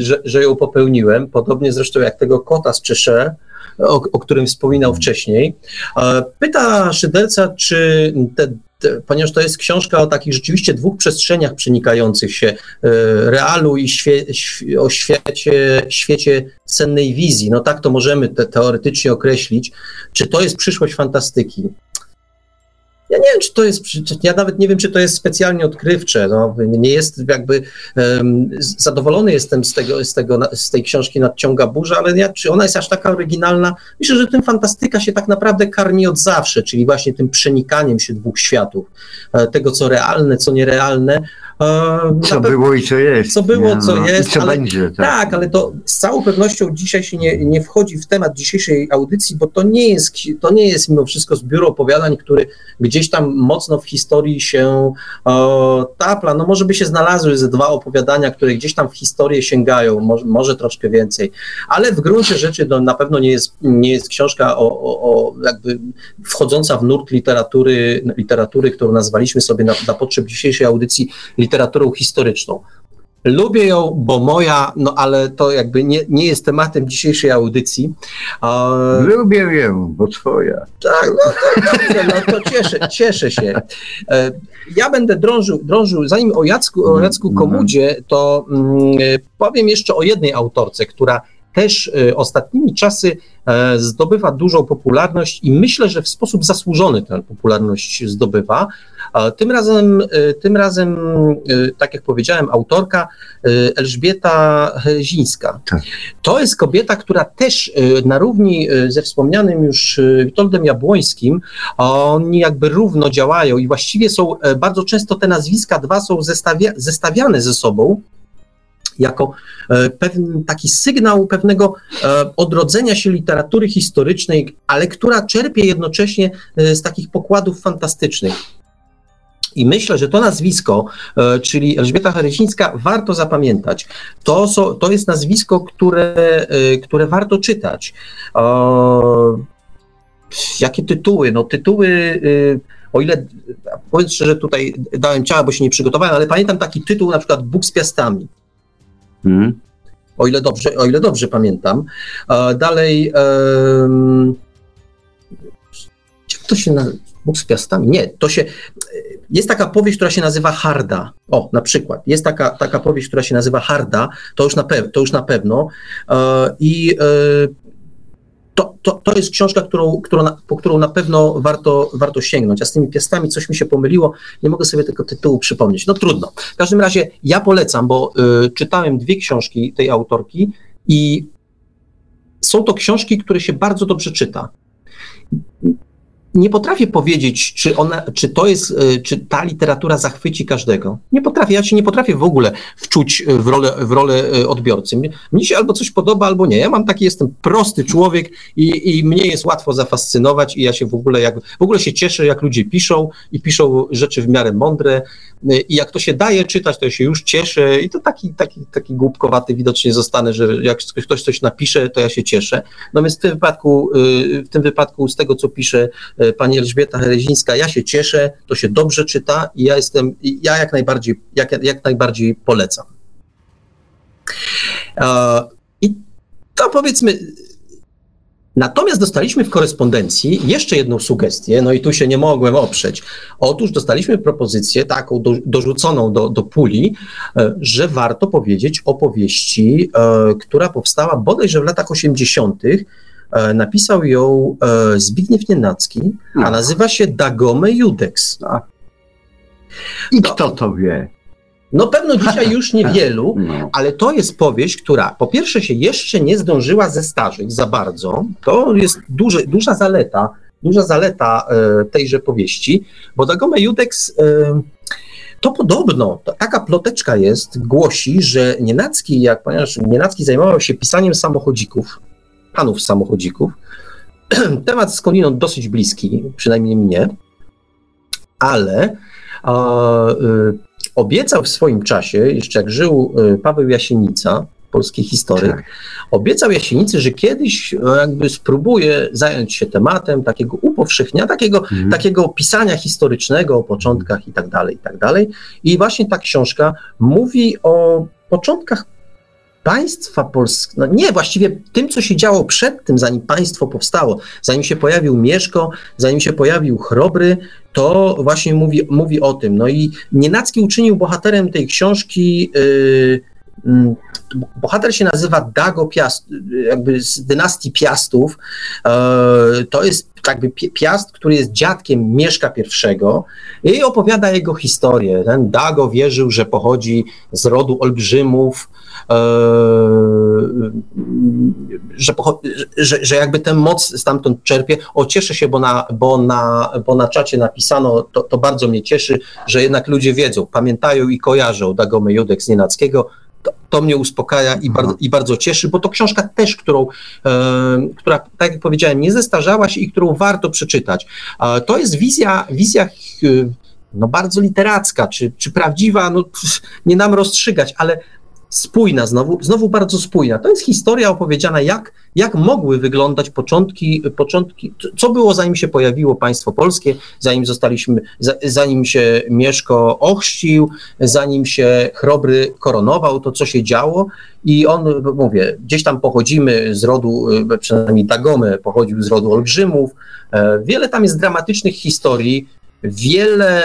że, że ją popełniłem, podobnie zresztą jak tego kota z Cheshire, o, o którym wspominał wcześniej. Pyta szyderca, czy te, te, ponieważ to jest książka o takich rzeczywiście dwóch przestrzeniach przenikających się, realu i świe, o świecie, świecie sennej wizji, no tak to możemy te, teoretycznie określić, czy to jest przyszłość fantastyki. Ja nie wiem, czy to jest, ja nawet nie wiem, czy to jest specjalnie odkrywcze, no, nie jest jakby, um, zadowolony jestem z tego, z tego, z tej książki Nadciąga burza, ale ja, czy ona jest aż taka oryginalna? Myślę, że tym fantastyka się tak naprawdę karmi od zawsze, czyli właśnie tym przenikaniem się dwóch światów, tego co realne, co nierealne. Co pewno, było i co jest. Co było, nie, co no, jest. I co ale, będzie. Tak. tak, ale to z całą pewnością dzisiaj się nie, nie wchodzi w temat dzisiejszej audycji, bo to nie jest, to nie jest mimo wszystko zbiór opowiadań, który gdzieś tam mocno w historii się o, tapla. No może by się znalazły ze dwa opowiadania, które gdzieś tam w historię sięgają, może, może troszkę więcej, ale w gruncie rzeczy to na pewno nie jest, nie jest książka o, o, o jakby wchodząca w nurt literatury, literatury, którą nazwaliśmy sobie na, na potrzeb dzisiejszej audycji literaturą historyczną. Lubię ją, bo moja, no ale to jakby nie, nie jest tematem dzisiejszej audycji. E... Lubię ją, bo twoja. Tak, no, no, no, no to cieszę, cieszę się. E, ja będę drążył, drążył zanim o Jacku, o Jacku Komudzie, to mm, powiem jeszcze o jednej autorce, która też y, ostatnimi czasy y, zdobywa dużą popularność i myślę, że w sposób zasłużony tę popularność zdobywa. Y, tym razem, y, tym razem y, tak jak powiedziałem, autorka y, Elżbieta Cherezińska. Tak. To jest kobieta, która też y, na równi y, ze wspomnianym już y, Witoldem Jabłońskim, oni jakby równo działają i właściwie są, y, bardzo często te nazwiska dwa są zestawia- zestawiane ze sobą, jako pewien taki sygnał pewnego odrodzenia się literatury historycznej, ale która czerpie jednocześnie z takich pokładów fantastycznych. I myślę, że to nazwisko, czyli Elżbieta Cherezińska, warto zapamiętać. To, to jest nazwisko, które, które warto czytać. Jakie tytuły? No tytuły... O ile, powiem szczerze, tutaj dałem ciała, bo się nie przygotowałem, ale pamiętam taki tytuł, na przykład Bóg z piastami. Hmm. O ile dobrze, o ile dobrze pamiętam. E, dalej, um, jak to się nazywa? Bóg z piastami? Nie, to się... Jest taka powieść, która się nazywa Harda. O, na przykład. Jest taka, taka powieść, która się nazywa Harda. To już na, pew- to już na pewno. E, I... E, To, to, to jest książka, którą, którą, po którą na pewno warto, warto sięgnąć. A z tymi piastami coś mi się pomyliło, nie mogę sobie tego tytułu przypomnieć. No trudno. W każdym razie ja polecam, bo y, czytałem dwie książki tej autorki i są to książki, które się bardzo dobrze czyta. Nie potrafię powiedzieć, czy, ona, czy to jest, czy ta literatura zachwyci każdego. Nie potrafię, ja się nie potrafię w ogóle wczuć w rolę, w rolę odbiorcy. Mnie się albo coś podoba, albo nie. Ja mam taki, jestem prosty człowiek i, i mnie jest łatwo zafascynować i ja się w ogóle, jak, w ogóle się cieszę, jak ludzie piszą i piszą rzeczy w miarę mądre i jak to się daje czytać, to ja się już cieszę i to taki, taki, taki głupkowaty widocznie zostanę, że jak ktoś coś napisze, to ja się cieszę. No więc w tym wypadku, w tym wypadku z tego, co piszę, pani Elżbieta Cherezińska, ja się cieszę, to się dobrze czyta i ja jestem, ja jak najbardziej, jak, jak najbardziej polecam. E, I to powiedzmy, natomiast dostaliśmy w korespondencji jeszcze jedną sugestię, no i tu się nie mogłem oprzeć. Otóż dostaliśmy propozycję taką do, dorzuconą do, do puli, e, że warto powiedzieć o powieści, e, która powstała bodajże w latach osiemdziesiątych. Napisał ją e, Zbigniew Nienacki, a nazywa się Dagome Judex. No. I kto to wie? No pewno dzisiaj już niewielu, no. Ale to jest powieść, która po pierwsze się jeszcze nie zdążyła zestarzeć za bardzo. To jest duży, duża zaleta, duża zaleta e, tejże powieści, bo Dagome Judex... E, To podobno, to taka ploteczka jest, głosi, że Nienacki, jak, ponieważ Nienacki zajmował się pisaniem samochodzików, panów samochodzików. Temat skądinąd dosyć bliski, przynajmniej mnie, ale a obiecał w swoim czasie, jeszcze jak żył Paweł Jasienica, polski historyk, tak. obiecał Jasienicy, że kiedyś jakby spróbuje zająć się tematem takiego upowszechniania, takiego, mm. takiego pisania historycznego o początkach i tak dalej, i tak dalej. I właśnie ta książka mówi o początkach państwa polskiego, no nie, właściwie tym, co się działo przed tym, zanim państwo powstało, zanim się pojawił Mieszko, zanim się pojawił Chrobry, to właśnie mówi, mówi o tym. No i Nienacki uczynił bohaterem tej książki... Yy, bohater się nazywa Dago Piast, jakby z dynastii Piastów. To jest jakby Piast, który jest dziadkiem Mieszka Pierwszego i opowiada jego historię. Ten Dago wierzył, że pochodzi z rodu olbrzymów, że, że, że jakby tę moc stamtąd czerpie. O, cieszę się, bo na, bo na, bo na czacie napisano, to, to bardzo mnie cieszy, że jednak ludzie wiedzą, pamiętają i kojarzą Dagomę Judek z Nienackiego. To, to mnie uspokaja i bardzo, i bardzo cieszy, bo to książka też, którą, e, która, tak jak powiedziałem, nie zestarzała się i którą warto przeczytać. E, to jest wizja, wizja no, bardzo literacka, czy, czy prawdziwa, no, nie nam rozstrzygać, ale spójna, znowu, znowu bardzo spójna. To jest historia opowiedziana, jak, jak mogły wyglądać początki, początki, co było, zanim się pojawiło państwo polskie, zanim zostaliśmy, zanim się Mieszko ochrzcił, zanim się Chrobry koronował, to co się działo. I on, mówię, gdzieś tam pochodzimy z rodu, przynajmniej Dagome pochodził z rodu olbrzymów. Wiele tam jest dramatycznych historii, wiele,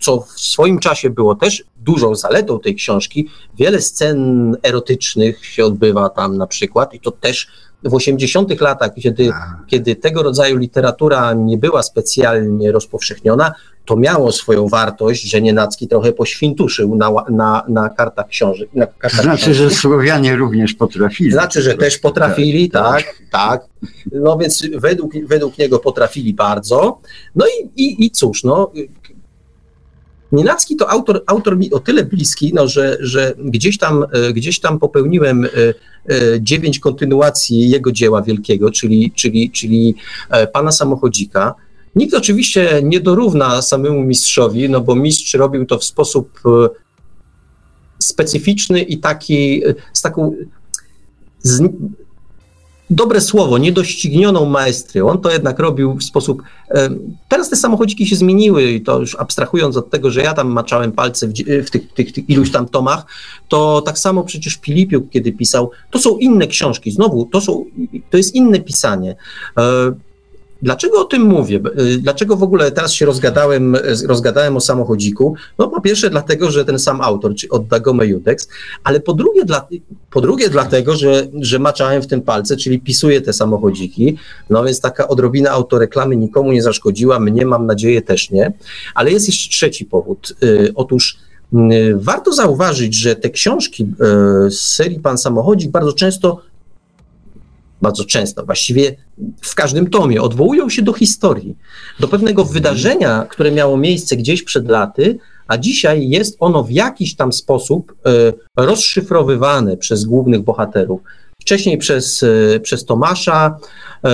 co w swoim czasie było też dużą zaletą tej książki, wiele scen erotycznych się odbywa tam na przykład i to też w osiemdziesiątych latach, kiedy, kiedy tego rodzaju literatura nie była specjalnie rozpowszechniona, to miało swoją wartość, że Nienacki trochę poświntuszył na, na, na kartach książek. Na kartach znaczy, książek. Że Słowianie również potrafili. Znaczy, że też potrafili, tak, tak. tak. No więc według, według niego potrafili bardzo. No i, i, i cóż, no... Nienacki to autor, autor mi o tyle bliski, no, że, że gdzieś tam, gdzieś tam popełniłem dziewięć kontynuacji jego dzieła wielkiego, czyli, czyli, czyli Pana Samochodzika. Nikt oczywiście nie dorówna samemu mistrzowi, no bo mistrz robił to w sposób specyficzny i taki, z taką... Z, dobre słowo, niedoścignioną maestrią. On to jednak robił w sposób... Teraz te samochodziki się zmieniły i to już abstrahując od tego, że ja tam maczałem palce w, w tych, tych, tych iluś tam tomach, to tak samo przecież Pilipiuk, kiedy pisał, to są inne książki, znowu, to, są, to jest inne pisanie. Dlaczego o tym mówię? Dlaczego w ogóle teraz się rozgadałem, rozgadałem o samochodziku? No po pierwsze dlatego, że ten sam autor, czyli od Dagome Judex, ale po drugie, dla, po drugie dlatego, że, że maczałem w tym palce, czyli pisuję te samochodziki, no więc taka odrobina autoreklamy nikomu nie zaszkodziła, mnie mam nadzieję też nie, ale jest jeszcze trzeci powód. Otóż warto zauważyć, że te książki z serii Pan Samochodzik bardzo często bardzo często, właściwie w każdym tomie, odwołują się do historii, do pewnego wydarzenia, które miało miejsce gdzieś przed laty, a dzisiaj jest ono w jakiś tam sposób y, rozszyfrowywane przez głównych bohaterów. Wcześniej przez, y, przez Tomasza, y,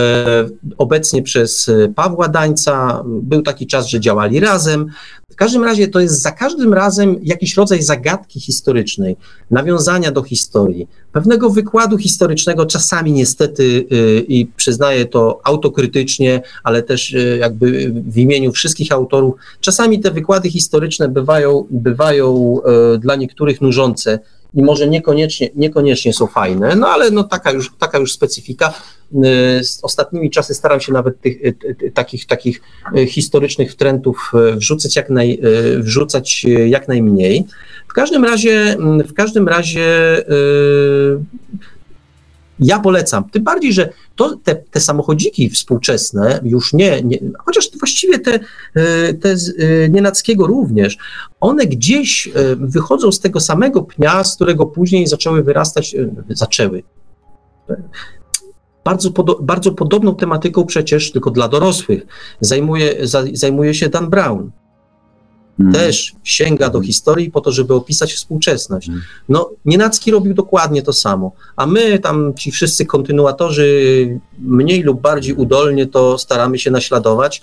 obecnie przez Pawła Dańca, był taki czas, że działali razem. W każdym razie to jest za każdym razem jakiś rodzaj zagadki historycznej, nawiązania do historii, pewnego wykładu historycznego, czasami niestety yy, i przyznaję to autokrytycznie, ale też yy, jakby w imieniu wszystkich autorów, czasami te wykłady historyczne bywają, bywają yy, dla niektórych nużące i może niekoniecznie, niekoniecznie są fajne, no ale no taka już, taka już specyfika. Z ostatnimi czasy staram się nawet tych, takich, takich historycznych trendów wrzucać jak, naj, wrzucać jak najmniej. W każdym razie, w każdym razie yy, ja polecam. Tym bardziej, że to, te, te samochodziki współczesne już nie, nie chociaż właściwie te, te z Nienackiego również, one gdzieś wychodzą z tego samego pnia, z którego później zaczęły wyrastać, zaczęły. Bardzo, podo- bardzo podobną tematyką przecież, tylko dla dorosłych, zajmuje, za, zajmuje się Dan Brown. Hmm. Też sięga do historii po to, żeby opisać współczesność. Hmm. No, Nienacki robił dokładnie to samo, a my tam, ci wszyscy kontynuatorzy, mniej lub bardziej udolnie to staramy się naśladować.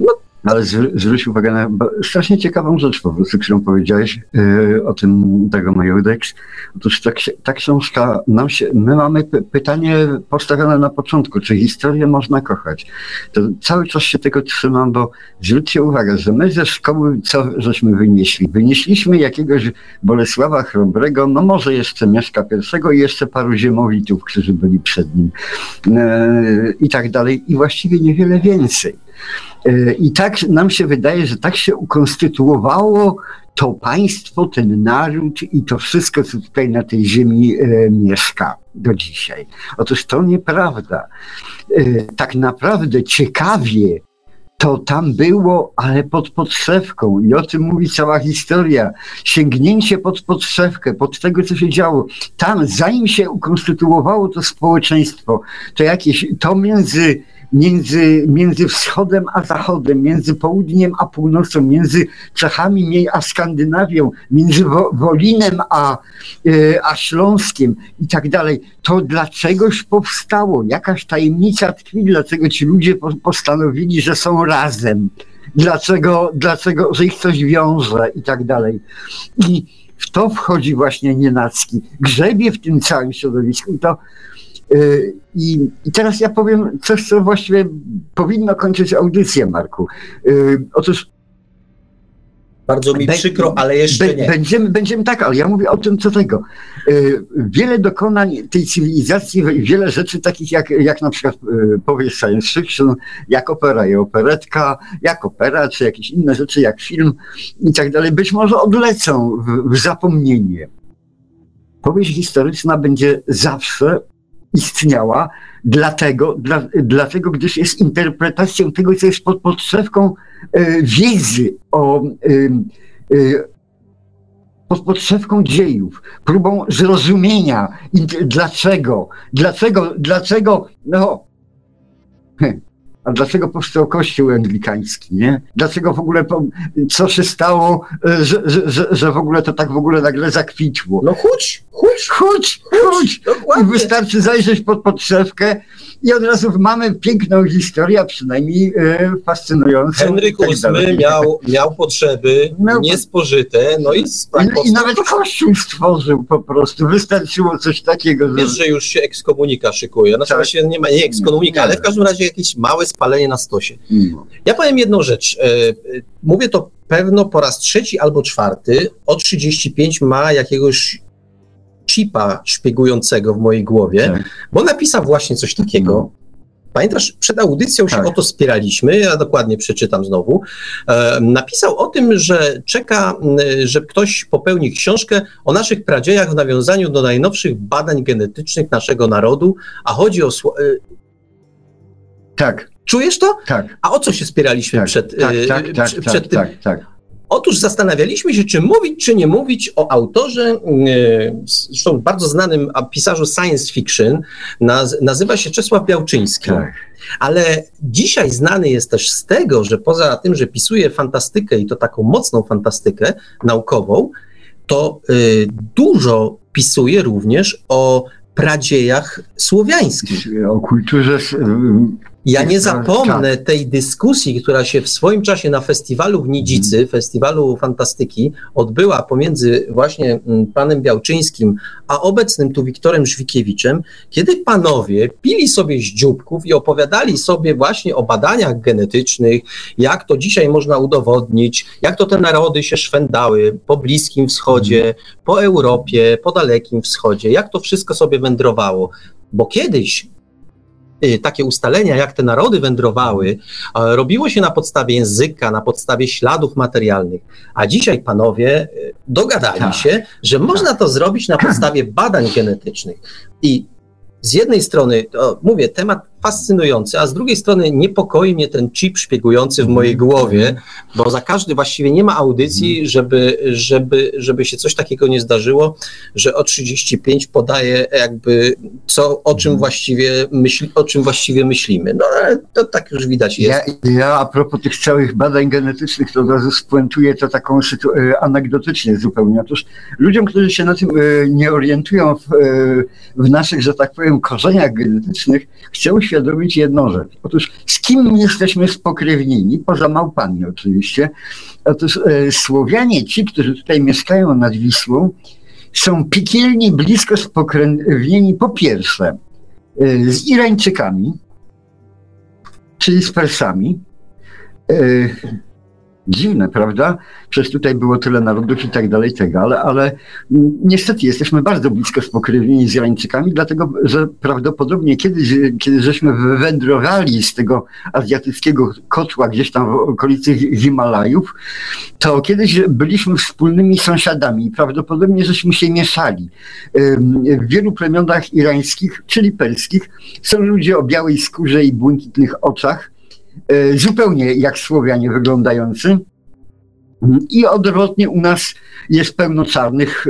No, Ale zwróć uwagę na strasznie ciekawą rzecz po prostu, którą powiedziałeś yy, o tym Dagomajodex. Otóż ta, ta książka, nam się, my mamy pytanie postawione na początku, czy historię można kochać. To cały czas się tego trzymam, bo zwróćcie uwagę, że my ze szkoły co żeśmy wynieśli? Wynieśliśmy jakiegoś Bolesława Chrobrego, no może jeszcze Mieszka Pierwszego i jeszcze paru ziemowitów, którzy byli przed nim yy, i tak dalej. I właściwie niewiele więcej. I tak nam się wydaje, że tak się ukonstytuowało to państwo, ten naród i to wszystko, co tutaj na tej ziemi e, mieszka do dzisiaj. Otóż to nieprawda. E, tak naprawdę ciekawie to tam było, ale pod podszewką. I o tym mówi cała historia. Sięgnięcie pod podszewkę, pod tego, co się działo. Tam, zanim się ukonstytuowało to społeczeństwo, to jakieś, to między Między, między wschodem a zachodem, między południem a północą, między Czechami a Skandynawią, między Wolinem a, a Śląskiem i tak dalej. To dla czegoś powstało, jakaś tajemnica tkwi, dlaczego ci ludzie postanowili, że są razem, dlaczego, dlaczego że ich coś wiąże i tak dalej. I w to wchodzi właśnie Nienacki, grzebie w tym całym środowisku. To I, I teraz ja powiem coś, co właściwie powinno kończyć audycję, Marku. Yy, otóż bardzo mi be, przykro, ale jeszcze be, nie. Będziemy, będziemy tak, ale ja mówię o tym, co tego. Yy, wiele dokonań tej cywilizacji, wiele rzeczy takich jak, jak na przykład yy, powieść science fiction, jak opera i operetka, jak opera, czy jakieś inne rzeczy, jak film i tak dalej, być może odlecą w, w zapomnienie. Powieść historyczna będzie zawsze istniała, dlatego, dla, dlatego, gdyż jest interpretacją tego, co jest pod podszewką y, wiedzy o y, y, pod podszewką dziejów, próbą zrozumienia i, dlaczego, dlaczego, dlaczego, no hmm. A dlaczego powstał Kościół anglikański, nie? Dlaczego w ogóle, co się stało, że, że, że w ogóle to tak w ogóle nagle zakwitło? No chodź, chodź, chodź, chodź! I wystarczy zajrzeć pod podszewkę i od razu mamy piękną historię, a przynajmniej e, fascynującą. Henryk ósmy miał, miał potrzeby no, niespożyte, no i... I, i nawet Kościół stworzył po prostu, wystarczyło coś takiego, że... Wiesz, że już się ekskomunika szykuje, znaczy tak. Się nie ma, nie ekskomunika, ale w każdym razie jakieś małe spalenie na stosie. Ja powiem jedną rzecz. Mówię to pewno po raz trzeci albo czwarty. O trzydzieści pięć ma jakiegoś chipa szpiegującego w mojej głowie, tak. Bo napisał właśnie coś takiego. Pamiętasz, przed audycją się tak. O to spieraliśmy, ja dokładnie przeczytam znowu. Napisał o tym, że czeka, że ktoś popełni książkę o naszych pradziejach w nawiązaniu do najnowszych badań genetycznych naszego narodu, a chodzi o... Tak. Czujesz to? Tak. A o co się spieraliśmy tak, przed, tak, tak, tak, przed tak, tym? Tak, tak. Otóż zastanawialiśmy się, czy mówić, czy nie mówić o autorze, zresztą bardzo znanym pisarzu science fiction, naz- nazywa się Czesław Białczyński. Tak. Ale dzisiaj znany jest też z tego, że poza tym, że pisuje fantastykę i to taką mocną fantastykę naukową, to y, dużo pisuje również o pradziejach słowiańskich. O kulturze... Ja nie zapomnę tej dyskusji, która się w swoim czasie na festiwalu w Nidzicy, festiwalu fantastyki, odbyła pomiędzy właśnie panem Białczyńskim a obecnym tu Wiktorem Żwikiewiczem, kiedy panowie pili sobie z dzióbków i opowiadali sobie właśnie o badaniach genetycznych, jak to dzisiaj można udowodnić, jak to te narody się szwędały po Bliskim Wschodzie, po Europie, po Dalekim Wschodzie, jak to wszystko sobie wędrowało, bo kiedyś takie ustalenia, jak te narody wędrowały, robiło się na podstawie języka, na podstawie śladów materialnych. A dzisiaj panowie dogadali tak, się, że tak. Można to zrobić na podstawie badań genetycznych. I z jednej strony, o, mówię, temat fascynujący, a z drugiej strony niepokoi mnie ten chip szpiegujący w mojej głowie, bo za każdy właściwie nie ma audycji, żeby, żeby, żeby się coś takiego nie zdarzyło, że O trzydzieści pięć podaje jakby co, o czym właściwie, myśli, o czym właściwie myślimy. No ale to tak już widać jest. Ja, ja a propos tych całych badań genetycznych, to od razu spuentuję to taką sytu- anegdotycznie zupełnie. Otóż ludziom, którzy się na tym nie orientują w, w naszych, że tak powiem, korzeniach genetycznych, chciało się uświadomić jedną rzecz. Otóż z kim my jesteśmy spokrewnieni, poza małpami oczywiście. Otóż e, Słowianie, ci, którzy tutaj mieszkają nad Wisłą, są piekielnie blisko spokrewnieni po pierwsze e, z Irańczykami, czyli z Persami. E, Dziwne, prawda? Przecież tutaj było tyle narodów i tak dalej, tego, ale, ale niestety jesteśmy bardzo blisko spokrewnieni z Irańczykami, dlatego że prawdopodobnie kiedyś, kiedy żeśmy wywędrowali z tego azjatyckiego kotła gdzieś tam w okolicy Himalajów, to kiedyś byliśmy wspólnymi sąsiadami i prawdopodobnie żeśmy się mieszali. W wielu plemionach irańskich, czyli perskich, są ludzie o białej skórze i błękitnych oczach, zupełnie jak Słowianie wyglądający, i odwrotnie u nas jest pełno czarnych,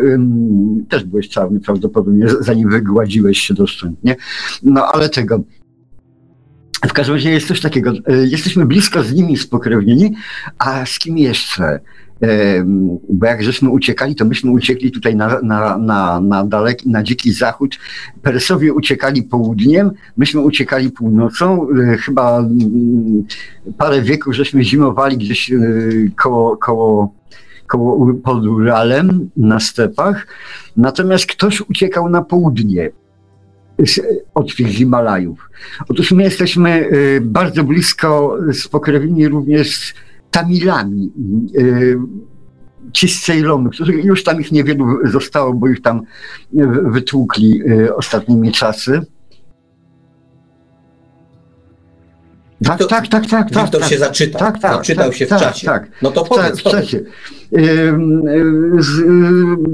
też byłeś czarny prawdopodobnie, zanim wygładziłeś się doszczętnie, no ale tego. W każdym razie jest coś takiego, jesteśmy blisko z nimi spokrewnieni, a z kim jeszcze? Bo jak żeśmy uciekali, to myśmy uciekli tutaj na, na, na, na daleki, na dziki zachód. Persowie uciekali południem, myśmy uciekali północą. Chyba parę wieków żeśmy zimowali gdzieś koło, koło, koło pod Uralem, na stepach. Natomiast ktoś uciekał na południe od tych Himalajów. Otóż my jesteśmy bardzo blisko spokrewnieni również Tamilami, y, ci z Ceylonu, których już tam ich niewielu zostało, bo ich tam wytłukli y, ostatnimi czasy. Tak, Wiktor, tak, tak, tak. Wiktor tak, się tak, zaczytał, tak, tak, zaczytał tak, się tak, w czasie. Tak, no to powiedz. W czasie. Y, y,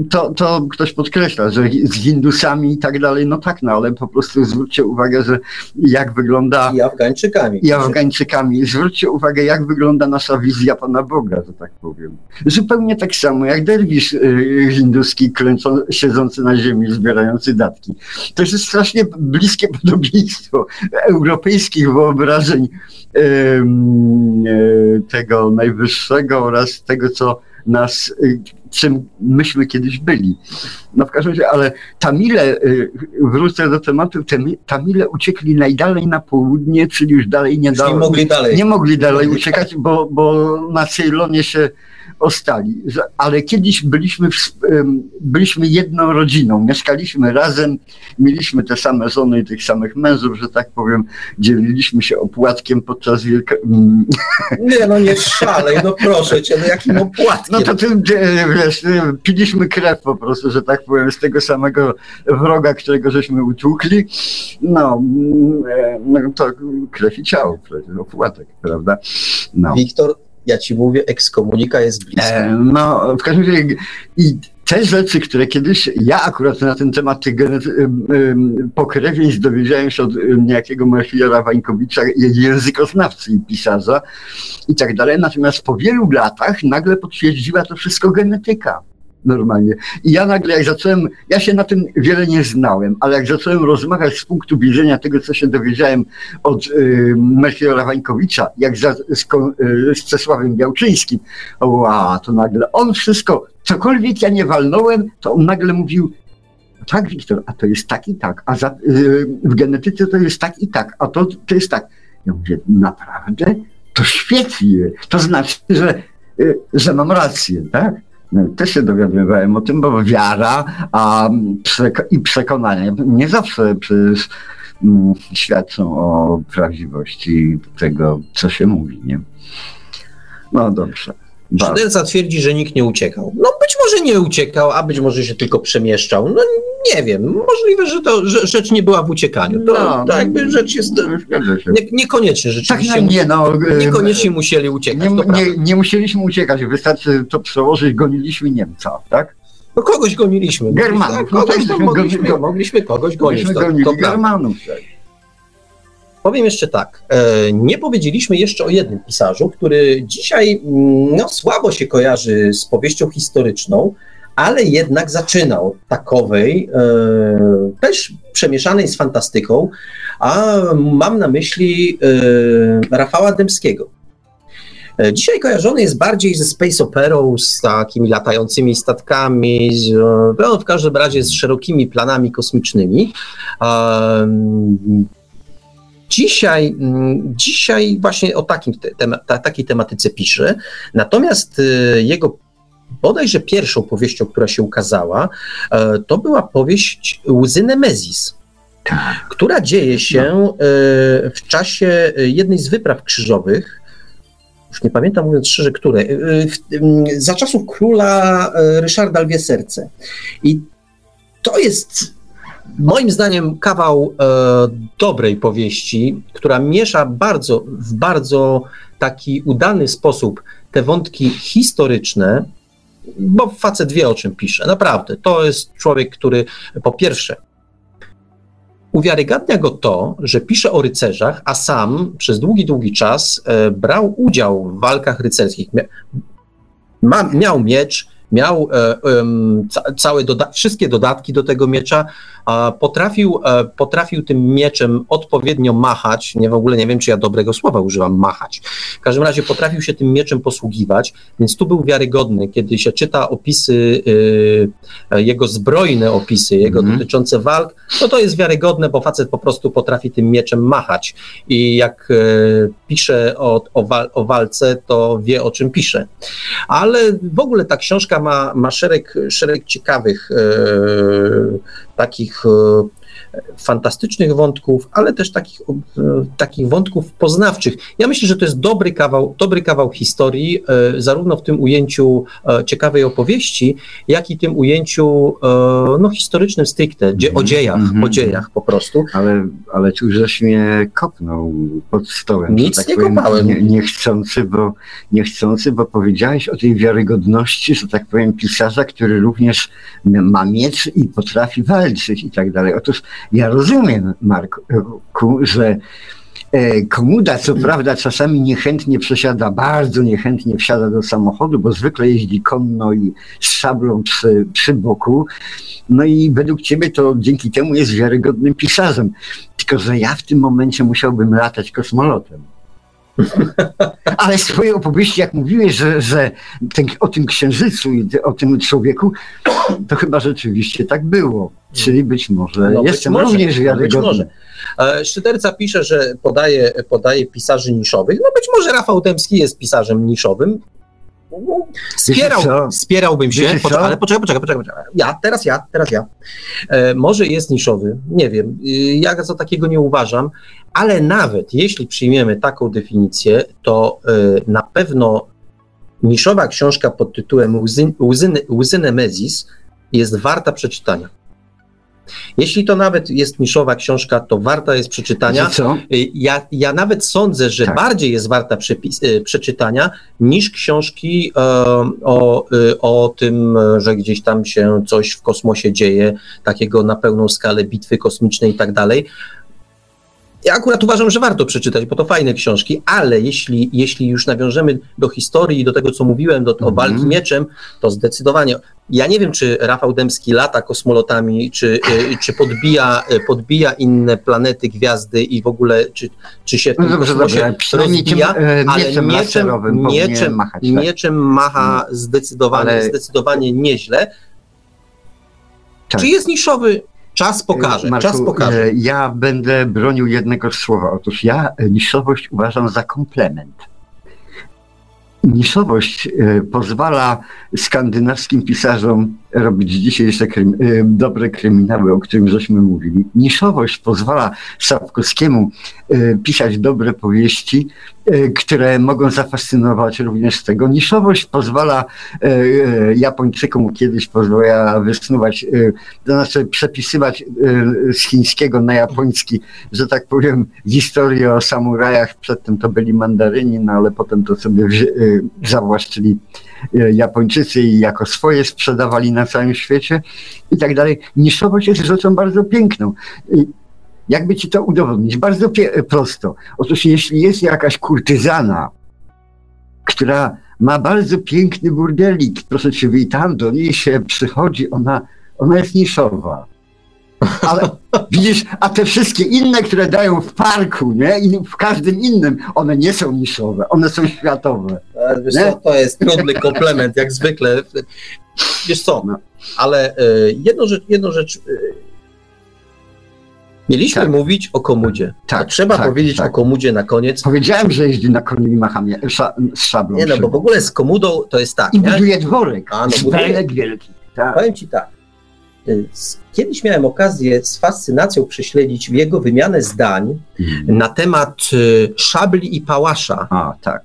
to, to ktoś podkreśla, że z Hindusami i tak dalej, no tak, no ale po prostu zwróćcie uwagę, że jak wygląda... I Afgańczykami. I Afgańczykami. Zwróćcie uwagę, jak wygląda nasza wizja Pana Boga, że tak powiem. Zupełnie tak samo jak derwisz y, hinduski klęczący, siedzący na ziemi, zbierający datki. To jest strasznie bliskie podobieństwo europejskich wyobrażeń tego najwyższego oraz tego, co nas, czym myśmy kiedyś byli. No w każdym razie, ale Tamile, wrócę do tematu, Tamile uciekli najdalej na południe, czyli już dalej nie, dało, nie mogli dalej, nie mogli dalej uciekać, bo, bo na Ceylonie się ostali. Ale kiedyś byliśmy, byliśmy jedną rodziną, mieszkaliśmy razem, mieliśmy te same żony i tych samych mężów, że tak powiem, dzieliliśmy się opłatkiem podczas wielka... Nie no, nie szalej, no proszę cię, no jakim opłatkiem? No to tym, wiesz, piliśmy krew po prostu, że tak powiem, z tego samego wroga, którego żeśmy utłukli, no, no to krew i ciało, opłatek, prawda? No. Wiktor, ja ci mówię, ekskomunika jest bliska. E, no, w każdym razie i te rzeczy, które kiedyś, ja akurat na ten temat tych pokrewieństw dowiedziałem się od niejakiego Marfiera Wańkowicza, językoznawcy i pisarza i tak dalej, natomiast po wielu latach nagle potwierdziła to wszystko genetyka. Normalnie. I ja nagle, jak zacząłem, ja się na tym wiele nie znałem, ale jak zacząłem rozmawiać z punktu widzenia tego, co się dowiedziałem od y, Marfiera Wańkowicza, jak za, z, y, z Czesławem Białczyńskim, wow, to nagle on wszystko, cokolwiek ja nie walnąłem, to on nagle mówił, tak Wiktor, a to jest tak i tak, a za, y, w genetyce to jest tak i tak, a to, to jest tak. Ja mówię, naprawdę? To świetnie, to znaczy, że, y, że mam rację, tak? Też się dowiadywałem o tym, bo wiara a przeko i przekonanie nie zawsze przecież mm, świadczą o prawdziwości tego, co się mówi, nie? No dobrze. Szyderca twierdzi, że nikt nie uciekał. No być może nie uciekał, a być może się tylko przemieszczał. No nie wiem, możliwe, że to że, rzecz nie była w uciekaniu. To, no, to jakby rzecz jest... Nie, niekoniecznie rzeczywiście. Tak, nie, no, niekoniecznie musieli uciekać. Nie, nie, nie musieliśmy uciekać, wystarczy to przełożyć, goniliśmy Niemca, tak? No kogoś goniliśmy. Germanów. Tak, kogoś, no, mogliśmy, go, mogliśmy kogoś gonić. Mogliśmy gonili to, to Germanów. Powiem jeszcze tak, nie powiedzieliśmy jeszcze o jednym pisarzu, który dzisiaj no, słabo się kojarzy z powieścią historyczną, ale jednak zaczynał takowej, też przemieszanej z fantastyką, a mam na myśli Rafała Dębskiego. Dzisiaj kojarzony jest bardziej ze space operą, z takimi latającymi statkami, z, no, w każdym razie z szerokimi planami kosmicznymi. Dzisiaj, dzisiaj właśnie o takim tema, ta, takiej tematyce pisze, natomiast jego bodajże pierwszą powieścią, która się ukazała, to była powieść Łzy Nemezis, tak, która dzieje się w czasie jednej z wypraw krzyżowych, już nie pamiętam, mówiąc szczerze, które, za czasów króla Ryszarda Lwie Serce. I to jest moim zdaniem kawał e, dobrej powieści, która miesza bardzo, w bardzo taki udany sposób te wątki historyczne, bo facet wie, o czym pisze. Naprawdę, to jest człowiek, który po pierwsze uwiarygadnia go to, że pisze o rycerzach, a sam przez długi, długi czas e, brał udział w walkach rycerskich. Ma, miał miecz, miał e, e, całe doda- wszystkie dodatki do tego miecza, a potrafił, e, potrafił tym mieczem odpowiednio machać, nie, w ogóle nie wiem, czy ja dobrego słowa używam, machać. W każdym razie potrafił się tym mieczem posługiwać, więc tu był wiarygodny, kiedy się czyta opisy, e, jego zbrojne opisy, jego mm. dotyczące walk, no to jest wiarygodne, bo facet po prostu potrafi tym mieczem machać i jak e, pisze o, o, wal- o walce, to wie, o czym pisze. Ale w ogóle ta książka Ma, ma szereg, szereg ciekawych, e, takich e, fantastycznych wątków, ale też takich, e, takich wątków poznawczych. Ja myślę, że to jest dobry kawał, dobry kawał historii, e, zarówno w tym ujęciu e, ciekawej opowieści, jak i tym ujęciu e, no, historycznym stricte, gdzie, o dziejach, mm-hmm. o dziejach po prostu. Ale, ale tu żeś mnie kopnął pod stołem. Nic tak nie powiem, kopałem. Nie, niechcący, bo, niechcący, bo powiedziałeś o tej wiarygodności, że tak powiem, pisarza, który również ma miecz i potrafi walczyć i tak dalej. Otóż ja rozumiem, Marku, że Komuda, co prawda, czasami niechętnie przesiada, bardzo niechętnie wsiada do samochodu, bo zwykle jeździ konno i z szablą przy, przy boku. No i według ciebie to dzięki temu jest wiarygodnym pisarzem. Tylko że ja w tym momencie musiałbym latać kosmolotem. Ale swoje opowieści, jak mówiłeś, że, że ten, o tym księżycu i o tym człowieku, to chyba rzeczywiście tak było. Czyli być może no jestem być może, również wiarygodny. No Szyderca pisze, że podaje, podaje pisarzy niszowych. No być może Rafał Dębski jest pisarzem niszowym. Spierał, spierałbym się, po, ale poczekaj, poczekaj, poczekaj, poczekaj. Ja, teraz ja, teraz ja. E, może jest niszowy, nie wiem, ja za takiego nie uważam, ale nawet jeśli przyjmiemy taką definicję, to e, na pewno niszowa książka pod tytułem Łzy, Łzy, Łzy Nemezis jest warta przeczytania. Jeśli to nawet jest niszowa książka, to warta jest przeczytania. Co? Ja, ja nawet sądzę, że tak, bardziej jest warta przepis, przeczytania niż książki e, o, e, o tym, że gdzieś tam się coś w kosmosie dzieje, takiego na pełną skalę bitwy kosmicznej i tak dalej. Ja akurat uważam, że warto przeczytać, bo to fajne książki, ale jeśli, jeśli już nawiążemy do historii i do tego, co mówiłem, do, do walki mieczem, to zdecydowanie. Ja nie wiem, czy Rafał Dębski lata kosmolotami, czy, y, czy podbija, y, podbija inne planety, gwiazdy i w ogóle, czy, czy się w tym no dobrze, kosmosie dobrze, rozbija, mieczem, ale mieczem, mieczem, mieczem, machać, tak? mieczem macha no, zdecydowanie, ale... zdecydowanie nieźle. Tak. Czy jest niszowy? Czas pokaże, Marku, czas pokaże. Ja będę bronił jednego słowa. Otóż ja niszowość uważam za komplement. Niszowość pozwala skandynawskim pisarzom robić dzisiejsze krym, dobre kryminały, o którym żeśmy mówili. Niszowość pozwala Sapkowskiemu pisać dobre powieści, które mogą zafascynować również tego. Niszowość pozwala Japończykom, kiedyś pozwala wysnuwać, to znaczy przepisywać z chińskiego na japoński, że tak powiem, historię o samurajach. Przedtem to byli Mandaryni, no ale potem to sobie wzi- zawłaszczyli Japończycy i jako swoje sprzedawali na całym świecie i tak dalej. Niszowość jest rzeczą bardzo piękną. Jakby ci to udowodnić? Bardzo pie- prosto. Otóż jeśli jest jakaś kurtyzana, która ma bardzo piękny burdelik, proszę cię, i tam do niej się przychodzi, ona, ona jest niszowa. Ale widzisz, a te wszystkie inne, które dają w parku, nie? I w każdym innym, one nie są niszowe, one są światowe. Wiesz co, to jest trudny komplement, jak zwykle. Wiesz co, ale y, jedną rzecz, jedną rzecz y, Mieliśmy tak. mówić o Komudzie. Tak, trzeba tak, powiedzieć tak. o Komudzie na koniec. Powiedziałem, że jeździ na koniu i macha mnie, sza, z szablą. Nie no, bo w ogóle z Komudą to jest tak. I nie? buduje dworek. A, no, buduje... wielki. Tak. Powiem ci tak. Kiedyś miałem okazję z fascynacją prześledzić jego wymianę zdań hmm. na temat szabli i pałasza. A, tak.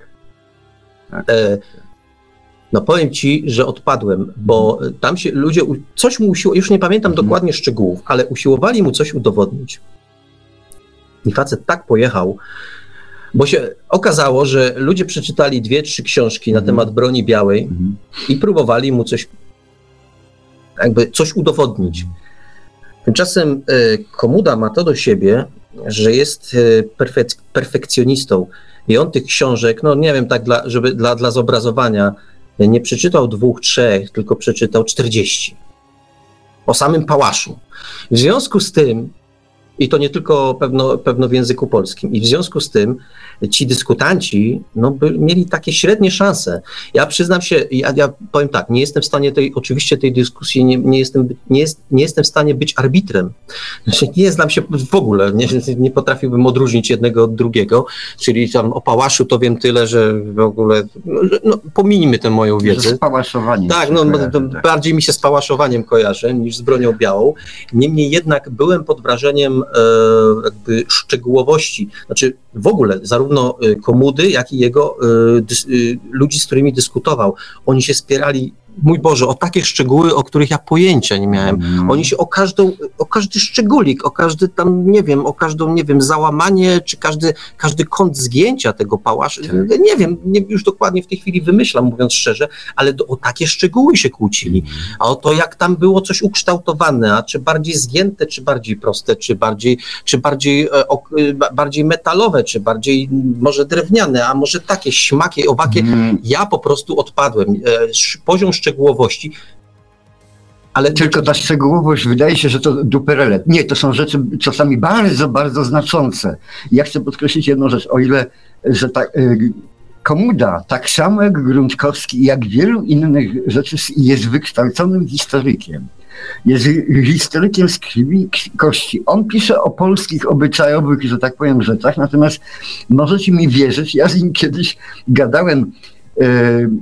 tak. E, No powiem ci, że odpadłem, bo tam się ludzie, coś mu usiłowali, już nie pamiętam mhm. dokładnie szczegółów, ale usiłowali mu coś udowodnić. I facet tak pojechał, bo się okazało, że ludzie przeczytali dwie, trzy książki mhm. na temat broni białej mhm. i próbowali mu coś, jakby coś udowodnić. Tymczasem y, Komuda ma to do siebie, że jest y, perfek- perfekcjonistą i on tych książek, no nie wiem, tak dla, żeby dla, dla zobrazowania, nie przeczytał dwóch, trzech, tylko przeczytał czterdzieści. O samym pałaszu. W związku z tym, i to nie tylko pewno, pewno w języku polskim, i w związku z tym ci dyskutanci no, by, mieli takie średnie szanse. Ja przyznam się, ja, ja powiem tak, nie jestem w stanie tej, oczywiście tej dyskusji, nie, nie, jestem, nie, jest, nie jestem w stanie być arbitrem. Znaczy, nie znam się w ogóle, nie, nie potrafiłbym odróżnić jednego od drugiego, czyli tam o pałaszu to wiem tyle, że w ogóle, no pominijmy tę moją wiedzę. Spałaszowanie. Tak, no kojarzy, tak. bardziej mi się z pałaszowaniem kojarzy niż z bronią białą. Niemniej jednak byłem pod wrażeniem jakby szczegółowości, znaczy w ogóle zarówno Komudy, jak i jego dys, ludzi, z którymi dyskutował. Oni się spierali, mój Boże, o takie szczegóły, o których ja pojęcia nie miałem. Mm. Oni się o każdą, o każdy szczególik, o każdy tam, nie wiem, o każdą, nie wiem, załamanie, czy każdy, każdy kąt zgięcia tego pałasza, tak. nie wiem, nie, już dokładnie w tej chwili wymyślam, mówiąc szczerze, ale do, o takie szczegóły się kłócili. A o to, jak tam było coś ukształtowane, a czy bardziej zgięte, czy bardziej proste, czy bardziej, czy bardziej, o, bardziej metalowe, czy bardziej może drewniane, a może takie, śmakie, owakie. Mm. Ja po prostu odpadłem. Poziom szczegółowości, ale... Tylko ta szczegółowość wydaje się, że to duperele. Nie, to są rzeczy czasami bardzo, bardzo znaczące. Ja chcę podkreślić jedną rzecz, o ile, że ta y, Komuda, tak samo jak Gruntkowski, jak wielu innych rzeczy, jest wykształconym historykiem. Jest historykiem z krwi kości. On pisze o polskich obyczajowych, że tak powiem, rzeczach, natomiast możecie mi wierzyć, ja z nim kiedyś gadałem.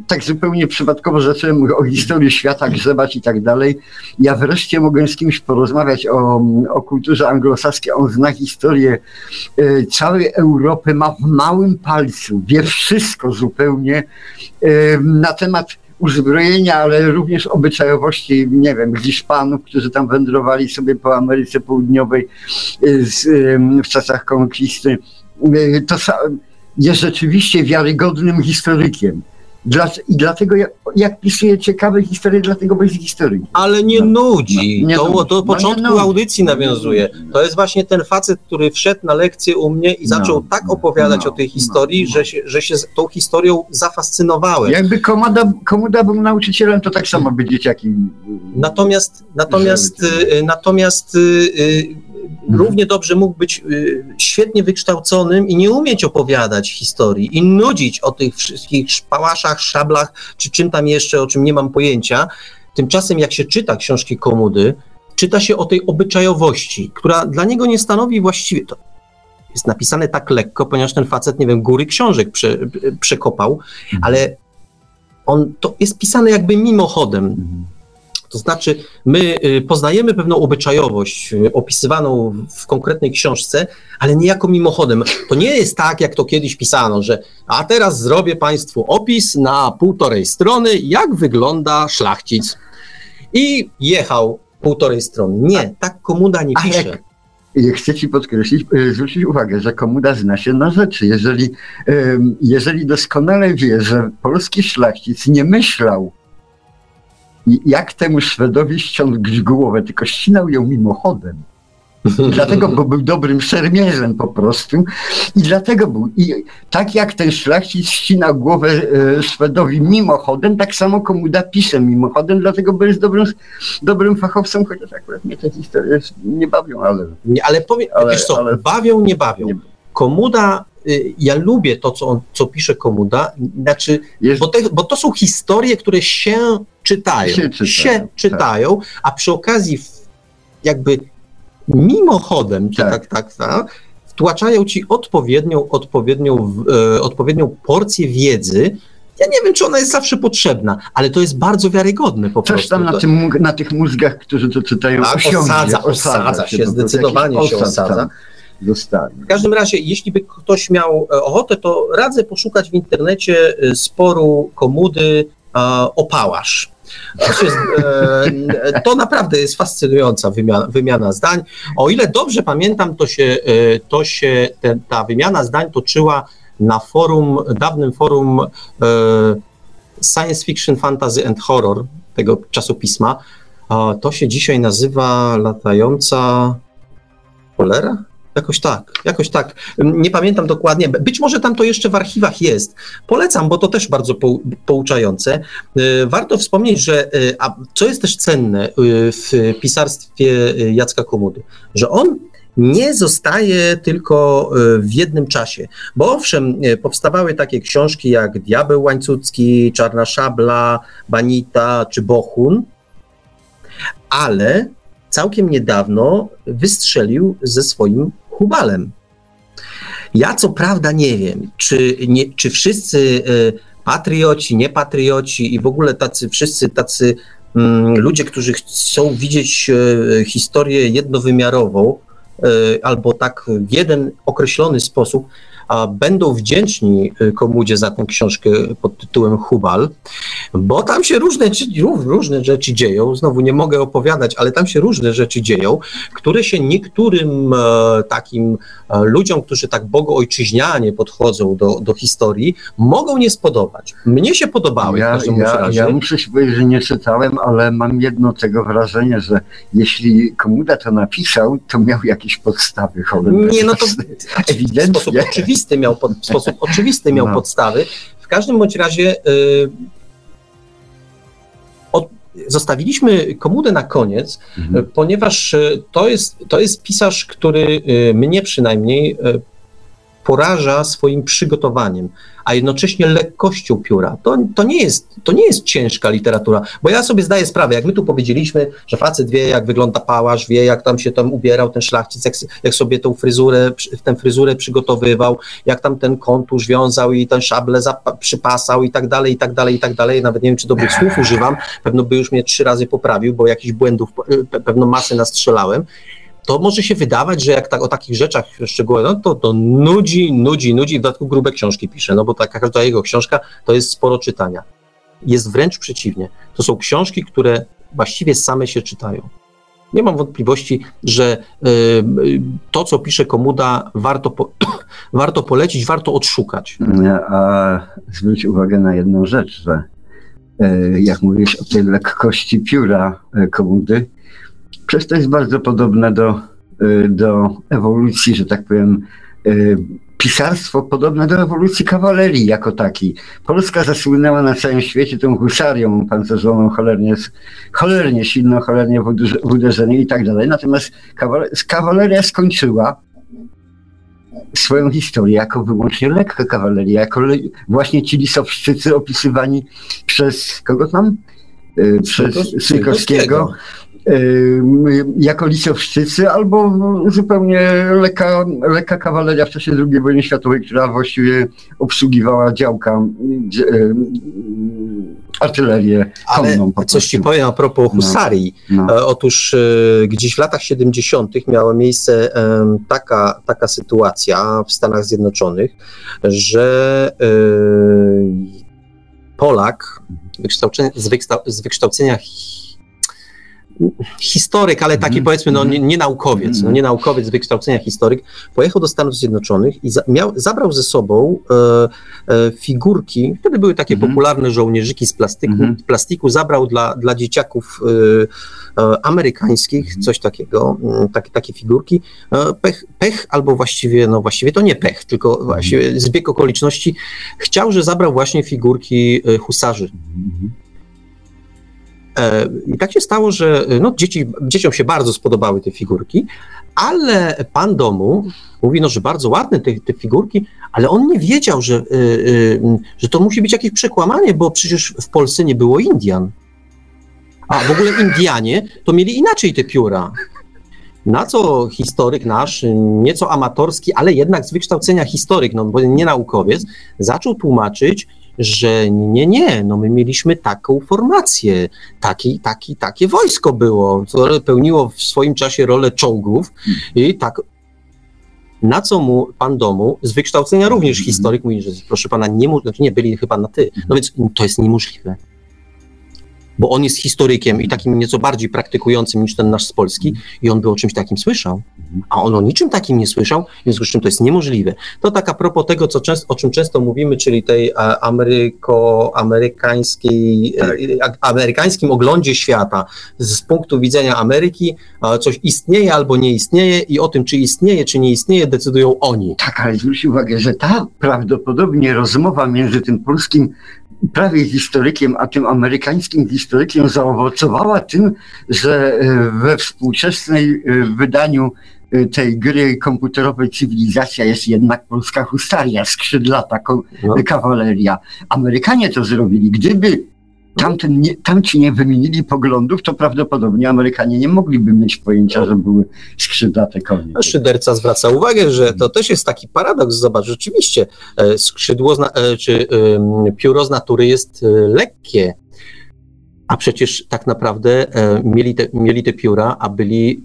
Tak zupełnie przypadkowo zacząłem o historii świata grzebać i tak dalej. Ja wreszcie mogłem z kimś porozmawiać o, o kulturze anglosaskiej. On zna historię całej Europy, ma w małym palcu, wie wszystko zupełnie na temat uzbrojenia, ale również obyczajowości, nie wiem, Hiszpanów, którzy tam wędrowali sobie po Ameryce Południowej w czasach konkwisty. To jest rzeczywiście wiarygodnym historykiem. Dla, I dlatego, jak, jak pisze ciekawe historie, dlatego będzie historykiem. Ale nie no, nudzi. No, nie to, nudzi. Do początku no, audycji nawiązuje. To jest właśnie ten facet, który wszedł na lekcję u mnie i zaczął no, tak opowiadać no, o tej historii, no, no. Że, się, że się tą historią zafascynowałem. Jakby Komuda, Komuda był nauczycielem, to tak samo by dzieciaki... Natomiast, natomiast, y, natomiast y, równie dobrze mógł być y, świetnie wykształconym i nie umieć opowiadać historii i nudzić o tych wszystkich pałaszach, szablach, czy czym tam jeszcze, o czym nie mam pojęcia. Tymczasem jak się czyta książki Komudy, czyta się o tej obyczajowości, która dla niego nie stanowi właściwie... To jest napisane tak lekko, ponieważ ten facet, nie wiem, góry książek prze, przekopał, ale on to jest pisane jakby mimochodem. To znaczy, my poznajemy pewną obyczajowość opisywaną w konkretnej książce, ale niejako mimochodem. To nie jest tak, jak to kiedyś pisano, że a teraz zrobię Państwu opis na półtorej strony, jak wygląda szlachcic. I jechał półtorej strony. Nie, tak Komuda nie pisze. Ale... Chcę ci podkreślić, zwrócić uwagę, że Komuda zna się na rzeczy. Jeżeli, jeżeli doskonale wie, że polski szlachcic nie myślał, jak temu Szwedowi ściągnąć głowę, tylko ścinał ją mimochodem. Dlatego, bo był dobrym szermierzem po prostu i dlatego był. I tak jak ten szlachcic ścinał głowę e, Szwedowi mimochodem, tak samo Komuda pisze mimochodem, dlatego, bo jest dobrym, dobrym fachowcem, chociaż akurat mnie te historie nie bawią, ale... Nie, ale powiem, ale, wiesz co, ale... bawią, nie bawią. Nie... Komuda... Ja lubię to, co, on, co pisze Komuda, znaczy, jest... bo, te, bo to są historie, które się czytają, się czytają, się czytają tak. A przy okazji jakby mimochodem, tak, tak, tak, tak, wtłaczają ci odpowiednią, odpowiednią, e, odpowiednią porcję wiedzy. Ja nie wiem, czy ona jest zawsze potrzebna, ale to jest bardzo wiarygodne po prostu. Coś tam na, tym, na tych mózgach, którzy to czytają, tak, osiągnie, osadza, osadza, osadza się, się zdecydowanie osad się osadza. W każdym razie, jeśli by ktoś miał ochotę, to radzę poszukać w internecie sporu Komudy o Pałasz. To, jest, to naprawdę jest fascynująca wymiana, wymiana zdań. O ile dobrze pamiętam, to się, to się te, ta wymiana zdań toczyła na forum, dawnym forum Science Fiction, Fantasy and Horror, tego czasopisma. To się dzisiaj nazywa Latająca Cholera? Jakoś tak, jakoś tak. Nie pamiętam dokładnie. Być może tam to jeszcze w archiwach jest. Polecam, bo to też bardzo pouczające. Warto wspomnieć, że a co jest też cenne w pisarstwie Jacka Komudy, że on nie zostaje tylko w jednym czasie, bo owszem, powstawały takie książki jak Diabeł Łańcucki, Czarna Szabla, Banita czy Bohun, ale całkiem niedawno wystrzelił ze swoim Hubalem. Ja co prawda nie wiem, czy, nie, czy wszyscy patrioci, niepatrioci i w ogóle tacy wszyscy tacy mm, ludzie, którzy chcą widzieć e, historię jednowymiarową e, albo tak w jeden określony sposób, a będą wdzięczni Komudzie za tę książkę pod tytułem Hubal, bo tam się różne, różne rzeczy dzieją, znowu nie mogę opowiadać, ale tam się różne rzeczy dzieją, które się niektórym takim ludziom, którzy tak bogoojczyźnianie podchodzą do, do historii, mogą nie spodobać. Mnie się podobały. Ja, ja, ja muszę się powiedzieć, że nie czytałem, ale mam jedno tego wrażenie, że jeśli Komuda to napisał, to miał jakieś podstawy. Nie, no to ewidentnie. Miał pod, w sposób oczywisty miał no. podstawy. W każdym bądź razie y, od, zostawiliśmy Komudę na koniec, mhm. ponieważ to jest, to jest pisarz, który y, mnie przynajmniej y, poraża swoim przygotowaniem, a jednocześnie lekkością pióra. To, to, nie jest, to nie jest ciężka literatura, bo ja sobie zdaję sprawę, jak my tu powiedzieliśmy, że facet wie, jak wygląda pałasz, wie, jak tam się tam ubierał ten szlachcic, jak, jak sobie tą fryzurę, tę fryzurę przygotowywał, jak tam ten kontusz wiązał i ten szablę przypasał i tak dalej, i tak dalej, i tak dalej. Nawet nie wiem, czy dobrych słów używam, pewno by już mnie trzy razy poprawił, bo jakichś błędów, pewną masę nastrzelałem. To może się wydawać, że jak tak o takich rzeczach szczegółowo, no to, to nudzi, nudzi, nudzi, w dodatku grube książki pisze, no bo taka każda jego książka to jest sporo czytania. Jest wręcz przeciwnie. To są książki, które właściwie same się czytają. Nie mam wątpliwości, że y, to, co pisze Komuda, warto, po, warto polecić, warto odszukać. A zwróć uwagę na jedną rzecz, że y, jak mówisz o tej lekkości pióra y, Komudy, przez to jest bardzo podobne do, do ewolucji, że tak powiem, pisarstwo podobne do ewolucji kawalerii jako takiej. Polska zasłynęła na całym świecie tą husarią pancerzoną, cholernie, cholernie silną, cholernie w uderzeniu i tak dalej. Natomiast kawaleria skończyła swoją historię jako wyłącznie lekka kawaleria, jako le, właśnie ci lisowszczycy opisywani przez kogo tam? Przez Szyjkowskiego. Jako lisowszczycy, albo zupełnie lekka, lekka kawaleria w czasie drugiej wojny światowej, która właściwie obsługiwała działka, artylerię konną. Ale coś ci powiem a propos husarii. No, no. Otóż gdzieś w latach siedemdziesiątych miała miejsce taka, taka sytuacja w Stanach Zjednoczonych, że Polak z, wykształ z wykształcenia historyk, ale taki mm. powiedzmy, no, nie, nie naukowiec, no, nie naukowiec z wykształcenia historyk, pojechał do Stanów Zjednoczonych i za, miał, zabrał ze sobą e, e, figurki, wtedy były takie mm. popularne żołnierzyki z plastiku, mm. plastiku zabrał dla, dla dzieciaków e, e, amerykańskich, mm. coś takiego, e, tak, takie figurki, e, pech, pech albo właściwie, no właściwie to nie pech, tylko właściwie zbieg okoliczności, chciał, że zabrał właśnie figurki e, husarzy. Mm. I tak się stało, że no, dzieci, dzieciom się bardzo spodobały te figurki, ale pan domu mówi, no, że bardzo ładne te, te figurki, ale on nie wiedział, że, y, y, że to musi być jakieś przekłamanie, bo przecież w Polsce nie było Indian. A w ogóle Indianie to mieli inaczej te pióra. Na co historyk nasz, nieco amatorski, ale jednak z wykształcenia historyk, no bo nie naukowiec, zaczął tłumaczyć, że nie, nie, no my mieliśmy taką formację, taki, taki, takie wojsko było, które pełniło w swoim czasie rolę czołgów i tak. Na co mu pan domu, z wykształcenia również historyk, mówi, że proszę pana, nie, znaczy nie byli chyba na ty, no więc to jest niemożliwe. Bo on jest historykiem i takim nieco bardziej praktykującym niż ten nasz z Polski i on by o czymś takim słyszał, a on o niczym takim nie słyszał, w związku z czym to jest niemożliwe. To tak a propos tego, co często, o czym często mówimy, czyli tej ameryko-amerykańskiej, amerykańskim oglądzie świata z punktu widzenia Ameryki, coś istnieje albo nie istnieje i o tym, czy istnieje, czy nie istnieje, decydują oni. Tak, ale zwróć uwagę, że ta prawdopodobnie rozmowa między tym polskim prawie historykiem, a tym amerykańskim historykiem zaowocowała tym, że we współczesnej wydaniu tej gry komputerowej Cywilizacja jest jednak polska husaria, skrzydlata kawaleria. Amerykanie to zrobili. Gdyby tamten nie, tamci nie wymienili poglądów, to prawdopodobnie Amerykanie nie mogliby mieć pojęcia, że były skrzydlate konie. Szyderca zwraca uwagę, że to też jest taki paradoks. Zobacz, rzeczywiście skrzydło zna, czy pióro z natury jest lekkie, a przecież tak naprawdę mieli te, mieli te pióra, a byli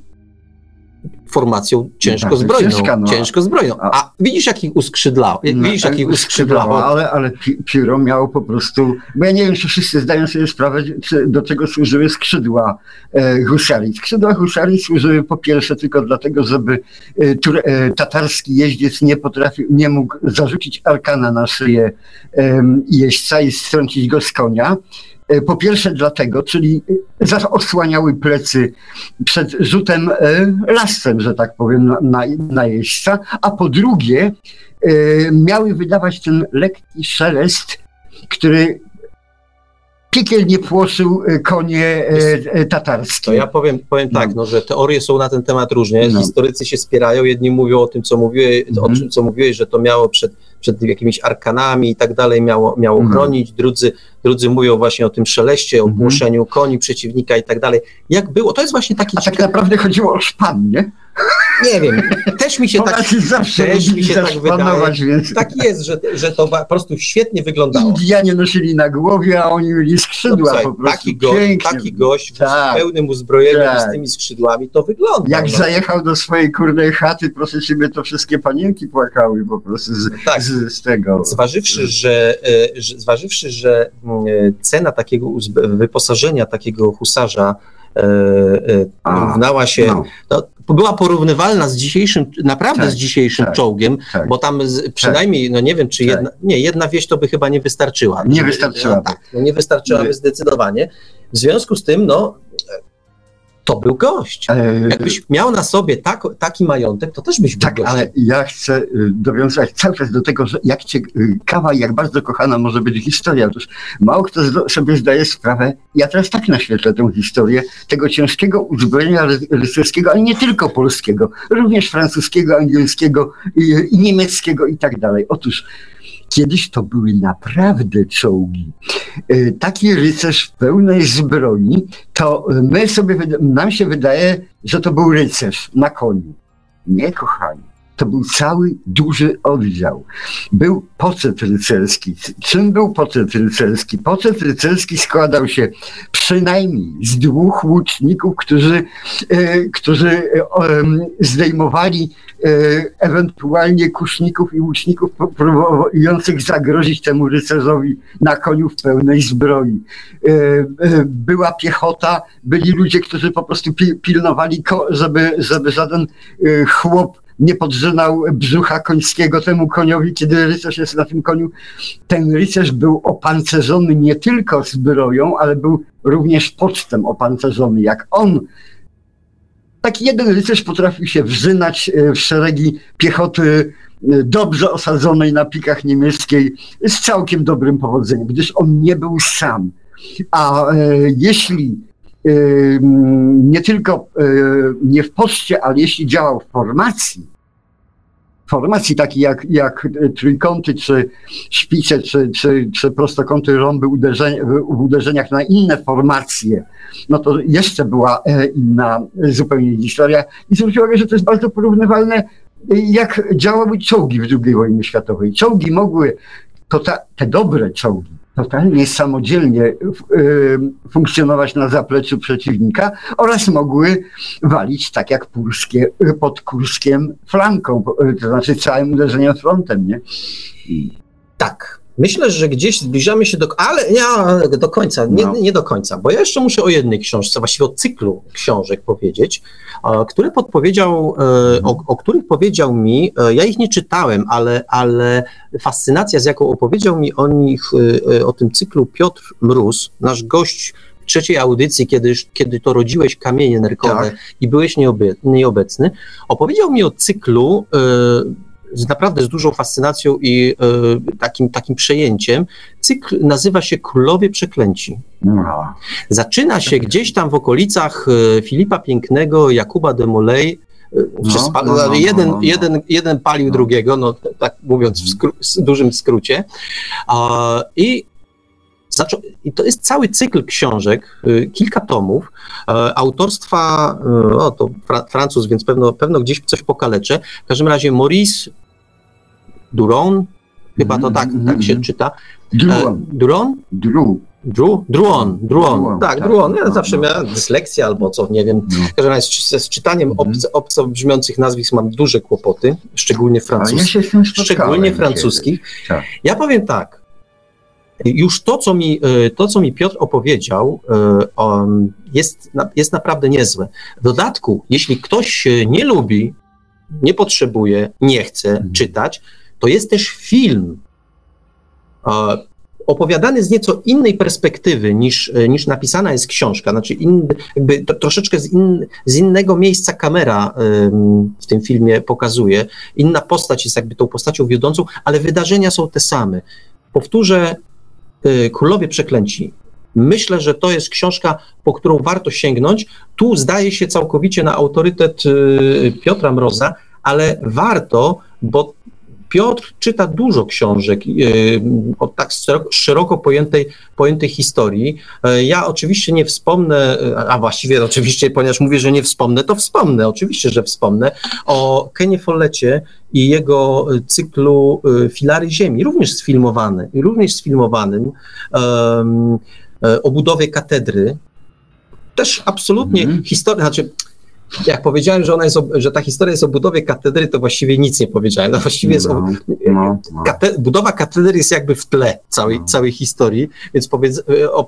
formacją ciężko zbrojną, ciężka, no. ciężko zbrojną. A widzisz, jak ich uskrzydlało. Widzisz, no, jak ich uskrzydlało. Ale, ale pióro miało po prostu... Bo ja nie wiem, czy wszyscy zdają sobie sprawę, czy, do czego służyły skrzydła e, husarii. Skrzydła husarii służyły po pierwsze tylko dlatego, żeby e, tur, e, tatarski jeździec nie potrafił, nie mógł zarzucić arkana na szyję e, jeźdźca i strącić go z konia. Po pierwsze dlatego, czyli osłaniały plecy przed rzutem lascem, że tak powiem, na, na, na jeźdźca, a po drugie y, miały wydawać ten lekki szelest, który piekielnie płoszył konie tatarskie. To ja powiem, powiem tak, no. No, że teorie są na ten temat różne. No. Historycy się spierają, jedni mówią o tym, co mówiłeś, mm. o czym, co mówiłeś, że to miało przed, przed jakimiś arkanami i tak dalej, miało, miało mm. chronić. Drudzy, drudzy mówią właśnie o tym szeleście, o mm. płoszeniu koni przeciwnika i tak dalej. Jak było? To jest właśnie taki... A ciekawy... tak naprawdę chodziło o szpan, nie? Nie wiem, też mi się tak, zawsze też mi się tak wydaje, więc... tak jest, że, że to po prostu świetnie wyglądało. Indianie nosili na głowie, a oni mieli skrzydła, no, po prostu taki gość, taki gość tak, z pełnym uzbrojeniem, tak, z tymi skrzydłami, to wygląda. Jak no. zajechał do swojej kurnej chaty, proszę ciebie, to wszystkie panienki płakały po prostu z, tak. z, z tego. Zważywszy, że, że, zważywszy, że cena takiego uzb- wyposażenia takiego husarza porównała się, no. No, była porównywalna z dzisiejszym, naprawdę tak, z dzisiejszym tak, czołgiem, tak, bo tam z, przynajmniej, tak, no nie wiem, czy tak. jedna, nie, jedna wieś to by chyba nie wystarczyła. Nie wystarczyłaby. Tak, no nie wystarczyłaby nie. zdecydowanie. W związku z tym, no, to był gość. Jakbyś miał na sobie tak, taki majątek, to też byś był tak, gościem. Ale ja chcę dowiązać cały czas do tego, że jak ciekawa i jak bardzo kochana może być historia. Otóż mało kto sobie zdaje sprawę, ja teraz tak naświetlę tę historię, tego ciężkiego uzbrojenia rycerskiego, ale nie tylko polskiego, również francuskiego, angielskiego, i niemieckiego i tak dalej. Otóż kiedyś to były naprawdę czołgi. Taki rycerz w pełnej zbroi, to my sobie, nam się wydaje, że to był rycerz na koniu. Nie, kochani. To był cały duży oddział. Był pocet rycerski. Czym był pocet rycerski? Pocet rycerski składał się przynajmniej z dwóch łuczników, którzy, e, którzy e, zdejmowali e, ewentualnie kuszników i łuczników próbujących zagrozić temu rycerzowi na koniu w pełnej zbroi. E, e, była piechota, byli ludzie, którzy po prostu pi, pilnowali, ko, żeby, żeby żaden e, chłop nie podrzynał brzucha końskiego temu koniowi, kiedy rycerz jest na tym koniu. Ten rycerz był opancerzony nie tylko zbroją, ale był również pocztem opancerzony. Jak on, taki jeden rycerz potrafił się wrzynać w szeregi piechoty dobrze osadzonej na pikach niemieckiej z całkiem dobrym powodzeniem, gdyż on nie był sam. A e, jeśli Yy, nie tylko yy, nie w poczcie, ale jeśli działał w formacji, formacji, takich jak, jak trójkąty, czy szpice, czy, czy, czy prostokąty, rąby uderzenia, w uderzeniach na inne formacje, no to jeszcze była inna zupełnie historia. I zwróciłem uwagę, że to jest bardzo porównywalne, jak działały czołgi w drugiej wojnie światowej. Czołgi mogły, to ta, te dobre czołgi, totalnie samodzielnie funkcjonować na zapleczu przeciwnika oraz mogły walić tak jak Purskie, pod Kurskiem flanką, to znaczy całym uderzeniem frontem, nie? Tak. Myślę, że gdzieś zbliżamy się do... Ale nie do końca, nie, no. nie do końca, bo ja jeszcze muszę o jednej książce, właściwie o cyklu książek powiedzieć, które podpowiedział, o, o których powiedział mi, ja ich nie czytałem, ale, ale fascynacja, z jaką opowiedział mi o nich, o tym cyklu Piotr Mróz, nasz gość w trzeciej audycji, kiedy, kiedy to rodziłeś kamienie nerkowe, tak, i byłeś nieobecny, opowiedział mi o cyklu... Z naprawdę z dużą fascynacją i y, takim, takim przejęciem. Cykl nazywa się Królowie Przeklęci. No. Zaczyna się gdzieś tam w okolicach y, Filipa Pięknego, Jakuba de Molay. Y, no, no, no, jeden, no. Jeden, jeden palił no. drugiego, no, tak mówiąc w skró- w dużym skrócie. A, i, zaczą- I to jest cały cykl książek, y, kilka tomów, y, autorstwa, y, o, to fra- Francuz, więc pewno, pewno gdzieś coś pokaleczę. W każdym razie Maurice Duron, chyba to tak, mm, tak mm, się mm. czyta. Duron. Duron? Dru. Dru? Druon, Druon, Druon, tak, tak Druon. Ja no, zawsze no. miałem dyslekcję albo co, nie wiem. W każdym razie z, z czytaniem mm. obco, obco brzmiących nazwisk mam duże kłopoty, szczególnie francuskich. Ja szczególnie francuskich. Tak. Ja powiem tak, już to, co mi, to, co mi Piotr opowiedział, jest, jest naprawdę niezłe. W dodatku, jeśli ktoś nie lubi, nie potrzebuje, nie chce mm. czytać, to jest też film opowiadany z nieco innej perspektywy niż, niż napisana jest książka, znaczy in, jakby to, troszeczkę z, in, z innego miejsca kamera ym, w tym filmie pokazuje, inna postać jest jakby tą postacią wiodącą, ale wydarzenia są te same. Powtórzę, y, Królowie Przeklęci. Myślę, że to jest książka, po którą warto sięgnąć. Tu zdaje się całkowicie na autorytet y, Piotra Mroza, ale warto, bo Piotr czyta dużo książek yy, o tak szeroko pojętej, pojętej historii. Yy, ja oczywiście nie wspomnę, a właściwie oczywiście, ponieważ mówię, że nie wspomnę, to wspomnę, oczywiście, że wspomnę, o Kenie Follecie i jego cyklu yy, Filary Ziemi, również sfilmowany, również sfilmowanym, yy, yy, o budowie katedry. Też absolutnie mm. historia, znaczy... Jak powiedziałem, że, ona jest o, że ta historia jest o budowie katedry, to właściwie nic nie powiedziałem. No właściwie jest o, no, no. Kate, budowa katedry jest jakby w tle całej, no. całej historii, więc powiedz, o,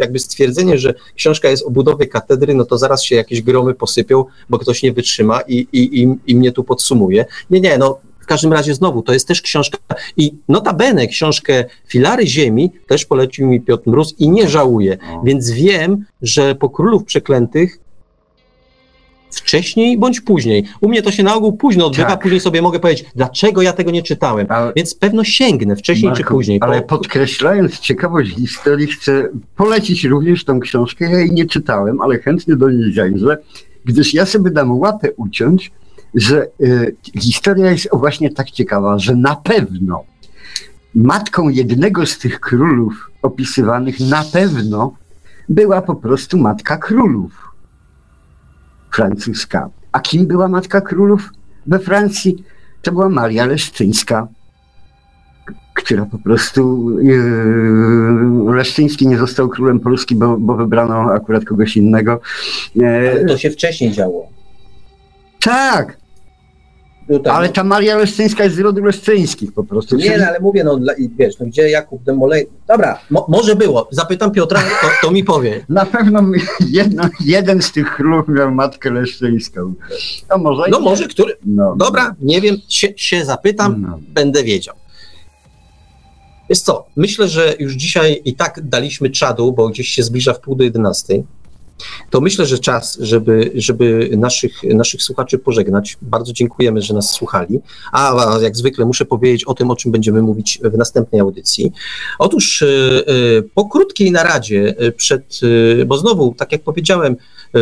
jakby stwierdzenie, że książka jest o budowie katedry, no to zaraz się jakieś gromy posypią, bo ktoś nie wytrzyma i, i, i, i mnie tu podsumuje. Nie, nie, no w każdym razie znowu, to jest też książka i notabene książkę Filary Ziemi też polecił mi Piotr Mróz i nie żałuję, no. więc wiem, że po Królów Przeklętych wcześniej bądź później. U mnie to się na ogół późno odbywa, tak. Później sobie mogę powiedzieć, dlaczego ja tego nie czytałem, ale, więc pewno sięgnę wcześniej Marku, czy później. Ale po... podkreślając ciekawość historii, chcę polecić również tą książkę, ja jej nie czytałem, ale chętnie do niej zajrzę, gdyż ja sobie dam łapę uciąć, że y, historia jest właśnie tak ciekawa, że na pewno matką jednego z tych królów opisywanych na pewno była po prostu matka królów. Francuska. A kim była matka królów we Francji? To była Maria Leszczyńska, która po prostu... Yy, Leszczyński nie został królem Polski, bo, bo wybrano akurat kogoś innego. Yy, Ale to się wcześniej działo. Tak! Tam, ale ta Maria Leszczyńska jest z rodu Leszczyńskich po prostu. Nie, no, ale mówię, no wiesz, no, gdzie Jakub de Molay... Dobra, mo, może było. Zapytam Piotra, to, to mi powie. Na pewno jedno, jeden z tych królów miał matkę leszczyńską. No może, no, może który... No. Dobra, nie wiem, się, się zapytam, no. będę wiedział. Wiesz co, myślę, że już dzisiaj i tak daliśmy czadu, bo gdzieś się zbliża w pół do jedenastej. To myślę, że czas, żeby, żeby naszych, naszych słuchaczy pożegnać. Bardzo dziękujemy, że nas słuchali. A jak zwykle muszę powiedzieć o tym, o czym będziemy mówić w następnej audycji. Otóż po krótkiej naradzie przed, bo znowu, tak jak powiedziałem,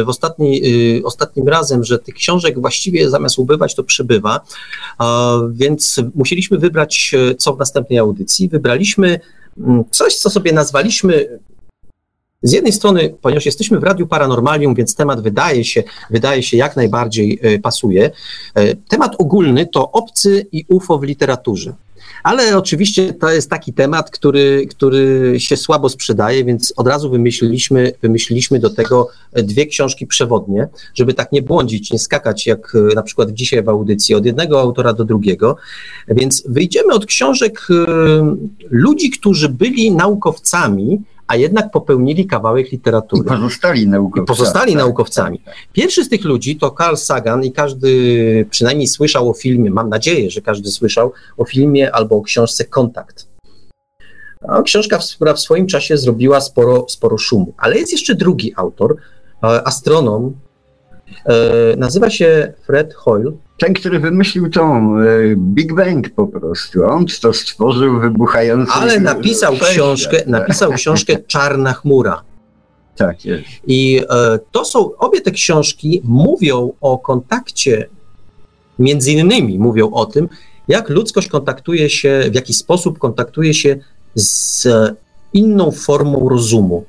w ostatni, ostatnim razem, że tych książek właściwie zamiast ubywać, to przybywa, więc musieliśmy wybrać, co w następnej audycji. Wybraliśmy coś, co sobie nazwaliśmy z jednej strony, ponieważ jesteśmy w Radiu Paranormalium, więc temat wydaje się, wydaje się jak najbardziej pasuje. Temat ogólny to obcy i U F O w literaturze. Ale oczywiście to jest taki temat, który, który się słabo sprzedaje, więc od razu wymyśliliśmy, wymyśliliśmy do tego dwie książki przewodnie, żeby tak nie błądzić, nie skakać jak na przykład dzisiaj w audycji od jednego autora do drugiego. Więc wyjdziemy od książek ludzi, którzy byli naukowcami, a jednak popełnili kawałek literatury. I pozostali naukowcami. I pozostali tak, naukowcami. Tak, tak. Pierwszy z tych ludzi to Carl Sagan i każdy przynajmniej słyszał o filmie, mam nadzieję, że każdy słyszał o filmie albo o książce Kontakt. No, książka, która w swoim czasie zrobiła sporo, sporo szumu. Ale jest jeszcze drugi autor, astronom, nazywa się Fred Hoyle. Ten, który wymyślił tą y, Big Bang po prostu, on to stworzył wybuchający... Ale napisał książkę, tak. napisał książkę Czarna Chmura. Tak jest. I y, to są, obie te książki mówią o kontakcie, między innymi mówią o tym, jak ludzkość kontaktuje się, w jaki sposób kontaktuje się z inną formą rozumu.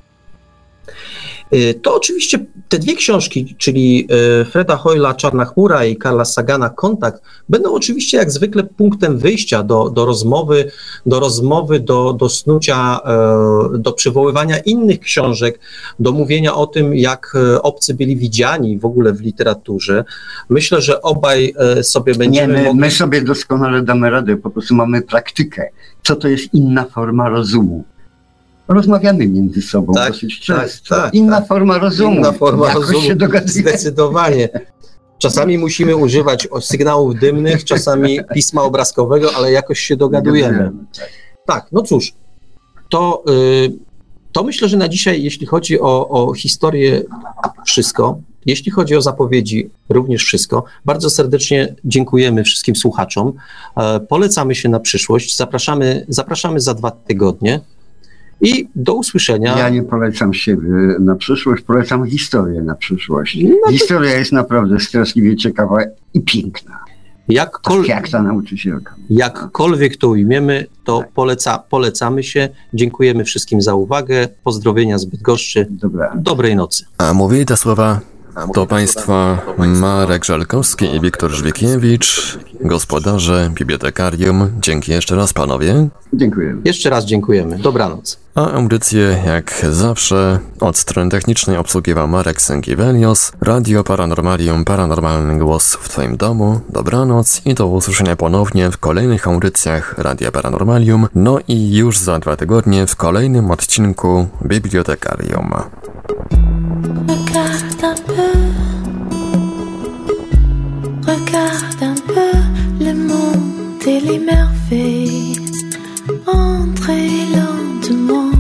To oczywiście te dwie książki, czyli Freda Hoyla Czarna Chmura i Carla Sagana Kontakt, będą oczywiście jak zwykle punktem wyjścia do, do rozmowy, do rozmowy, do, do snucia, do przywoływania innych książek, do mówienia o tym, jak obcy byli widziani w ogóle w literaturze. Myślę, że obaj sobie będziemy... Nie, my, mogli... my sobie doskonale damy radę, po prostu mamy praktykę. Co to jest inna forma rozumu? Rozmawiamy między sobą tak, dosyć często. Tak, tak, Inna tak. forma rozumu. Inna forma Jakoś rozumu, się zdecydowanie. Czasami musimy używać sygnałów dymnych, czasami pisma obrazkowego, ale jakoś się dogadujemy. Tak, no cóż, to, yy, to myślę, że na dzisiaj, jeśli chodzi o, o historię, wszystko. Jeśli chodzi o zapowiedzi, również wszystko. Bardzo serdecznie dziękujemy wszystkim słuchaczom. E, polecamy się na przyszłość. Zapraszamy, zapraszamy za dwa tygodnie. I do usłyszenia. Ja nie polecam siebie na przyszłość, polecam historię na przyszłość. No Historia to... jest naprawdę straszliwie ciekawa i piękna. Jakkol... Jak ta nauczycielka. Jakkolwiek to ujmiemy, to tak. poleca, polecamy się. Dziękujemy wszystkim za uwagę. Pozdrowienia z Bydgoszczy. Dobra. Dobrej nocy. A mówili te słowa do Państwa Marek Żelkowski i Wiktor Żwikiewicz, gospodarze Bibliotekarium. Dzięki jeszcze raz, panowie. Dziękujemy. Jeszcze raz dziękujemy. Dobranoc. A audycję, jak zawsze, od strony technicznej obsługiwał Marek Sękiewelios. Radio Paranormalium, paranormalny głos w Twoim domu. Dobranoc i do usłyszenia ponownie w kolejnych audycjach Radia Paranormalium. No i już za dwa tygodnie w kolejnym odcinku Bibliotekarium. Regarde un peu, regarde un peu le monde et les merveilles. Entrez lentement.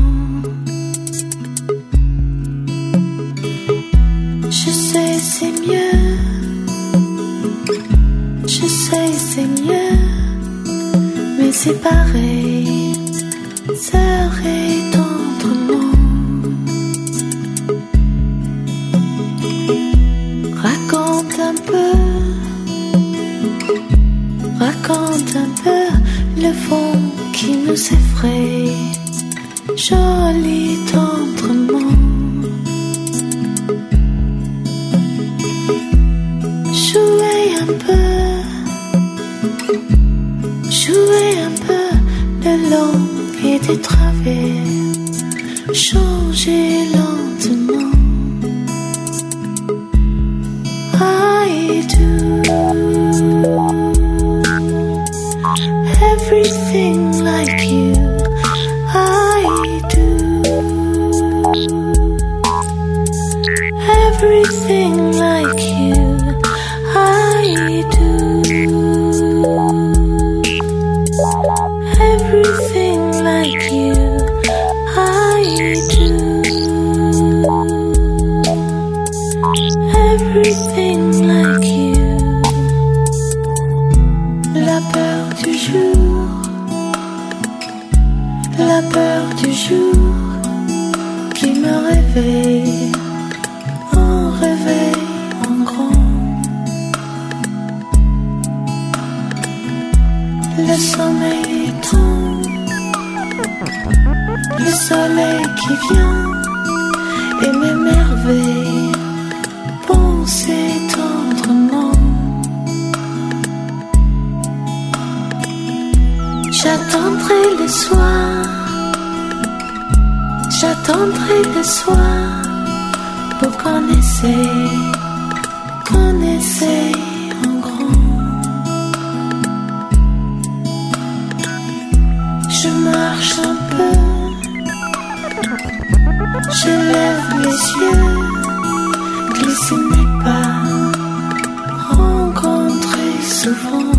Je sais c'est mieux, je sais c'est mieux, mais c'est pareil. Sœur et tendrement. Raconte un peu, raconte un peu le fond qui nous effraie, joli tendrement. Jouez un peu, jouez un peu de long et de travers, changez lentement. I do everything like you. I do everything like you. I do everything like you. I do everything like you. La peur du jour, la peur du jour qui me réveille en rêve. qui vient et m'émerveille, pensez tendrement. J'attendrai le soir, j'attendrai le soir pour qu'on essaie, qu'on essaie en grand. Je marche un peu, je lève les yeux, glisser n'est pas rencontré souvent.